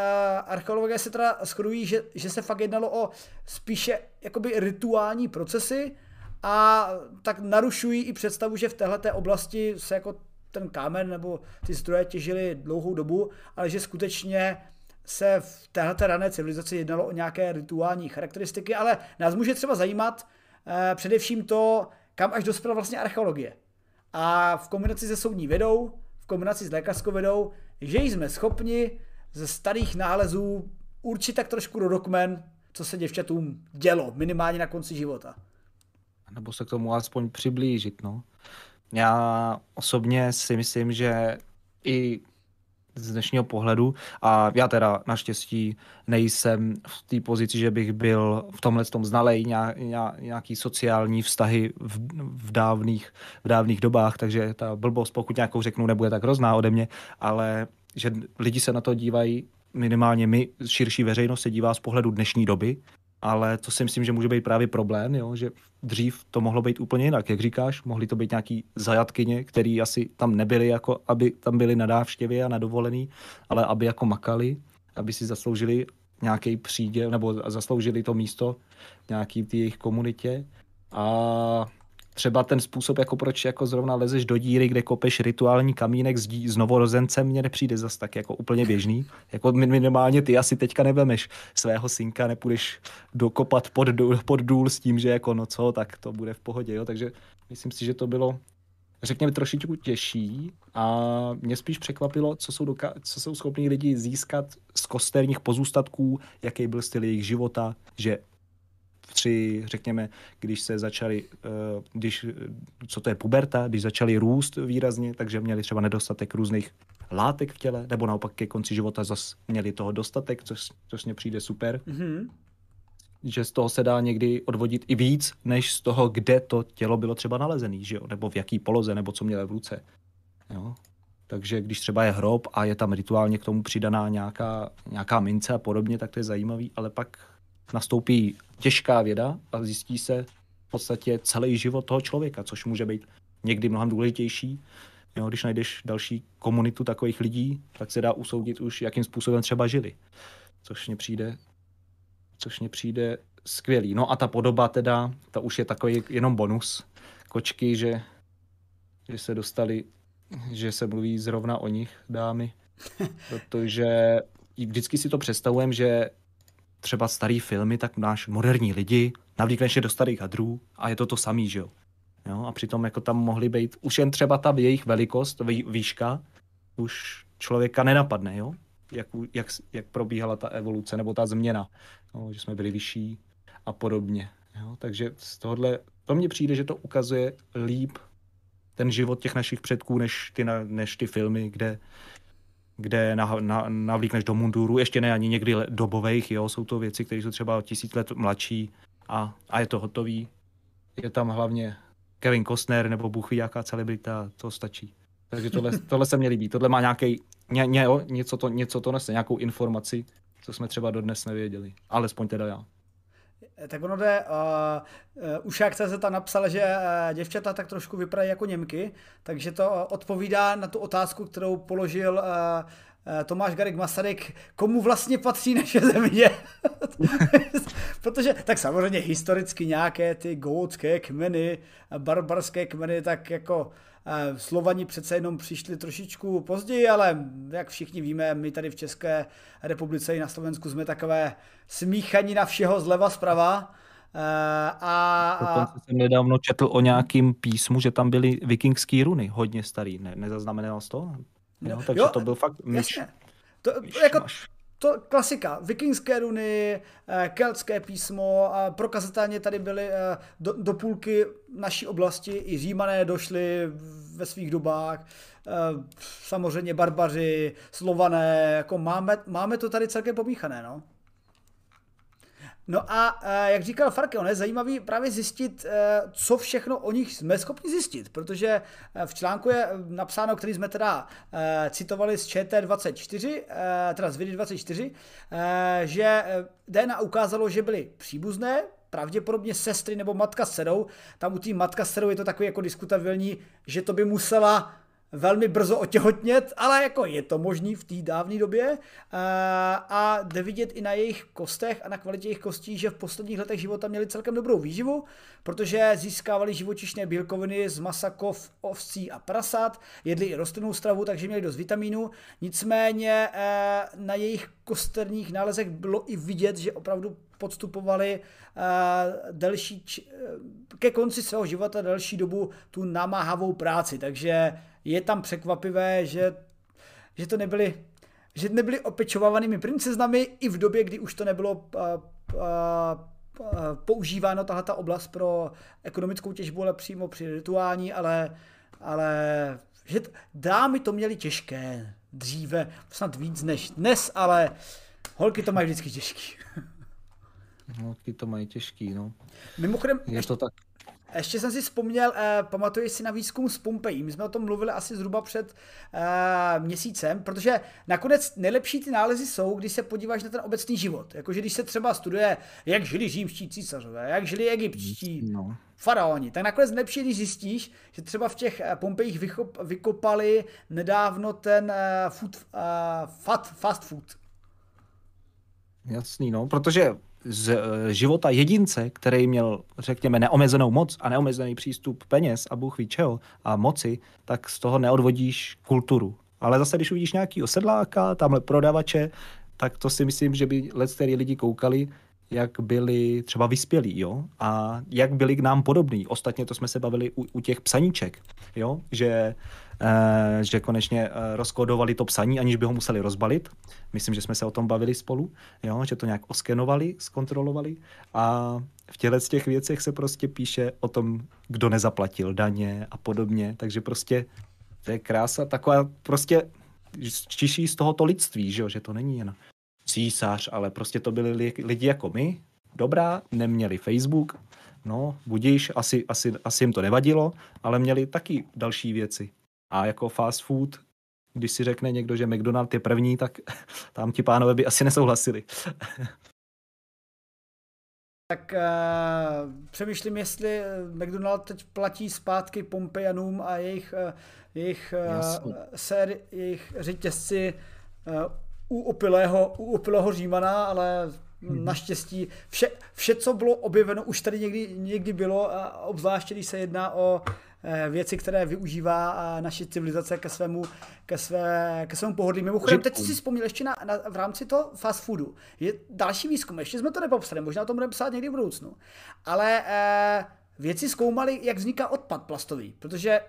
archeologové se teda shodují, že se fakt jednalo o spíše jakoby rituální procesy, a tak narušují i představu, že v téhleté oblasti se jako ten kámen nebo ty zdroje těžily dlouhou dobu, ale že skutečně se v téhleté rané civilizaci jednalo o nějaké rituální charakteristiky, ale nás může třeba zajímat především to, kam až dospěla vlastně archeologie. A v kombinaci se soudní vědou, v kombinaci s lékařskou vědou, že jsme schopni ze starých nálezů určit tak trošku rodokmen, co se děvčatům dělo, minimálně na konci života. Nebo se k tomu alespoň přiblížit, no. Já osobně si myslím, že i z dnešního pohledu, a já teda naštěstí nejsem v té pozici, že bych byl v tomhletom znalej nějaký sociální vztahy v dávných dobách, takže ta blbost, pokud nějakou řeknu, nebude tak hrozná ode mě, ale že lidi se na to dívají, minimálně my, širší veřejnost se dívá z pohledu dnešní doby, ale to si myslím, že může být právě problém, jo? Že dřív to mohlo být úplně jinak, jak říkáš, mohly to být nějaký zajatkyně, který asi tam nebyli, jako aby tam byli na návštěvě a na dovolený, ale aby jako makali, aby si zasloužili nějaký příděl, nebo zasloužili to místo v nějaký té jejich komunitě. A třeba ten způsob, jako proč jako zrovna lezeš do díry, kde kopeš rituální kamínek s novorozencem, mně nepřijde zas tak jako úplně běžný. Jako minimálně ty asi teďka nevemeš svého synka, nepůjdeš dokopat pod důl s tím, že jako no co, tak to bude v pohodě. Jo? Takže myslím si, že to bylo, řekněme, trošičku těžší a mě spíš překvapilo, co jsou schopní lidi získat z kosterních pozůstatků, jaký byl styl jejich života, že řekněme, když se začali, co to je puberta, když začali růst výrazně, takže měli třeba nedostatek různých látek v těle, nebo naopak ke konci života zase měli toho dostatek, což mně přijde super. Mm-hmm. Že z toho se dá někdy odvodit i víc, než z toho, kde to tělo bylo třeba nalezené, že jo? Nebo v jaký poloze, nebo co měli v ruce. Jo? Takže když třeba je hrob a je tam rituálně k tomu přidaná nějaká mince a podobně, tak to je zajímavý, ale pak nastoupí těžká věda a zjistí se v podstatě celý život toho člověka, což může být někdy mnohem důležitější. Jo, když najdeš další komunitu takových lidí, tak se dá usoudit už, jakým způsobem třeba žili, což mně přijde skvělý. No a ta podoba teda, ta už je takový jenom bonus kočky, že se dostali, že se mluví zrovna o nich, dámy, protože vždycky si to představujem, že třeba starý filmy, tak náš moderní lidi, navlíkneš je do starých hadrů a je to to samý, že jo. Jo? A přitom jako tam mohly být, už jen třeba ta jejich velikost, výška, už člověka nenapadne, jo. Jak probíhala ta evoluce nebo ta změna, no, že jsme byli vyšší a podobně. Jo? Takže z tohohle, to mně přijde, že to ukazuje líp ten život těch našich předků, než ty filmy, kde navlíkneš do munduru, ještě ne ani někdy dobovejch, jo, jsou to věci, které jsou třeba 1000 let mladší a je to hotový. Je tam hlavně Kevin Costner nebo bůh ví jaká celebrita, to stačí. Takže tohle se mně líbí, tohle má nějaký, něco to nese, nějakou informaci, co jsme třeba dodnes nevěděli, alespoň teda já. Tak ono jde, Ušák.cz tam napsal, že děvčata tak trošku vypadají jako Němky, takže to odpovídá na tu otázku, kterou položil Tomáš Garrigue Masaryk, komu vlastně patří naše země. Protože tak samozřejmě historicky nějaké ty goutské kmeny, barbarské kmeny, tak jako Slovani přece jenom přišli trošičku později, ale jak všichni víme, my tady v České republice i na Slovensku jsme takové smíchaní na všeho zleva zprava. Dokonce jsem nedávno četl o nějakým písmu, že tam byly vikingský runy, hodně starý, nezaznamenal jsi to? No, takže jo, to byl fakt to klasika, vikingské runy, keltské písmo, a prokazatelně tady byly do půlky naší oblasti, i Římané došli ve svých dobách, samozřejmě barbaři, Slované, jako máme to tady celkem pomíchané, no. No a jak říkal Farky, on je zajímavý právě zjistit, co všechno o nich jsme schopni zjistit, protože v článku je napsáno, který jsme teda citovali z ČT24, teda z Vědy 24, že DNA ukázalo, že byli příbuzné, pravděpodobně sestry nebo matka s dcerou. Tam u té matka s dcerou je to takový jako diskutabilní, že to by musela velmi brzo otěhotnět, ale jako je to možný v té dávné době a jde vidět i na jejich kostech a na kvalitě jejich kostí, že v posledních letech života měli celkem dobrou výživu, protože získávali živočišné bílkoviny z masa kov, ovcí a prasat, jedli i rostlinnou stravu, takže měli dost vitamínů, nicméně na jejich kosterních nálezech bylo i vidět, že opravdu podstupovali ke konci svého života delší dobu tu namáhavou práci, takže je tam překvapivé, že to nebyly opečovávanými princeznami i v době, kdy už to nebylo používáno tahleta oblast pro ekonomickou těžbu, ale přímo při rituální, ale že dámy to měly těžké dříve, snad víc než dnes, ale holky to mají vždycky těžký. Holky to mají těžký, no. Mimochodem, je to tak. Ještě jsem si vzpomněl, pamatuji si na výzkum z Pompeji. My jsme o tom mluvili asi zhruba před měsícem, protože nakonec nejlepší ty nálezy jsou, když se podíváš na ten obecný život. Jakože když se třeba studuje, jak žili římští císařové, jak žili egyptští faraoni, tak nakonec nejlepší, když zjistíš, že třeba v těch Pompejích vykopali nedávno ten fast food. Jasný, no, protože z života jedince, který měl, řekněme, neomezenou moc a neomezený přístup peněz a bůh ví čeho a moci, tak z toho neodvodíš kulturu. Ale zase, když uvidíš nějaký osedláka, tamhle prodavače, tak to si myslím, že by leckteří lidi koukali, jak byli třeba vyspělí, jo? A jak byli k nám podobní. Ostatně to jsme se bavili u těch psaníček, jo? Že konečně rozkodovali to psaní, aniž by ho museli rozbalit. Myslím, že jsme se o tom bavili spolu, jo? Že to nějak oskenovali, zkontrolovali a v těch věcech se prostě píše o tom, kdo nezaplatil daně a podobně, takže prostě to je krása taková, prostě čiší z tohoto lidství, že jo? Že to není jen císař, ale prostě to byli lidi jako my, dobrá, neměli Facebook, no budiš, asi jim to nevadilo, ale měli taky další věci. A jako fast food, když si řekne někdo, že McDonald je první, tak tam ti pánové by asi nesouhlasili. Tak přemýšlím, jestli McDonald teď platí zpátky Pompejanům a jejich řetězci u opilého Římana, ale naštěstí vše, co bylo objeveno, už tady někdy bylo, a obzvláště, když se jedná o věci, které využívá naše civilizace ke svému pohodlí. Mimochodem, teď si vzpomněl ještě v rámci toho fast foodu. Je další výzkum, ještě jsme to nepopsali, možná o tom budeme psát někdy v budoucnu. Ale věci zkoumali, jak vzniká odpad plastový, protože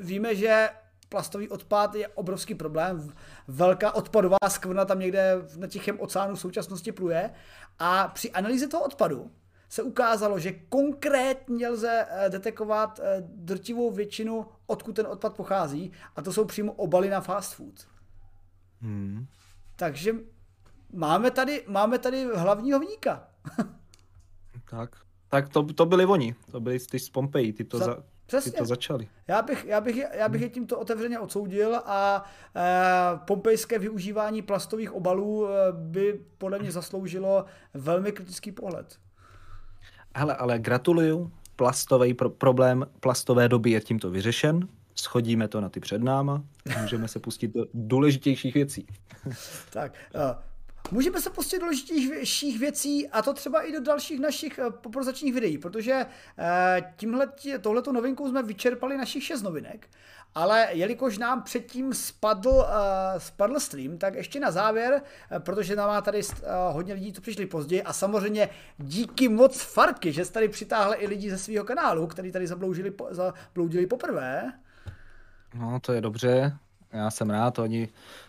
víme, že plastový odpad je obrovský problém. Velká odpadová skvrna tam někde na Tichém oceánu v současnosti pluje. A při analýze toho odpadu se ukázalo, že konkrétně lze detekovat drtivou většinu, odkud ten odpad pochází. A to jsou přímo obaly na fast food. Takže máme tady hlavního viníka. Tak to byli oni. To byli ty z Pompeji. Přesně. Ty to začali. Já bych je tímto otevřeně odsoudil a pompejské využívání plastových obalů by podle mě zasloužilo velmi kritický pohled. Hele, ale gratuluju. Plastový problém plastové doby je tímto vyřešen. Schodíme to na ty před náma a můžeme se pustit do důležitějších věcí. Tak, můžeme se pustit do důležitějších věcí a to třeba i do dalších našich poprozačních videí, protože touhletou novinkou jsme vyčerpali našich 6 novinek, ale jelikož nám předtím spadl stream, tak ještě na závěr, protože nám má tady hodně lidí, co přišli později a samozřejmě díky moc Farky, že jsi tady přitáhl i lidi ze svého kanálu, který tady zabloudili poprvé. No to je dobře. Já jsem rád,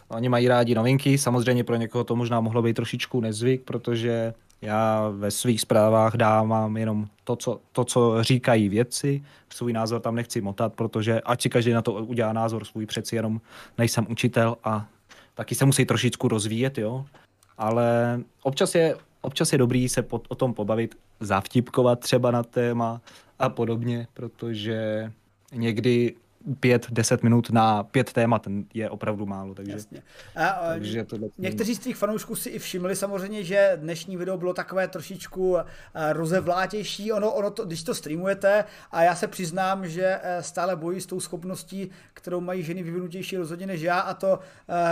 oni mají rádi novinky, samozřejmě pro někoho to možná mohlo být trošičku nezvyk, protože já ve svých zprávách dávám jenom to, co říkají vědci, svůj názor tam nechci motat, protože ať si každý na to udělá názor svůj, přeci jenom nejsem učitel a taky se musí trošičku rozvíjet, jo, ale občas je dobrý se o tom pobavit, zavtipkovat třeba na téma a podobně, protože někdy 5-10 minut na 5 témat je opravdu málo. Takže někteří z těch fanoušků si i všimli samozřejmě, že dnešní video bylo takové trošičku rozevlátější. Ono to, když to streamujete, a já se přiznám, že stále bojuji s tou schopností, kterou mají ženy vyvinutější rozhodně než já, a to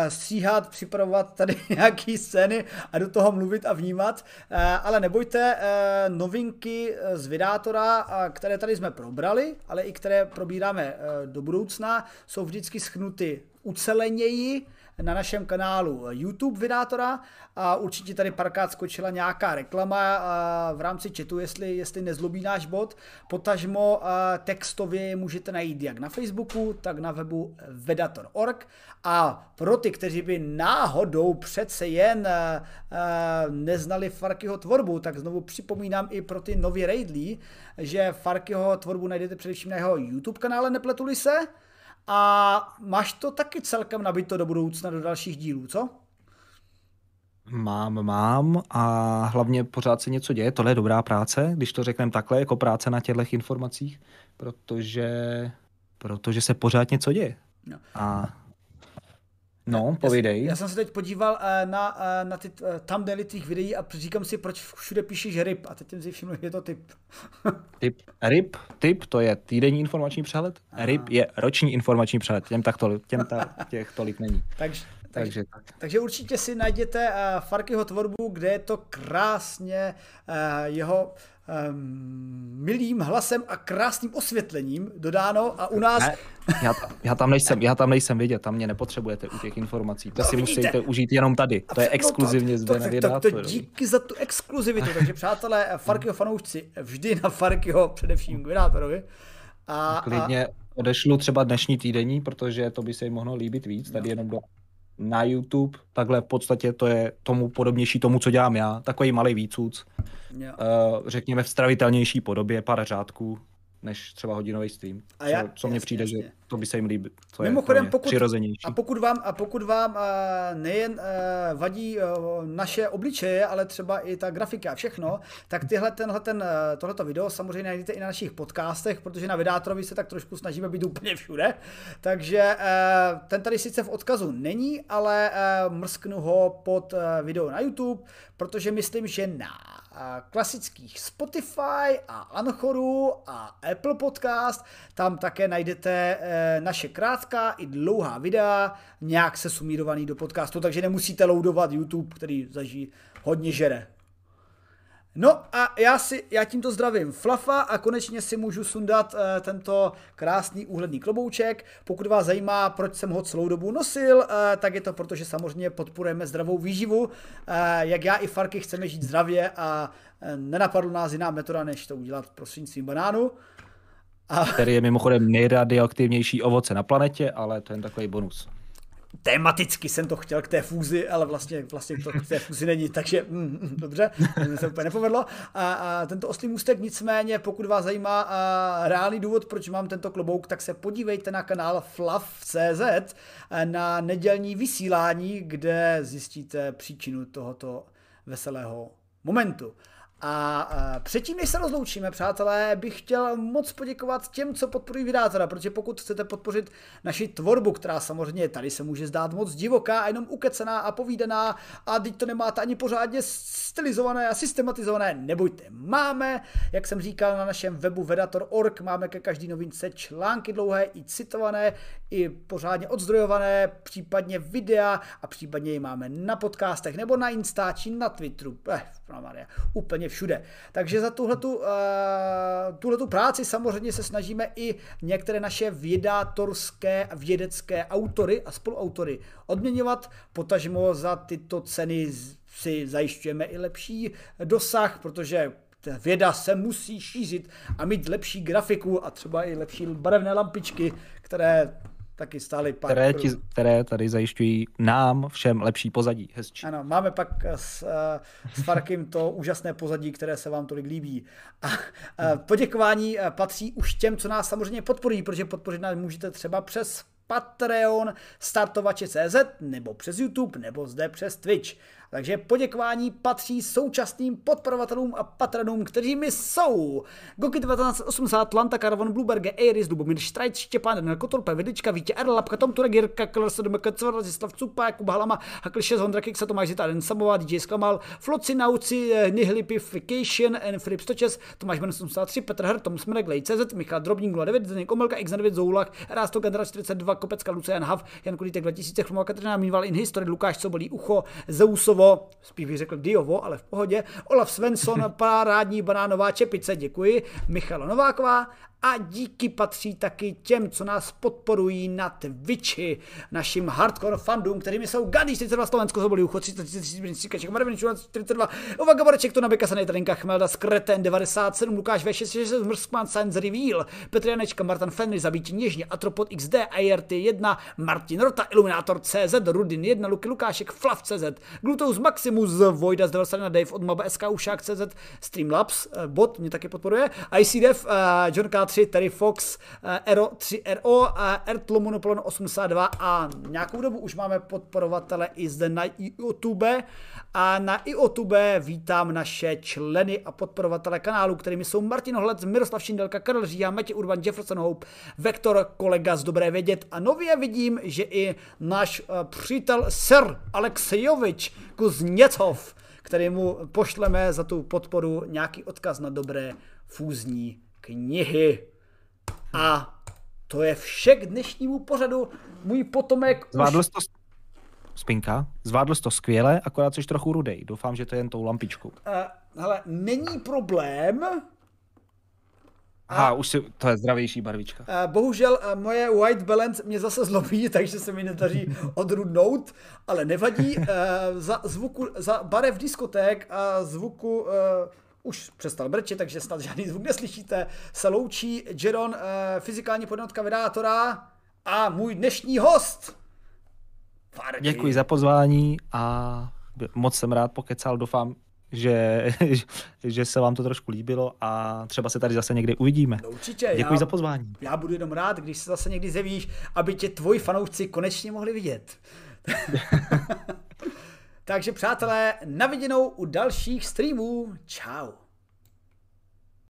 stříhat, připravovat tady nějaké scény a do toho mluvit a vnímat. Ale nebojte, novinky z Vidátora, které tady jsme probrali, ale i které probíráme do budoucna, jsou vždycky schnuty uceleněji na našem kanálu YouTube Vidátora, a určitě tady párkrát skočila nějaká reklama v rámci chatu, jestli nezlobí náš bot. Potažmo textově můžete najít jak na Facebooku, tak na webu Vedator.org, a pro ty, kteří by náhodou přece jen neznali Farkyho tvorbu, tak znovu připomínám i pro ty nově raidlí, že Farkyho tvorbu najdete především na jeho YouTube kanále, nepletuli se. A máš to taky celkem nabito do budoucna, do dalších dílů, co? Mám a hlavně pořád se něco děje. Tohle je dobrá práce, když to řekneme takhle, jako práce na těchto informacích, protože se pořád něco děje. No. Povídej. Já jsem se teď podíval na ty thumbnaily těch videí a říkám si, proč všude píšeš ryb, a teď jsem si všiml, je to typ. Ryb, to je týdenní informační přehled, ryb je roční informační přehled, těch tolik není. Takže určitě si najděte Farkyho tvorbu, kde je to krásně jeho milým hlasem a krásným osvětlením dodáno, a u nás... Ne, já tam nejsem vidět, tam mě nepotřebujete u těch informací. To si musíte užít jenom tady. To je exkluzivně zde na Vidátoru. Díky za tu exkluzivitu. Takže přátelé, Farkyho fanoušci, vždy na Farkyho, především k Vidátorovi. Klidně odešlu třeba dnešní týdenní, protože to by se jim mohlo líbit víc. Tady jenom na YouTube, takhle v podstatě to je tomu podobnější tomu, co dělám já. Takový malý výcuc, řekněme v stravitelnější podobě, pár řádků, než třeba hodinový stream. Co mně přijde, že to by se jim líbit. Mimochodem, pokud vám nejen vadí naše obličeje, ale třeba i ta grafika a všechno, tak tohleto video samozřejmě najdete i na našich podcastech, protože na Vidátorovi se tak trošku snažíme být úplně všude. Takže ten tady sice v odkazu není, ale mrsknu ho pod video na YouTube, protože myslím, že na klasických Spotify a Anchoru a Apple Podcast tam také najdete naše krátká i dlouhá videa, nějak se sumírovaný do podcastu, takže nemusíte loadovat YouTube, který zažije hodně žere. No a já tímto zdravím Flafa a konečně si můžu sundat tento krásný úhledný klobouček. Pokud vás zajímá, proč jsem ho celou dobu nosil, tak je to proto, že samozřejmě podporujeme zdravou výživu. Jak já i Farky chceme žít zdravě a nenapadla nás jiná metoda, než to udělat prostřednictvím banánu. Který je mimochodem nejradioaktivnější ovoce na planetě, ale to je takový bonus. Tematicky jsem to chtěl k té fúzi, ale vlastně to k té fúzi není, takže dobře, to se úplně nepovedlo. A tento oslý můstek, nicméně, pokud vás zajímá reálný důvod, proč mám tento klobouk, tak se podívejte na kanál Flav.cz na nedělní vysílání, kde zjistíte příčinu tohoto veselého momentu. A předtím, než se rozloučíme, přátelé, bych chtěl moc poděkovat těm, co podporují Vidátora, protože pokud chcete podpořit naši tvorbu, která samozřejmě tady se může zdát moc divoká a jenom ukecená a povídaná, a teď to nemáte ani pořádně stylizované a systematizované, nebojte, máme, jak jsem říkal, na našem webu Vedator.org, máme ke každý novince články dlouhé, i citované, i pořádně odzdrojované, případně videa, a případně ji máme na podcastech, nebo na Insta, či na Twitteru, úplně všude. Takže za tuhletu práci samozřejmě se snažíme i některé naše vědátorské a vědecké autory a spoluautory odměňovat, potažmo za tyto ceny si zajišťujeme i lepší dosah, protože věda se musí šířit a mít lepší grafiku a třeba i lepší barevné lampičky, které taky stály pár... Které tady zajišťují nám všem lepší pozadí, hezčí. Ano, máme pak s Farkym to úžasné pozadí, které se vám tolik líbí. A poděkování patří už těm, co nás samozřejmě podporují, protože podpořit nás můžete třeba přes Patreon, Startovače.cz, nebo přes YouTube, nebo zde přes Twitch. Takže poděkování patří současným podporovatelům a patronům, kteřími jsou Goky 1980, Lanta, Karavan, Blueberge, Eiris, Lubomír, Štrajc, Štěpán, Daniel Kotorpa, Vidička, Vítě, Erl, Lapka, Tom Turek, Jirka, Klersodemeka, Cvrl, Zislav Cupa, Jakub Halama, Hakl 6, Hondra, Kiksa, Tomáš Zita, Den Samová, DJ Skamal, Floci, Nauci, Nihilipification, N. Filip Stočes, Tomáš Ben 83, Petr Hr, Tom Smerek, Lej.cz, Michal Drobník 09, Zdeněk Omelka, X9, Zoulach, Rásto, Gendra 42, Kopecka, Lucian Hav, Jan Kulítek 2000, Chrumova, Kateřina Mýval, In History, Lukáš Sobolí, Ucho, Zeusovo, spíš bych řekl Diovo, ale v pohodě, Olaf Svensson, Parádní banánová čepice, děkuji, Michala Nováková. A díky patří taky těm, co nás podporují na Twitchi, našim hardcore fandům, kterými jsou Gandhi 42, Slovensko, Zobolí, Ucho 33, Marvinčů 42, Uvaga Boreček, Tonabeka, Sanej, Tarinka, Chmelda, Skreten 97, Lukáš V66, Mrskman, Science Reveal, Petr Janečka, Martin Fenry, Zabítí Něžně, Atropod XD, IRT1, Martin Rota, Iluminátor CZ, Rudin 1, Luky Lukášek, Flav CZ, Gluteus Maximus, Vojda, Zdravostrana, Dave, Odmaba, SK, Ušák CZ, Streamlabs, bot mě taky podporuje, ICDF, John K3, Terry Fox, Ero 3RO, Ertlo Monopolon 82 a nějakou dobu už máme podporovatele i zde na YouTube a na YouTube vítám naše členy a podporovatele kanálu, kterými jsou Martin Ohlec, Miroslav Šindelka, Karel Říha, Matěj Urban, Jefferson Hope, Vektor, kolega z Dobré vědět a nově vidím, že i náš přítel Sir Alexejovič Kuzněcov, kterému pošleme za tu podporu nějaký odkaz na dobré fúzní knihy. A to je vše k dnešnímu pořadu. Můj potomek zvládl už... Spinka, zvládl jsi to skvěle, akorát jsi trochu rudej. Doufám, že to je jen tou lampičkou. Hele, není problém. Aha, už si... to je zdravější barvička. Bohužel moje white balance mě zase zlobí, takže se mi nedaří odrudnout, ale nevadí. Za barev diskoték a zvuku... už přestal brčet, takže snad žádný zvuk neslyšíte, se loučí Jeron, fyzikální podnotka Vedátora a můj dnešní host. Farky. Děkuji za pozvání a moc jsem rád pokecal, doufám, že se vám to trošku líbilo a třeba se tady zase někdy uvidíme. No určitě. Děkuji za pozvání. Já budu jenom rád, když se zase někdy zjevíš, aby tě tvoji fanoušci konečně mohli vidět. Takže přátelé, na viděnou u dalších streamů. Čau.